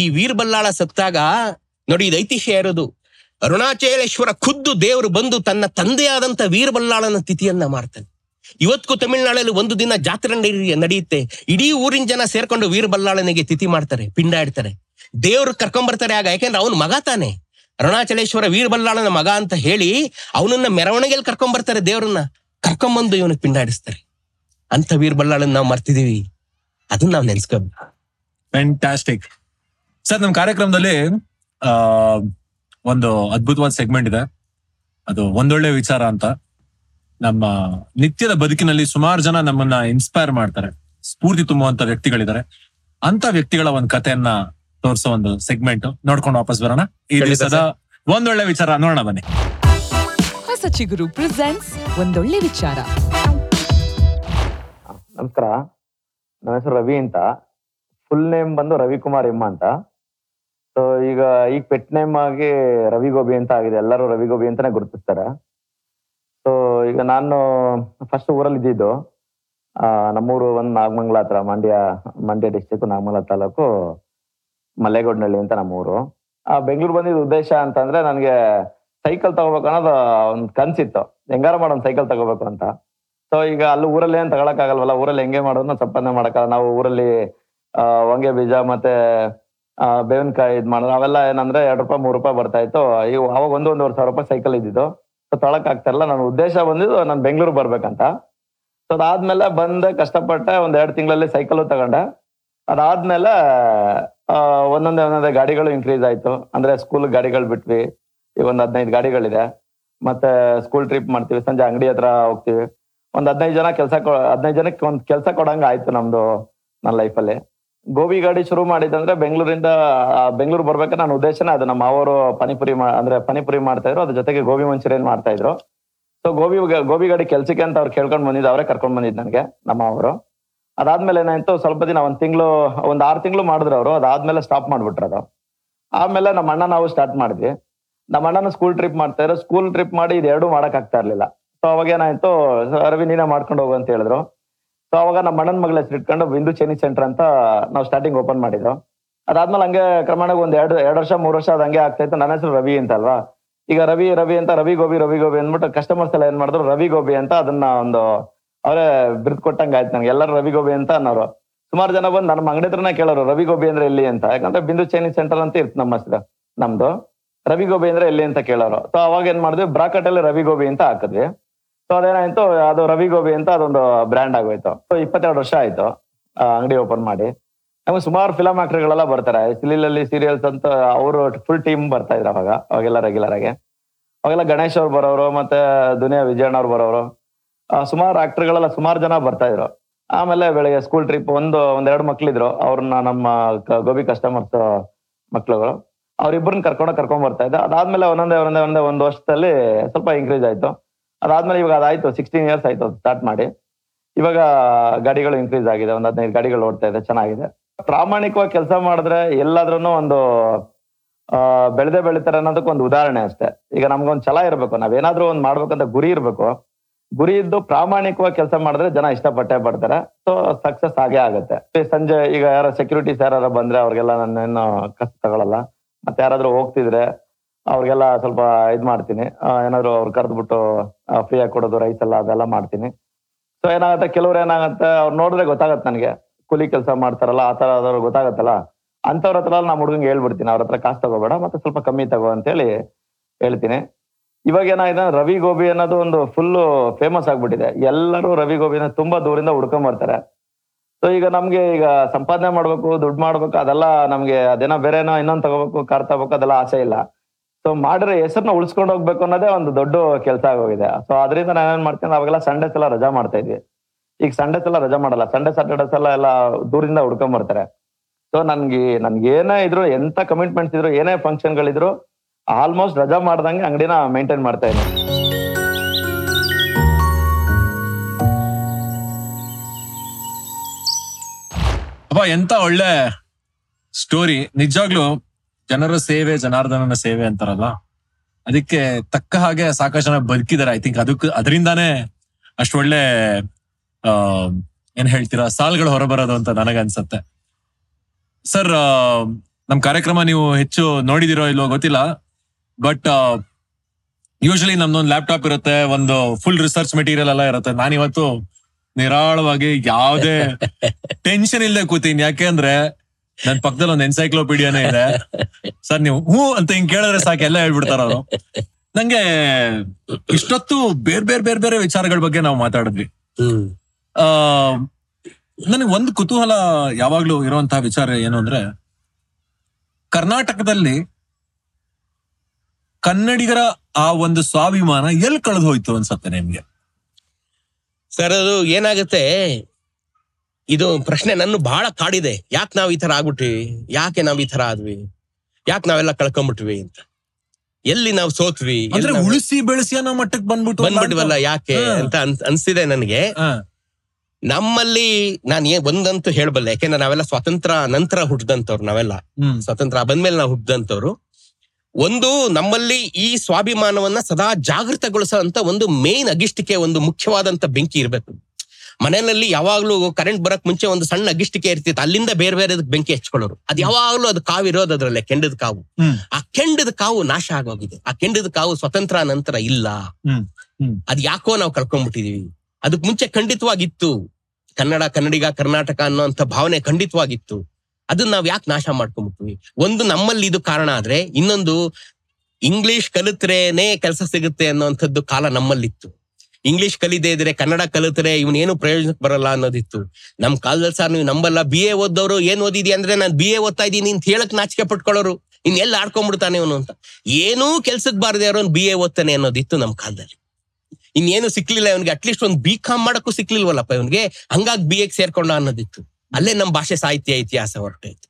ಈ ವೀರಬಲ್ಲಾಳ ಸತ್ತಾಗ ನೋಡಿ, ಇದು ಐತಿಹ್ಯ ಇರೋದು. ಅರುಣಾಚಲೇಶ್ವರ ಖುದ್ದು ದೇವರು ಬಂದು ತನ್ನ ತಂದೆಯಾದಂತ ವೀರಬಲ್ಲಾಳನ ತಿಥಿಯನ್ನ ಮಾಡ್ತಾನೆ. ಇವತ್ತಿಗೂ ತಮಿಳ್ನಾಡಲ್ಲಿ ಒಂದು ದಿನ ಜಾತ್ರೆ ನಡೆಯುತ್ತೆ. ಇಡೀ ಊರಿನ ಜನ ಸೇರ್ಕೊಂಡು ವೀರಬಲ್ಲಾಳನಿಗೆ ತಿಥಿ ಮಾಡ್ತಾರೆ, ಪಿಂಡ ಇಡ್ತಾರೆ, ದೇವ್ರು ಕರ್ಕೊಂಡ್ಬರ್ತಾರೆ. ಆಗ ಯಾಕೆಂದ್ರೆ ಅವ್ನು ಮಗ ತಾನೆ, ಅರುಣಾಚಲೇಶ್ವರ ವೀರಬಲ್ಲಾಳನ ಮಗ ಅಂತ ಹೇಳಿ ಅವನನ್ನ ಮೆರವಣಿಗೆಯಲ್ಲಿ ಕರ್ಕೊಂಡ್ಬರ್ತಾರೆ. ದೇವ್ರನ್ನ ಕರ್ಕೊಂಬಂದು ಇವನಿಗೆ ಪಿಂಡ ಇಡಿಸ್ತಾರೆ. ಅಂತ ವೀರಬಲ್ಲಾಳನ್ನ ನಾವು ಮರ್ತಿದೀವಿ, ಅದನ್ನ ನಾವು ನೆನ್ಸ್ಕೋಬೇಕು. Fantastic sir. ನಮ್ಮ ಕಾರ್ಯಕ್ರಮದಲ್ಲಿ ಒಂದು ಅದ್ಭುತವಾದ ಸೆಗ್ಮೆಂಟ್ ಇದೆ, ಅದು ಒಂದೊಳ್ಳೆ ವಿಚಾರ ಅಂತ. ನಮ್ಮ ನಿತ್ಯದ ಬದುಕಿನಲ್ಲಿ ಸುಮಾರು ಜನ ನಮ್ಮನ್ನ ಇನ್ಸ್ಪೈರ್ ಮಾಡ್ತಾರೆ, ಸ್ಫೂರ್ತಿ ತುಂಬುವಂತ ವ್ಯಕ್ತಿಗಳಿದ್ದಾರೆ. ಅಂತ ವ್ಯಕ್ತಿಗಳ ಒಂದು ಕಥೆಯನ್ನ ತೋರಿಸೋ ಒಂದು ಸೆಗ್ಮೆಂಟ್ ನೋಡ್ಕೊಂಡು ವಾಪಸ್ ಬರೋಣ. ಈ ದಿವಸದ ಒಂದೊಳ್ಳೆ ವಿಚಾರ ನೋಡೋಣ, ಬನ್ನಿ. ಹೊಸ ಚಿಗುರು ಪ್ರೆಸೆಂಟ್ಸ್ ಒಂದೊಳ್ಳೆ ವಿಚಾರ. ನಮಸ್ಕಾರ, ನನ್ನ ಹೆಸರು ರವಿ ಅಂತ. ಫುಲ್ ನೇಮ್ ಬಂದು ರವಿಕುಮಾರ್ ಎಮ್ಮ ಅಂತ. ಸೊ ಈಗ ಪೆಟ್ ನೇಮ್ ಆಗಿ ರವಿ ಗೋಬಿ ಅಂತ ಆಗಿದೆ. ಎಲ್ಲರೂ ರವಿ ಗೋಬಿ ಅಂತಾನೆ ಗುರುತಿಸ್ತಾರೆ. ಸೊ ಈಗ ನಾನು ಫಸ್ಟ್ ಊರಲ್ಲಿ ಇದ್ದಿದ್ದು, ನಮ್ಮೂರು ಒಂದು ನಾಗಮಂಗ್ಲ ಹತ್ರ, ಮಂಡ್ಯ ಡಿಸ್ಟಿಕ್, ನಾಗಮಂಗ್ಲ ತಾಲೂಕು, ಮಲೆಗೋಡ್ನಳ್ಳಿ ಅಂತ ನಮ್ಮೂರು. ಬೆಂಗಳೂರು ಬಂದಿದ್ದ ಉದ್ದೇಶ ಅಂತಂದ್ರೆ, ನನಗೆ ಸೈಕಲ್ ತಗೋಬೇಕು ಅನ್ನೋದು ಒಂದು ಕನ್ಸಿತ್ತು. ಹೆಂಗಾರ ಮಾಡೋದು ಸೈಕಲ್ ತಗೋಬೇಕು ಅಂತ. ಸೊ ಈಗ ಅಲ್ಲಿ ಊರಲ್ಲಿ ಏನು ತಗೊಳಕ್ಕಾಗಲ್ವಲ್ಲ, ಊರಲ್ಲಿ ಹೆಂಗೆ ಮಾಡೋದನ್ನ ಸಂಪಾದನೆ ಮಾಡೋಕ್ಕಲ್ಲ. ನಾವು ಊರಲ್ಲಿ ಹೊಂಗೆ ಬೀಜ ಮತ್ತೆ ಬೇವಿನಕಾಯಿ ಇದು ಮಾಡೋದು, ಅವೆಲ್ಲ ಏನಂದ್ರೆ 2 ರೂಪಾಯಿ 3 ರೂಪಾಯಿ ಬರ್ತಾ ಇತ್ತು. ಇವು ಅವಾಗ 1,500 ರೂಪಾಯಿ ಸೈಕಲ್ ಇದ್ದಿದ್ದು. ಸೊ ತೊಳಕ್ ಆಗ್ತಾರಲ್ಲ. ನನ್ನ ಉದ್ದೇಶ ಬಂದಿದ್ದು ನಾನು ಬೆಂಗಳೂರು ಬರ್ಬೇಕಂತ. ಸೊ ಅದಾದ್ಮೇಲೆ ಬಂದು ಕಷ್ಟಪಟ್ಟೆ, 1-2 ತಿಂಗಳಲ್ಲಿ ಸೈಕಲ್ ತಗೊಂಡೆ. ಅದಾದ್ಮೇಲೆ ಒಂದೊಂದೇ ಗಾಡಿಗಳು ಇನ್ಕ್ರೀಸ್ ಆಯ್ತು. ಅಂದ್ರೆ ಸ್ಕೂಲ್ ಗಾಡಿಗಳು ಬಿಟ್ವಿ, ಈಗ 15 ಗಾಡಿಗಳಿದೆ. ಮತ್ತೆ ಸ್ಕೂಲ್ ಟ್ರಿಪ್ ಮಾಡ್ತೀವಿ, ಸಂಜೆ ಅಂಗಡಿ ಹತ್ರ ಹೋಗ್ತೀವಿ. 15 ಜನ ಕೆಲಸ, 15 ಜನಕ್ಕೆ ಒಂದು ಕೆಲಸ ಕೊಡಂಗ ಆಯ್ತು ನಮ್ದು. ನನ್ನ ಲೈಫಲ್ಲಿ ಗೋಬಿ ಗಾಡಿ ಶುರು ಮಾಡಿದಂದ್ರೆ ಬೆಂಗಳೂರು ಬರ್ಬೇಕಂದ್ರೆ ನನ್ನ ಉದ್ದೇಶನೇ ಅದು. ನಮ್ಮ ಅವರು ಪನಿಪುರಿ ಮಾಡ್ತಾ ಇದ್ರು, ಅದ್ರ ಜೊತೆಗೆ ಗೋಬಿ ಮಂಚೂರಿಯನ್ ಮಾಡ್ತಾ ಇದ್ರು. ಸೊ ಗೋಬಿ ಗಾಡಿ ಕೆಲ್ಸಕ್ಕೆ ಅಂತ ಅವ್ರು ಕೇಳ್ಕೊಂಡ್ ಬಂದಿದ್ದು, ಅವರೇ ಕರ್ಕೊಂಡ್ ಬಂದಿದ್ದು ನನಗೆ ನಮ್ಮ ಅವರು. ಅದಾದ್ಮೇಲೆ ಏನಾಯ್ತು, ಸ್ವಲ್ಪ ದಿನ ಒಂದ್ ಆರು ತಿಂಗಳು ಮಾಡಿದ್ರು ಅವರು. ಅದಾದ್ಮೇಲೆ ಸ್ಟಾಪ್ ಮಾಡ್ಬಿಟ್ರು. ಆಮೇಲೆ ನಮ್ಮ ಅಣ್ಣ ನಾವು ಸ್ಟಾರ್ಟ್ ಮಾಡಿದ್ವಿ. ನಮ್ಮ ಅಣ್ಣನ ಸ್ಕೂಲ್ ಟ್ರಿಪ್ ಮಾಡ್ತಾ ಇದ್ರು. ಸ್ಕೂಲ್ ಟ್ರಿಪ್ ಮಾಡಿ ಇದೆರಡು ಮಾಡಕ್ ಆಗ್ತಾ ಇರ್ಲಿಲ್ಲ. ಸೊ ಅವಾಗ ಏನಾಯ್ತು, ರವಿ ನೀನೇ ಮಾಡ್ಕೊಂಡು ಹೋಗು ಅಂತ ಹೇಳಿದ್ರು. ಸೊ ಅವಾಗ ನಮ್ಮ ಅಣ್ಣನ ಮಗಳ ಹೆಸರು ಇಟ್ಕೊಂಡು ಬಿಂದು ಸೆಂಟರ್ ಅಂತ ನಾವು ಸ್ಟಾರ್ಟಿಂಗ್ ಓಪನ್ ಮಾಡಿದ್ರು. ಅದಾದ್ಮೇಲೆ ಹಂಗೆ ಕ್ರಮಣ ಒಂದ್ ಎರಡು ವರ್ಷ 3 ವರ್ಷ ಅದ್ ಹಂಗೆ ಆಗ್ತಾ ಇತ್ತು. ನನ್ನ ಹೆಸರು ರವಿ ಅಂತ ಅಲ್ವಾ, ಈಗ ರವಿ ಅಂತ ರವಿ ಗೋಬಿ ಅಂದ್ಬಿಟ್ಟು ಕಸ್ಟಮರ್ಸ್ ಎಲ್ಲ ಏನ್ ಮಾಡಿದ್ರು ರವಿ ಗೋಬಿ ಅಂತ ಅದನ್ನ ಒಂದು ಅವರೇ ಬಿರ್ದು ಕೊಟ್ಟಂಗ ಆಯ್ತು ನಂಗೆ. ಎಲ್ಲರೂ ರವಿ ಗೋಬಿ ಅಂತ ಅನ್ನೋರು. ಸುಮಾರು ಜನ ಬಂದು ನಮ್ಮ ಅಂಗಡಿ ಹತ್ರನೇ ಕೇಳೋರು ರವಿ ಗೋಬಿ ಅಂದ್ರೆ ಎಲ್ಲಿ ಅಂತ. ಯಾಕಂದ್ರೆ ಬಿಂದು ಸೆಂಟರ್ ಅಂತ ಇತ್ತು ನಮ್ಮ ಹೆಸರು, ನಮ್ದು ರವಿ ಗೋಬಿ ಅಂದ್ರೆ ಎಲ್ಲಿ ಅಂತ ಕೇಳೋರು. ಸೊ ಅವಾಗ ಏನ್ ಮಾಡಿದ್ವಿ, ಬ್ರಾಕೆಟ್ ಅಲ್ಲಿ ರವಿ ಗೋಬಿ ಅಂತ ಹಾಕಿದ್ವಿ. ಸೊ ಅದೇನಾಯ್ತು, ಅದು ರವಿ ಗೋಬಿ ಅಂತ ಅದೊಂದು ಬ್ರ್ಯಾಂಡ್ ಆಗೋಯ್ತು. ಸೊ 22 ವರ್ಷ ಆಯ್ತು ಅಂಗಡಿ ಓಪನ್ ಮಾಡಿ. ನಮ್ಗೆ ಸುಮಾರು ಫಿಲಮ್ ಆಕ್ಟರ್ ಗಳೆಲ್ಲ ಬರ್ತಾರೆ, ಸಿಲಿಲ್ ಅಲ್ಲಿ ಸೀರಿಯಲ್ಸ್ ಅಂತ ಅವರು ಫುಲ್ ಟೀಮ್ ಬರ್ತಾ ಇದ್ರು ಅವಾಗೆಲ್ಲ ರೆಗ್ಯುಲರ್ ಆಗಿ. ಅವಾಗೆಲ್ಲ ಗಣೇಶ್ ಅವ್ರು ಬರೋರು, ಮತ್ತೆ ದುನಿಯಾ ವಿಜಯಣ್ಣ ಅವ್ರು ಬರೋರು, ಸುಮಾರು ಆಕ್ಟರ್ಗಳೆಲ್ಲ ಸುಮಾರು ಜನ ಬರ್ತಾ ಇದ್ರು. ಆಮೇಲೆ ಬೆಳಿಗ್ಗೆ ಸ್ಕೂಲ್ ಟ್ರಿಪ್ ಒಂದೆರಡು ಮಕ್ಳಿದ್ರು, ಅವ್ರನ್ನ ನಮ್ಮ ಗೋಬಿ ಕಸ್ಟಮರ್ಸ್ ಮಕ್ಳುಗಳು, ಅವ್ರಿಬ್ರನ್ನ ಕರ್ಕೊಂಡ್ ಬರ್ತಾ ಇದ್ದ. ಅದಾದ್ಮೇಲೆ ಒಂದೊಂದೇ ಒಂದು ವರ್ಷದಲ್ಲಿ ಸ್ವಲ್ಪ ಇಂಕ್ರೀಸ್ ಆಯ್ತು. ಅದಾದ್ಮೇಲೆ ಇವಾಗ ಅದಾಯ್ತು 16 years ಆಯ್ತು ಸ್ಟಾರ್ಟ್ ಮಾಡಿ. ಇವಾಗ ಗಾಡಿಗಳು ಇನ್ಕ್ರೀಸ್ ಆಗಿದೆ, ಒಂದ್ 15 ಗಾಡಿಗಳು ಓಡ್ತಾ ಇದೆ, ಚೆನ್ನಾಗಿದೆ. ಪ್ರಾಮಾಣಿಕವಾಗಿ ಕೆಲಸ ಮಾಡಿದ್ರೆ ಎಲ್ಲಾದ್ರೂ ಒಂದು ಬೆಳಿತಾರೆ ಅನ್ನೋದಕ್ಕೆ ಒಂದು ಉದಾಹರಣೆ ಅಷ್ಟೇ. ಈಗ ನಮ್ಗೊಂದು ಛಲ ಇರ್ಬೇಕು, ನಾವೇನಾದ್ರೂ ಒಂದು ಮಾಡ್ಬೇಕಂತ ಗುರಿ ಇರ್ಬೇಕು. ಗುರಿ ಇದ್ದು ಪ್ರಾಮಾಣಿಕವಾಗಿ ಕೆಲಸ ಮಾಡಿದ್ರೆ ಜನ ಇಷ್ಟಪಟ್ಟೆ ಪಡ್ತಾರೆ. ಸೊ ಸಕ್ಸಸ್ ಆಗೇ ಆಗುತ್ತೆ. ಸಂಜೆ ಈಗ ಯಾರ ಸೆಕ್ಯೂರಿಟೀಸ್ ಯಾರು ಬಂದ್ರೆ ಅವ್ರಿಗೆಲ್ಲ ನಾನೇನು ಕಷ್ಟ ತಗೊಳಲ್ಲ. ಮತ್ತೆ ಯಾರಾದ್ರೂ ಹೋಗ್ತಿದ್ರೆ ಅವ್ರಿಗೆಲ್ಲ ಸ್ವಲ್ಪ ಇದ್ ಮಾಡ್ತೀನಿ, ಏನಾದ್ರು ಅವ್ರು ಕರೆದ್ಬಿಟ್ಟು ಫ್ರೀ ಆಗಿ ಕೊಡೋದು ರೈಸ್ ಎಲ್ಲ ಅದೆಲ್ಲ ಮಾಡ್ತೀನಿ. ಸೊ ಏನಾಗುತ್ತೆ, ಕೆಲವ್ರು ಏನಾಗುತ್ತೆ ಅವ್ರು ನೋಡಿದ್ರೆ ಗೊತ್ತಾಗತ್ತೆ ನನಗೆ, ಕೂಲಿ ಕೆಲಸ ಮಾಡ್ತಾರಲ್ಲ ಆ ತರ ಆದವ್ರು ಗೊತ್ತಾಗತ್ತಲ್ಲ, ಅಂತವ್ರ ಹತ್ರ ನಾ ಹುಡುಗಂಗೆ ಹೇಳ್ಬಿಡ್ತೀನಿ, ಅವ್ರ ಹತ್ರ ಕಾಸು ತಗೋಬೇಡ, ಮತ್ತೆ ಸ್ವಲ್ಪ ಕಮ್ಮಿ ತಗೋ ಅಂತ ಹೇಳಿ ಹೇಳ್ತೀನಿ. ಇವಾಗ ಏನಾಗಿದೆ, ರವಿ ಗೋಬಿ ಅನ್ನೋದು ಒಂದು ಫುಲ್ಲು ಫೇಮಸ್ ಆಗ್ಬಿಟ್ಟಿದೆ. ಎಲ್ಲರೂ ರವಿ ಗೋಬಿನ ತುಂಬಾ ದೂರಿಂದ ಹುಡ್ಕೊಂಬರ್ತಾರೆ. ಸೊ ಈಗ ನಮ್ಗೆ ಈಗ ಸಂಪಾದನೆ ಮಾಡ್ಬೇಕು, ದುಡ್ಡು ಮಾಡ್ಬೇಕು, ಅದೆಲ್ಲ ನಮ್ಗೆ ಅದೇನೋ ಬೇರೆನೋ ಇನ್ನೊಂದು ತಗೋಬೇಕು, ಕಾರ್ ತಗೋಬೇಕು, ಅದೆಲ್ಲ ಆಸೆ ಇಲ್ಲ. ಸೊ ಮಾಡಿರೋ ಹೆಸರನ್ನ ಉಳಿಸ್ಕೊಂಡು ಹೋಗ್ಬೇಕು ಅನ್ನೋದೇ ಒಂದು ದೊಡ್ಡ ಕೆಲಸ ಆಗೋಗಿದೆ. ಸೊ ಅದರಿಂದ ನಾನೇನ್ ಮಾಡ್ತೀನಿ, ಅವಾಗೆಲ್ಲ ಸಂಡೇಸ್ ಎಲ್ಲ ರಜಾ ಮಾಡ್ತಾ ಇದ್ವಿ. ಈಗ ಸಂಡೇಸ್ ಎಲ್ಲ ರಜಾ ಮಾಡಲ್ಲ, ಸಂಡೇ ಸ್ಯಾಟರ್ಡೇಸ್ ಎಲ್ಲ ದೂರಿಂದ ಹುಡ್ಕೊಂಬರ್ತಾರೆ. ಸೊ ನನ್ಗೆ ಏನೇ ಇದ್ರು, ಎಂತ ಕಮಿಟ್ಮೆಂಟ್ಸ್ ಇದ್ರು, ಏನೇ ಫಂಕ್ಷನ್ಗಳಿದ್ರು, ಆಲ್ಮೋಸ್ಟ್ ರಜಾ ಮಾಡ್ದಂಗೆ ಅಂಗಡಿನ ಮೇಂಟೈನ್ ಮಾಡ್ತಾ ಇದ್ದೀನಿ. ಅಪ್ಪ, ಎಂತ ಒಳ್ಳೆ ಸ್ಟೋರಿ. ನಿಜಾಗ್ಲೂ ಜನರ ಸೇವೆ ಜನಾರ್ದನನ ಸೇವೆ ಅಂತಾರಲ್ಲ, ಅದಕ್ಕೆ ತಕ್ಕ ಹಾಗೆ ಸಾಕಷ್ಟು ಜನ ಬದುಕಿದ್ದಾರೆ. ಐ ಥಿಂಕ್ ಅದರಿಂದಾನೇ ಅಷ್ಟು ಒಳ್ಳೆ ಏನ್ ಹೇಳ್ತೀರಾ ಸಾಲ್ಗಳು ಹೊರಬರೋದು ಅಂತ ನನಗನ್ಸತ್ತೆ. ಸರ್, ನಮ್ ಕಾರ್ಯಕ್ರಮ ನೀವು ಹೆಚ್ಚು ನೋಡಿದಿರೋ ಇಲ್ವೋ ಗೊತ್ತಿಲ್ಲ, ಬಟ್ ಯೂಶಲಿ ನಮ್ದೊಂದು ಲ್ಯಾಪ್ಟಾಪ್ ಇರುತ್ತೆ, ಒಂದು ಫುಲ್ ರಿಸರ್ಚ್ ಮೆಟೀರಿಯಲ್ ಎಲ್ಲ ಇರುತ್ತೆ. ನಾನಿವತ್ತು ನಿರಾಳವಾಗಿ ಯಾವುದೇ ಟೆನ್ಷನ್ ಇಲ್ಲದೆ ಕೂತೀನಿ, ಯಾಕೆ ಅಂದ್ರೆ ನನ್ ಪಕ್ಕದಲ್ಲಿ ಒಂದು ಎನ್ಸೈಕ್ಲೋಪೀಡಿಯಾನೇ ಇದೆ. ಸರ್ ನೀವು ಹೂ ಅಂತ ಹಿಂಗ್ ಕೇಳಿದ್ರೆ ಸಾಕು, ಎಲ್ಲ ಹೇಳ್ಬಿಡ್ತಾರ ಅವರು. ನಂಗೆ ಇಷ್ಟೊತ್ತು ಬೇರೆ ವಿಚಾರಗಳ ಬಗ್ಗೆ ನಾವು ಮಾತಾಡಿದ್ವಿ. ನನಗೆ ಒಂದು ಕುತೂಹಲ ಯಾವಾಗ್ಲೂ ಇರುವಂತಹ ವಿಚಾರ ಏನು ಅಂದ್ರೆ, ಕರ್ನಾಟಕದಲ್ಲಿ ಕನ್ನಡಿಗರ ಆ ಒಂದು ಸ್ವಾಭಿಮಾನ ಎಲ್ಲಿ ಕಳೆದು ಹೋಯ್ತು ಅನ್ಸತ್ತೆ ನಿಮ್ಗೆ? ಸರ್, ಅದು ಏನಾಗುತ್ತೆ, ಇದು ಪ್ರಶ್ನೆ ನನ್ನ ಬಹಳ ಕಾಡಿದೆ. ಯಾಕೆ ನಾವು ಈ ತರ ಆಗ್ಬಿಟ್ವಿ, ಯಾಕೆ ನಾವು ಈ ತರ ಆದ್ವಿ, ಯಾಕೆ ನಾವೆಲ್ಲ ಕಳ್ಕೊಂಡ್ಬಿಟ್ವಿ ಅಂತ, ಎಲ್ಲಿ ನಾವು ಸೋತ್ವಿ, ಉಳಿಸಿ ಬೆಳೆಸಿ ಅನ್ನೋ ಮಟ್ಟಕ್ಕೆ ಬಂದ್ಬಿಟ್ವಲ್ಲ ಯಾಕೆ ಅಂತ ಅನ್ಸಿದೆ ನನಗೆ. ನಮ್ಮಲ್ಲಿ ನಾನು ಒಂದಂತೂ ಹೇಳ್ಬಲ್ಲೆ, ಯಾಕೆಂದ್ರೆ ನಾವೆಲ್ಲ ಸ್ವತಂತ್ರ ನಂತರ ಹುಟ್ಟದಂತವ್ರು, ನಾವೆಲ್ಲ ಸ್ವತಂತ್ರ ಬಂದ್ಮೇಲೆ ನಾವು ಹುಟ್ಟದಂತವ್ರು. ಒಂದು ನಮ್ಮಲ್ಲಿ ಈ ಸ್ವಾಭಿಮಾನವನ್ನ ಸದಾ ಜಾಗೃತಗೊಳಿಸೋ ಅಂತ ಒಂದು ಮೇನ್ ಅಗಿಷ್ಟಿಕೆ, ಒಂದು ಮುಖ್ಯವಾದಂತ ಬೆಂಕಿ ಇರ್ಬೇಕು. ಮನೆಯಲ್ಲಿ ಯಾವಾಗ್ಲೂ ಕರೆಂಟ್ ಬರಕ್ ಮುಂಚೆ ಒಂದು ಸಣ್ಣ ಅಗಿಷ್ಟಿಕೆ ಇರ್ತಿತ್ತು, ಅಲ್ಲಿಂದ ಬೇರೆ ಬೇರೆ ಬೆಂಕಿ ಹಚ್ಕೊಳ್ಳೋರು. ಅದು ಯಾವಾಗ್ಲೂ ಅದು ಕಾವಿರೋದು, ಅದ್ರಲ್ಲೇ ಕೆಂಡದ ಕಾವು. ಆ ಕೆಂಡದ ಕಾವು ನಾಶ ಆಗೋಗಿದೆ. ಆ ಕೆಂಡದ ಕಾವು ಸ್ವತಂತ್ರ ನಂತರ ಇಲ್ಲ. ಅದ್ ಯಾಕೋ ನಾವು ಕಳ್ಕೊಂಡ್ಬಿಟ್ಟಿದೀವಿ. ಅದಕ್ ಮುಂಚೆ ಖಂಡಿತವಾಗಿತ್ತು, ಕನ್ನಡ, ಕನ್ನಡಿಗ, ಕರ್ನಾಟಕ ಅನ್ನೋಂಥ ಭಾವನೆ ಖಂಡಿತವಾಗಿತ್ತು. ಅದನ್ನ ನಾವ್ ಯಾಕೆ ನಾಶ ಮಾಡ್ಕೊಂಡ್ಬಿಟ್ವಿ? ಒಂದು ನಮ್ಮಲ್ಲಿ ಇದು ಕಾರಣ ಆದ್ರೆ, ಇನ್ನೊಂದು ಇಂಗ್ಲಿಷ್ ಕಲಿತ್ರೇನೆ ಕೆಲಸ ಸಿಗುತ್ತೆ ಅನ್ನೋಂಥದ್ದು ಕಾಲ ನಮ್ಮಲ್ಲಿತ್ತು. ಇಂಗ್ಲಿಷ್ ಕಲಿದೇ ಇದ್ರೆ, ಕನ್ನಡ ಕಲಿತ್ರೆ ಇವನೇನು ಪ್ರಯೋಜನಕ್ಕೆ ಬರಲ್ಲ ಅನ್ನೋದಿತ್ತು ನಮ್ ಕಾಲದಲ್ಲಿ. ಸರ್, ನೀವು ನಂಬಲ್ಲ, BA ಓದೋರು ಏನ್ ಓದಿದ್ಯಾ ಅಂದ್ರೆ ನಾನು BA ಓದ್ತಾ ಇದ್ದೀನಿ ಅಂತ ಹೇಳಕ್ ನಾಚಿಕೆ ಪಟ್ಕೊಳ್ಳೋರು, ಇನ್ ಎಲ್ಲ ಆಡ್ಕೊಂಡ್ಬಿಡ್ತಾನೆ ಅವನು ಅಂತ. ಏನೂ ಕೆಲ್ಸಕ್ ಬಾರದೆ ಅವ್ರೊಂದು BA ಓದ್ತಾನೆ ಅನ್ನೋದಿತ್ತು ನಮ್ ಕಾಲದಲ್ಲಿ. ಇನ್ನೇನು ಸಿಕ್ಲಿಲ್ಲ ಇವನ್ಗೆ, ಅಟ್ಲೀಸ್ಟ್ ಒಂದು BCom ಮಾಡಕ್ಕೂ ಸಿಕ್ಲಿಲ್ವಲ್ಲಪ್ಪ ಇವನ್ಗೆ, ಹಂಗಾಗಿ BA ಸೇರ್ಕೊಂಡ ಅನ್ನೋದಿತ್ತು. ಅಲ್ಲೇ ನಮ್ಮ ಭಾಷೆ ಸಾಹಿತ್ಯ ಇತಿಹಾಸ ಹೊರಟಾಯ್ತು.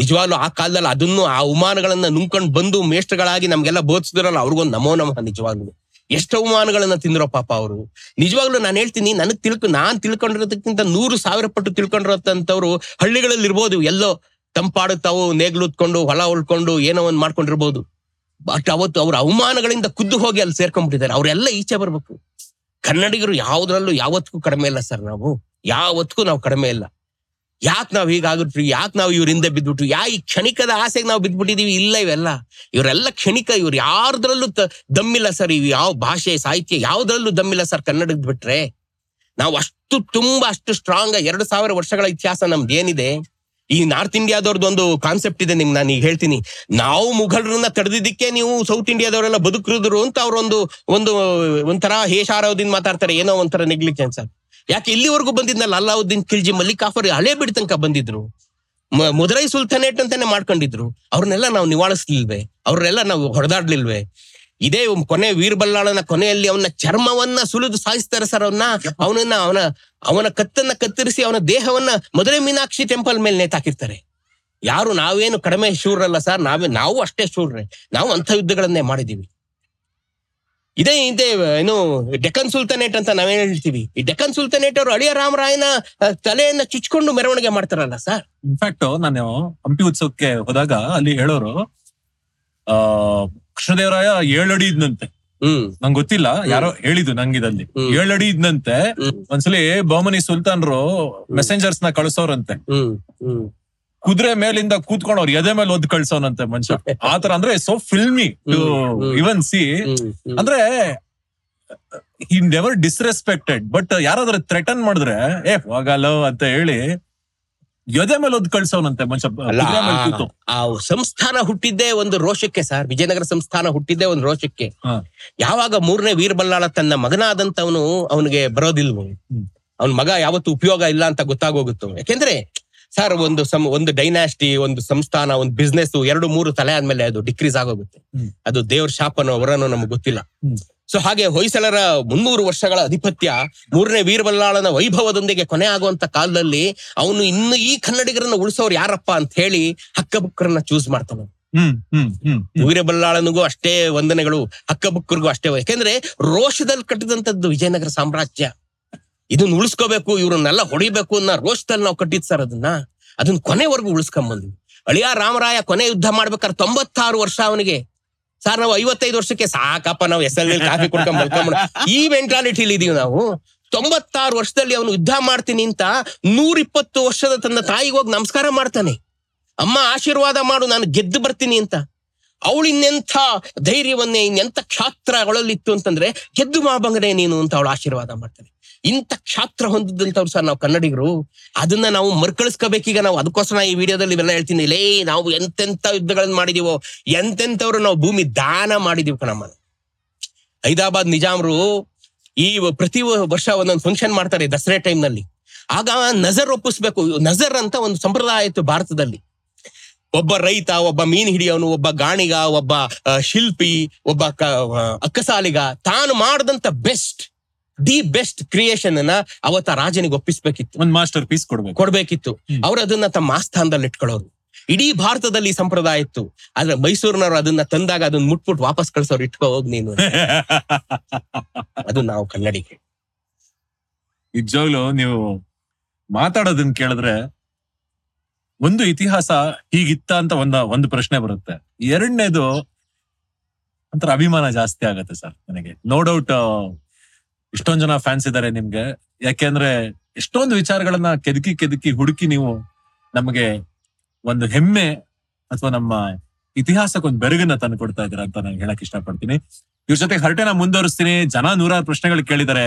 ನಿಜವಾಗ್ಲೂ ಆ ಕಾಲದಲ್ಲಿ ಅದನ್ನು, ಆ ಅವಮಾನಗಳನ್ನ ನುಂಗ್ಕೊಂಡು ಬಂದು ಮೇಷ್ಟ್ರಗಳಾಗಿ ನಮ್ಗೆಲ್ಲ ಬೋಧಿಸಿದ್ರಲ್ಲ, ಅವ್ರಿಗೊಂದು ನಮೋ ನಮಃ. ನಿಜವಾಗ್ಲು ಎಷ್ಟು ಅವಮಾನಗಳನ್ನ ತಿಂದಿರೋ ಪಾಪ ಅವರು. ನಿಜವಾಗ್ಲೂ ನಾನು ಹೇಳ್ತೀನಿ, ನನಗ್ ನಾನ್ ತಿಳ್ಕೊಂಡಿರೋದಕ್ಕಿಂತ 100,000 ಪಟ್ಟು ತಿಳ್ಕೊಂಡಿರೋಂಥವ್ರು ಹಳ್ಳಿಗಳಲ್ಲಿ ಇರ್ಬೋದು, ಎಲ್ಲೋ ತಂಪಾಡು ತಾವು ನೇಗ್ಲುತ್ಕೊಂಡು ಹೊಲ ಉಳ್ಕೊಂಡು ಏನೋ ಒಂದ್ ಮಾಡ್ಕೊಂಡಿರ್ಬೋದು. ಬಟ್ ಅವತ್ತು ಅವ್ರ ಅವಮಾನಗಳಿಂದ ಖುದ್ದು ಹೋಗಿ ಅಲ್ಲಿ ಸೇರ್ಕೊಂಡ್ಬಿಟ್ಟಿದ್ದಾರೆ. ಅವರೆಲ್ಲ ಈಚೆ ಬರ್ಬೇಕು. ಕನ್ನಡಿಗರು ಯಾವ್ದ್ರಲ್ಲೂ ಯಾವತ್ತಿಗೂ ಕಡಿಮೆ ಇಲ್ಲ ಸರ್. ನಾವು ಯಾವತ್ತಿಗೂ ಕಡಿಮೆ ಇಲ್ಲ. ಯಾಕೆ ನಾವು ಹೀಗಾಗಿರ್ತೀವಿ, ಯಾಕೆ ನಾವು ಇವ್ರ ಹಿಂದೆ ಬಿದ್ಬಿಟ್ವಿ, ಯಾ ಈ ಕ್ಷಣಿಕದ ಆಸೆಗೆ ನಾವು ಬಿದ್ಬಿಟ್ಟಿದೀವಿ? ಇಲ್ಲ, ಇವರೆಲ್ಲ ಕ್ಷಣಿಕ. ಇವ್ರು ಯಾರ್ದ್ರಲ್ಲೂ ದಮ್ಮಿಲ್ಲ ಸರ್. ಇವ್ ಯಾವ ಭಾಷೆ ಸಾಹಿತ್ಯ ಯಾವ್ದ್ರಲ್ಲೂ ದಮ್ಮಿಲ್ಲ ಸರ್ ಕನ್ನಡದ ಬಿಟ್ರೆ. ನಾವು ಅಷ್ಟು ಸ್ಟ್ರಾಂಗ್. 2000 ವರ್ಷಗಳ ಇತಿಹಾಸ ನಮ್ದು ಏನಿದೆ. ಈ ನಾರ್ತ್ ಇಂಡಿಯಾದವ್ರದ್ದು ಒಂದು ಕಾನ್ಸೆಪ್ಟ್ ಇದೆ, ನಿಮ್ಗೆ ನಾನು ಈಗ ಹೇಳ್ತೀನಿ. ನಾವು ಮುಘಲರನ್ನ ತಡೆದಿದ್ದಕ್ಕೆ ನೀವು ಸೌತ್ ಇಂಡಿಯಾದವರೆಲ್ಲ ಬದುಕಿದ್ರು ಅಂತ ಅವ್ರೊಂದು ಒಂದು ಒಂಥರ ಹೇಷಾರದಿಂದ ಮಾತಾಡ್ತಾರೆ, ಏನೋ ಒಂಥರ ನೆಗ್ಲಿಜೆನ್ಸ್. ಯಾಕೆ ಇಲ್ಲಿವರೆಗೂ ಬಂದಿದ್ನಲ್ಲ ಅಲ್ಲಾವುದ್ದೀನ್ ಖಿಲ್ಜಿ, ಮಲ್ಲಿಕಾಫರ್ ಹಳೆ ಬಿಡ್ ತನಕ ಬಂದಿದ್ರು, ಮದುರೈ ಸುಲ್ತಾನೇಟ್ ಅಂತಾನೆ ಮಾಡ್ಕೊಂಡಿದ್ರು. ಅವ್ರನ್ನೆಲ್ಲ ನಾವು ನಿವಾಳಿಸ್ಲಿಲ್ವೆ, ಅವ್ರನ್ನೆಲ್ಲ ನಾವು ಹೊಡೆದಾಡ್ಲಿಲ್ವೆ. ಇದೇ ಕೊನೆ ವೀರಬಲ್ಲಾಳನ ಕೊನೆಯಲ್ಲಿ ಅವನ ಚರ್ಮವನ್ನ ಸುಲಿದು ಸಾಯಿಸ್ತಾರೆ ಸರ್. ಅವನ ಕತ್ತನ್ನ ಕತ್ತರಿಸಿ ಅವನ ದೇಹವನ್ನ ಮಧುರೈ ಮೀನಾಕ್ಷಿ ಟೆಂಪಲ್ ಮೇಲೆ ನೇತಾಕಿರ್ತಾರೆ. ಯಾರು ನಾವೇನು ಕಡಿಮೆ ಶೂರಲ್ಲ ಸರ್, ನಾವು ಅಷ್ಟೇ ಶೂರ್ರೆ. ನಾವು ಅಂಥ ಯುದ್ಧಗಳನ್ನೇ ಮಾಡಿದೀವಿ. ಇದೇ ಏನು ಡೆಕ್ಕನ್ ಸುಲ್ತಾನೇಟ್ ಅಂತ ನಾವೇನು ಹೇಳ್ತೀವಿ. ಈ ಡೆಕ್ಕನ್ ಸುಲ್ತಾನೇಟ್ ಅವರು ಅಳಿಯ ರಾಮರಾಯನ ತಲೆಯನ್ನ ಚುಚ್ಕೊಂಡು ಮೆರವಣಿಗೆ ಮಾಡ್ತಾರಲ್ಲ ಸರ್. ಇನ್ಫ್ಯಾಕ್ಟ್ ನಾನು ಹಂಪಿ ಉತ್ಸವಕ್ಕೆ ಹೋದಾಗ ಅಲ್ಲಿ ಹೇಳೋರು, ಕೃಷ್ಣದೇವರಾಯ 7 ಅಡಿ ಇದ್ನಂತೆ. ನಂಗೆ ಗೊತ್ತಿಲ್ಲ, ಯಾರೋ ಹೇಳಿದ್ದು ನಂಗಿದಲ್ಲಿ 7 ಅಡಿ ಇದ್ನಂತೆ. ಒಂದ್ಸಲಿ ಬಹಮನಿ ಸುಲ್ತಾನ್ರು ಮೆಸೆಂಜರ್ಸ್ ನ ಕಳ್ಸೋರಂತೆ, ಕುದುರೆ ಮೇಲಿಂದ ಕೂತ್ಕೊಂಡು ಅವ್ರ ಎದೆ ಮೇಲೆ ಒದ್ದು ಕಳ್ಸೋನಂತೆ ಮನುಷ್ಯ. ಆತರ ಅಂದ್ರೆ so filmy to even see. ಅಂದ್ರೆ ಹಿ ನೆವರ್ ಡಿಸ್ರೆಸ್ಪೆಕ್ಟೆಡ್. ಬಟ್ ಯಾರಾದ್ರೂ ಥ್ರೆಟನ್ ಮಾಡಿದ್ರೆ ಏ ಹೋಗಲ್ಲ ಅಂತ ಹೇಳಿ ಯೋಧೆ ಮೇಲೆ ಒಂದು ಕಳ್ಸೋನಂತೆ ಮನುಷ್ಯ. ಆ ಸಂಸ್ಥಾನ ಹುಟ್ಟಿದ್ದೇ ಒಂದು ರೋಷಕ್ಕೆ ಸರ್. ವಿಜಯನಗರ ಸಂಸ್ಥಾನ ಹುಟ್ಟಿದ್ದೇ ಒಂದು ರೋಷಕ್ಕೆ. ಯಾವಾಗ 3ನೇ ವೀರಬಲ್ಲಾಳ ತನ್ನ ಮಗನಾದಂತವನು ಅವನಿಗೆ ಬರೋದಿಲ್ವ, ಅವನ ಮಗ ಯಾವತ್ತು ಉಪಯೋಗ ಇಲ್ಲ ಅಂತ ಗೊತ್ತಾಗೋಗುತ್ತೋ. ಯಾಕೆಂದ್ರೆ ಸರ್ ಒಂದು ಡೈನಾಸ್ಟಿ, ಒಂದು ಸಂಸ್ಥಾನ, ಒಂದು ಬಿಸ್ನೆಸ್ 2-3 ತಲೆ ಆದ್ಮೇಲೆ ಅದು ಡಿಕ್ರೀಸ್ ಆಗೋಗುತ್ತೆ. ಅದು ದೇವ್ರ ಶಾಪನೋ ಅವರನೋ ನಮ್ಗೆ ಗೊತ್ತಿಲ್ಲ. ಸೊ ಹಾಗೆ ಹೊಯ್ಸಳರ 300 ವರ್ಷಗಳ ಅಧಿಪತ್ಯ 3ನೇ ವೀರಬಲ್ಲಾಳನ ವೈಭವದೊಂದಿಗೆ ಕೊನೆ ಆಗುವಂತ ಕಾಲದಲ್ಲಿ ಅವನು ಇನ್ನು ಈ ಕನ್ನಡಿಗರನ್ನ ಉಳಿಸೋರು ಯಾರಪ್ಪ ಅಂತ ಹೇಳಿ ಹಕ್ಕಬುಕ್ಕರನ್ನ ಚೂಸ್ ಮಾಡ್ತಾನೆ. ವೀರಬಲ್ಲಾಳನಿಗೂ ಅಷ್ಟೇ ವಂದನೆಗಳು, ಹಕ್ಕಬುಕ್ಕರಿಗೂ ಅಷ್ಟೇ. ಯಾಕೆಂದ್ರೆ ರೋಷದಲ್ಲಿ ಕಟ್ಟಿದಂತದ್ದು ವಿಜಯನಗರ ಸಾಮ್ರಾಜ್ಯ. ಇದನ್ನ ಉಳಿಸ್ಕೋಬೇಕು, ಇವ್ರನ್ನೆಲ್ಲ ಹೊಡಿಬೇಕು ಅನ್ನೋ ರೋಷದಲ್ಲಿ ನಾವು ಕಟ್ಟಿದ್ ಸರ್. ಅದನ್ನ ಕೊನೆವರೆಗೂ ಉಳಿಸ್ಕೊಂಬಂದ್ವಿ. ಅಳಿಯ ರಾಮರಾಯ ಕೊನೆ ಯುದ್ಧ ಮಾಡ್ಬೇಕಾದ್ರೆ 96 ವರ್ಷ ಅವನಿಗೆ ಸರ್. ನಾವು 55 ವರ್ಷಕ್ಕೆ ಸಾಕಪ್ಪ, ನಾವು SLL ಕಾಫಿ ಕುಡ್ಕೊಂಡ್ ಬರ್ಕೊಂಡ್ ಈ ಮೆಂಟಾಲಿಟಿಲಿ ಇದೀವಿ ನಾವು. 96 ವರ್ಷದಲ್ಲಿ ಅವನು ಯುದ್ಧ ಮಾಡ್ತೀನಿ ಅಂತ 120 ವರ್ಷದ ತನ್ನ ತಾಯಿಗೆ ಹೋಗಿ ನಮಸ್ಕಾರ ಮಾಡ್ತಾನೆ. ಅಮ್ಮ ಆಶೀರ್ವಾದ ಮಾಡು, ನಾನು ಗೆದ್ದು ಬರ್ತೀನಿ ಅಂತ. ಅವಳು ಇನ್ನೆಂಥ ಧೈರ್ಯವನ್ನೇ, ಇನ್ನೆಂಥ ಕ್ಷಾತ್ರ ಅವಳಲ್ಲಿತ್ತು ಅಂತಂದ್ರೆ ಗೆದ್ದು ಮಾಭಂಗನೆ ನೀನು ಅಂತ ಅವಳು ಆಶೀರ್ವಾದ ಮಾಡ್ತಾನೆ. ಇಂಥ ಕ್ಷಾತ್ರ ಹೊಂದಿದಂಥವ್ರು ಸರ್ ನಾವು ಕನ್ನಡಿಗರು. ಅದನ್ನ ನಾವು ಮರ್ಕಳಿಸ್ಕೋಬೇಕೀಗ. ನಾವು ಅದಕ್ಕೋಸ್ಕರ ಈ ವಿಡಿಯೋದಲ್ಲಿ ಇವೆಲ್ಲ ಹೇಳ್ತೀನಿ. ಲೇ, ನಾವು ಎಂತೆಂಥ ಯುದ್ಧಗಳನ್ನ ಮಾಡಿದೀವೋ, ಎಂತೆಂಥವ್ರು ನಾವು ಭೂಮಿ ದಾನ ಮಾಡಿದೀವಿ ಕಣಮ್ಮ. ಹೈದರಾಬಾದ್ ನಿಜಾಮ್ರು ಈ ಪ್ರತಿ ವರ್ಷ ಒಂದೊಂದು ಫಂಕ್ಷನ್ ಮಾಡ್ತಾರೆ ದಸರೆ ಟೈಮ್ ನಲ್ಲಿ. ಆಗ ನಜರ್ ಒಪ್ಪಿಸ್ಬೇಕು. ನಜರ್ ಅಂತ ಒಂದು ಸಂಪ್ರದಾಯ ಇತ್ತು ಭಾರತದಲ್ಲಿ. ಒಬ್ಬ ರೈತ, ಒಬ್ಬ ಮೀನು ಹಿಡಿಯೋನು, ಒಬ್ಬ ಗಾಣಿಗ, ಒಬ್ಬ ಶಿಲ್ಪಿ, ಒಬ್ಬ ಅಕ್ಕಸಾಲಿಗ ತಾನು ಮಾಡಿದಂತ ದಿ ಬೆಸ್ಟ್ ಕ್ರಿಯೇಷನ್ ಅನ್ನ ಅವತ್ತ ರಾಜನಿಗೆ ಒಪ್ಪಿಸ್ಬೇಕಿತ್ತು. ಒಂದು ಮಾಸ್ಟರ್ ಪೀಸ್ ಕೊಡ್ಬೇಕಿತ್ತು. ಅವ್ರು ಅದನ್ನ ತಮ್ಮ ಆಸ್ಥಾನದಲ್ಲಿ ಇಟ್ಕೊಳ್ಳೋರು. ಇಡೀ ಭಾರತದಲ್ಲಿ ಸಂಪ್ರದಾಯ ಇತ್ತು. ಆದ್ರೆ ಮೈಸೂರಿನವ್ರು ಅದನ್ನ ತಂದಾಗ ಅದನ್ನ ಮುಟ್ಬಿಟ್ಟು ವಾಪಸ್ ಕಳ್ಸೋರು, ಇಟ್ಕೋ ಹೋಗಿ ನೀನು. ಅದು ನಾವು ಕನ್ನಡಿಗೆ. ನಿಜವಾಗ್ಲೂ ನೀವು ಮಾತಾಡೋದನ್ನ ಕೇಳಿದ್ರೆ ಒಂದು ಇತಿಹಾಸ ಹೀಗಿತ್ತ ಅಂತ ಒಂದು ಪ್ರಶ್ನೆ ಬರುತ್ತೆ. ಎರಡನೇದು ಒಂಥರ ಅಭಿಮಾನ ಜಾಸ್ತಿ ಆಗತ್ತೆ ಸರ್ ನನಗೆ. ನೋ ಡೌಟ್ ಇಷ್ಟೊಂದ್ ಜನ ಫ್ಯಾನ್ಸ್ ಇದ್ದಾರೆ ನಿಮ್ಗೆ. ಯಾಕೆಂದ್ರೆ ಎಷ್ಟೊಂದು ವಿಚಾರಗಳನ್ನ ಕೆದಕಿ ಹುಡುಕಿ ನೀವು ನಮಗೆ ಒಂದು ಹೆಮ್ಮೆ ಅಥವಾ ನಮ್ಮ ಇತಿಹಾಸಕ್ಕೊಂದು ಬೆರಗನ್ನ ತಂದು ಕೊಡ್ತಾ ಇದ್ದೀರಾ ಅಂತ ನಾನು ಹೇಳಕ್ ಇಷ್ಟಪಡ್ತೀನಿ. ಇವ್ರ ಜೊತೆ ಹರಟೆನ ಮುಂದುವರಿಸ್ತೀನಿ. ಜನ 100 ಪ್ರಶ್ನೆಗಳು ಕೇಳಿದ್ದಾರೆ,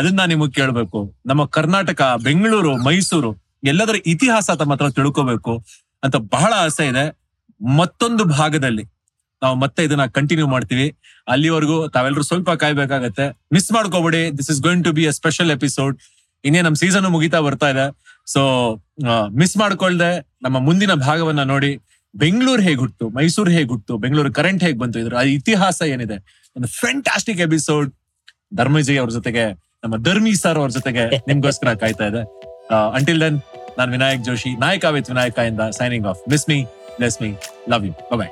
ಅದನ್ನ ನಿಮಗ್ ಕೇಳ್ಬೇಕು. ನಮ್ಮ ಕರ್ನಾಟಕ, ಬೆಂಗಳೂರು, ಮೈಸೂರು ಎಲ್ಲದರ ಇತಿಹಾಸ ತಮ್ಮ ಹತ್ರ ತಿಳ್ಕೋಬೇಕು ಅಂತ ಬಹಳ ಆಸೆ ಇದೆ. ಮತ್ತೊಂದು ಭಾಗದಲ್ಲಿ ನಾವು ಮತ್ತೆ ಇದನ್ನ ಕಂಟಿನ್ಯೂ ಮಾಡ್ತೀವಿ. ಅಲ್ಲಿವರೆಗೂ ತಾವೆಲ್ಲರೂ ಸ್ವಲ್ಪ ಕಾಯ್ಬೇಕಾಗತ್ತೆ. ಮಿಸ್ ಮಾಡ್ಕೋಬೇಡಿ. This is going to be a special episode. ಇನ್ನೇ ನಮ್ಮ ಸೀಸನ್ ಮುಗಿತಾ ಬರ್ತಾ ಇದೆ. ಸೊ ಮಿಸ್ ಮಾಡ್ಕೊಳ್ದೆ ನಮ್ಮ ಮುಂದಿನ ಭಾಗವನ್ನ ನೋಡಿ. ಬೆಂಗಳೂರು ಹೇಗ್ ಹುಟ್ಟು, ಮೈಸೂರು ಹೇಗ್ ಹುಟ್ಟು, ಬೆಂಗಳೂರು ಕರೆಂಟ್ ಹೇಗ್ ಬಂತು, ಇದ್ರ ಇತಿಹಾಸ ಏನಿದೆ, ಒಂದು ಫ್ಯಾಂಟಾಸ್ಟಿಕ್ ಎಪಿಸೋಡ್ ಧರ್ಮಜಿ ಅವ್ರ ಜೊತೆಗೆ, ನಮ್ಮ ಧರ್ಮಿ ಸರ್ ಅವ್ರ ಜೊತೆಗೆ ನಿಮ್ಗೋಸ್ಕರ ಕಾಯ್ತಾ ಇದೆ. ಅಂಟಿಲ್ ದೆನ್, ನಾನು ವಿನಾಯಕ್ ಜೋಶಿ, ನಾಯಕ ವಿತ್ ವಿನಾಯಕ ಇಂದ signing off. Miss me, bless me, love you, by.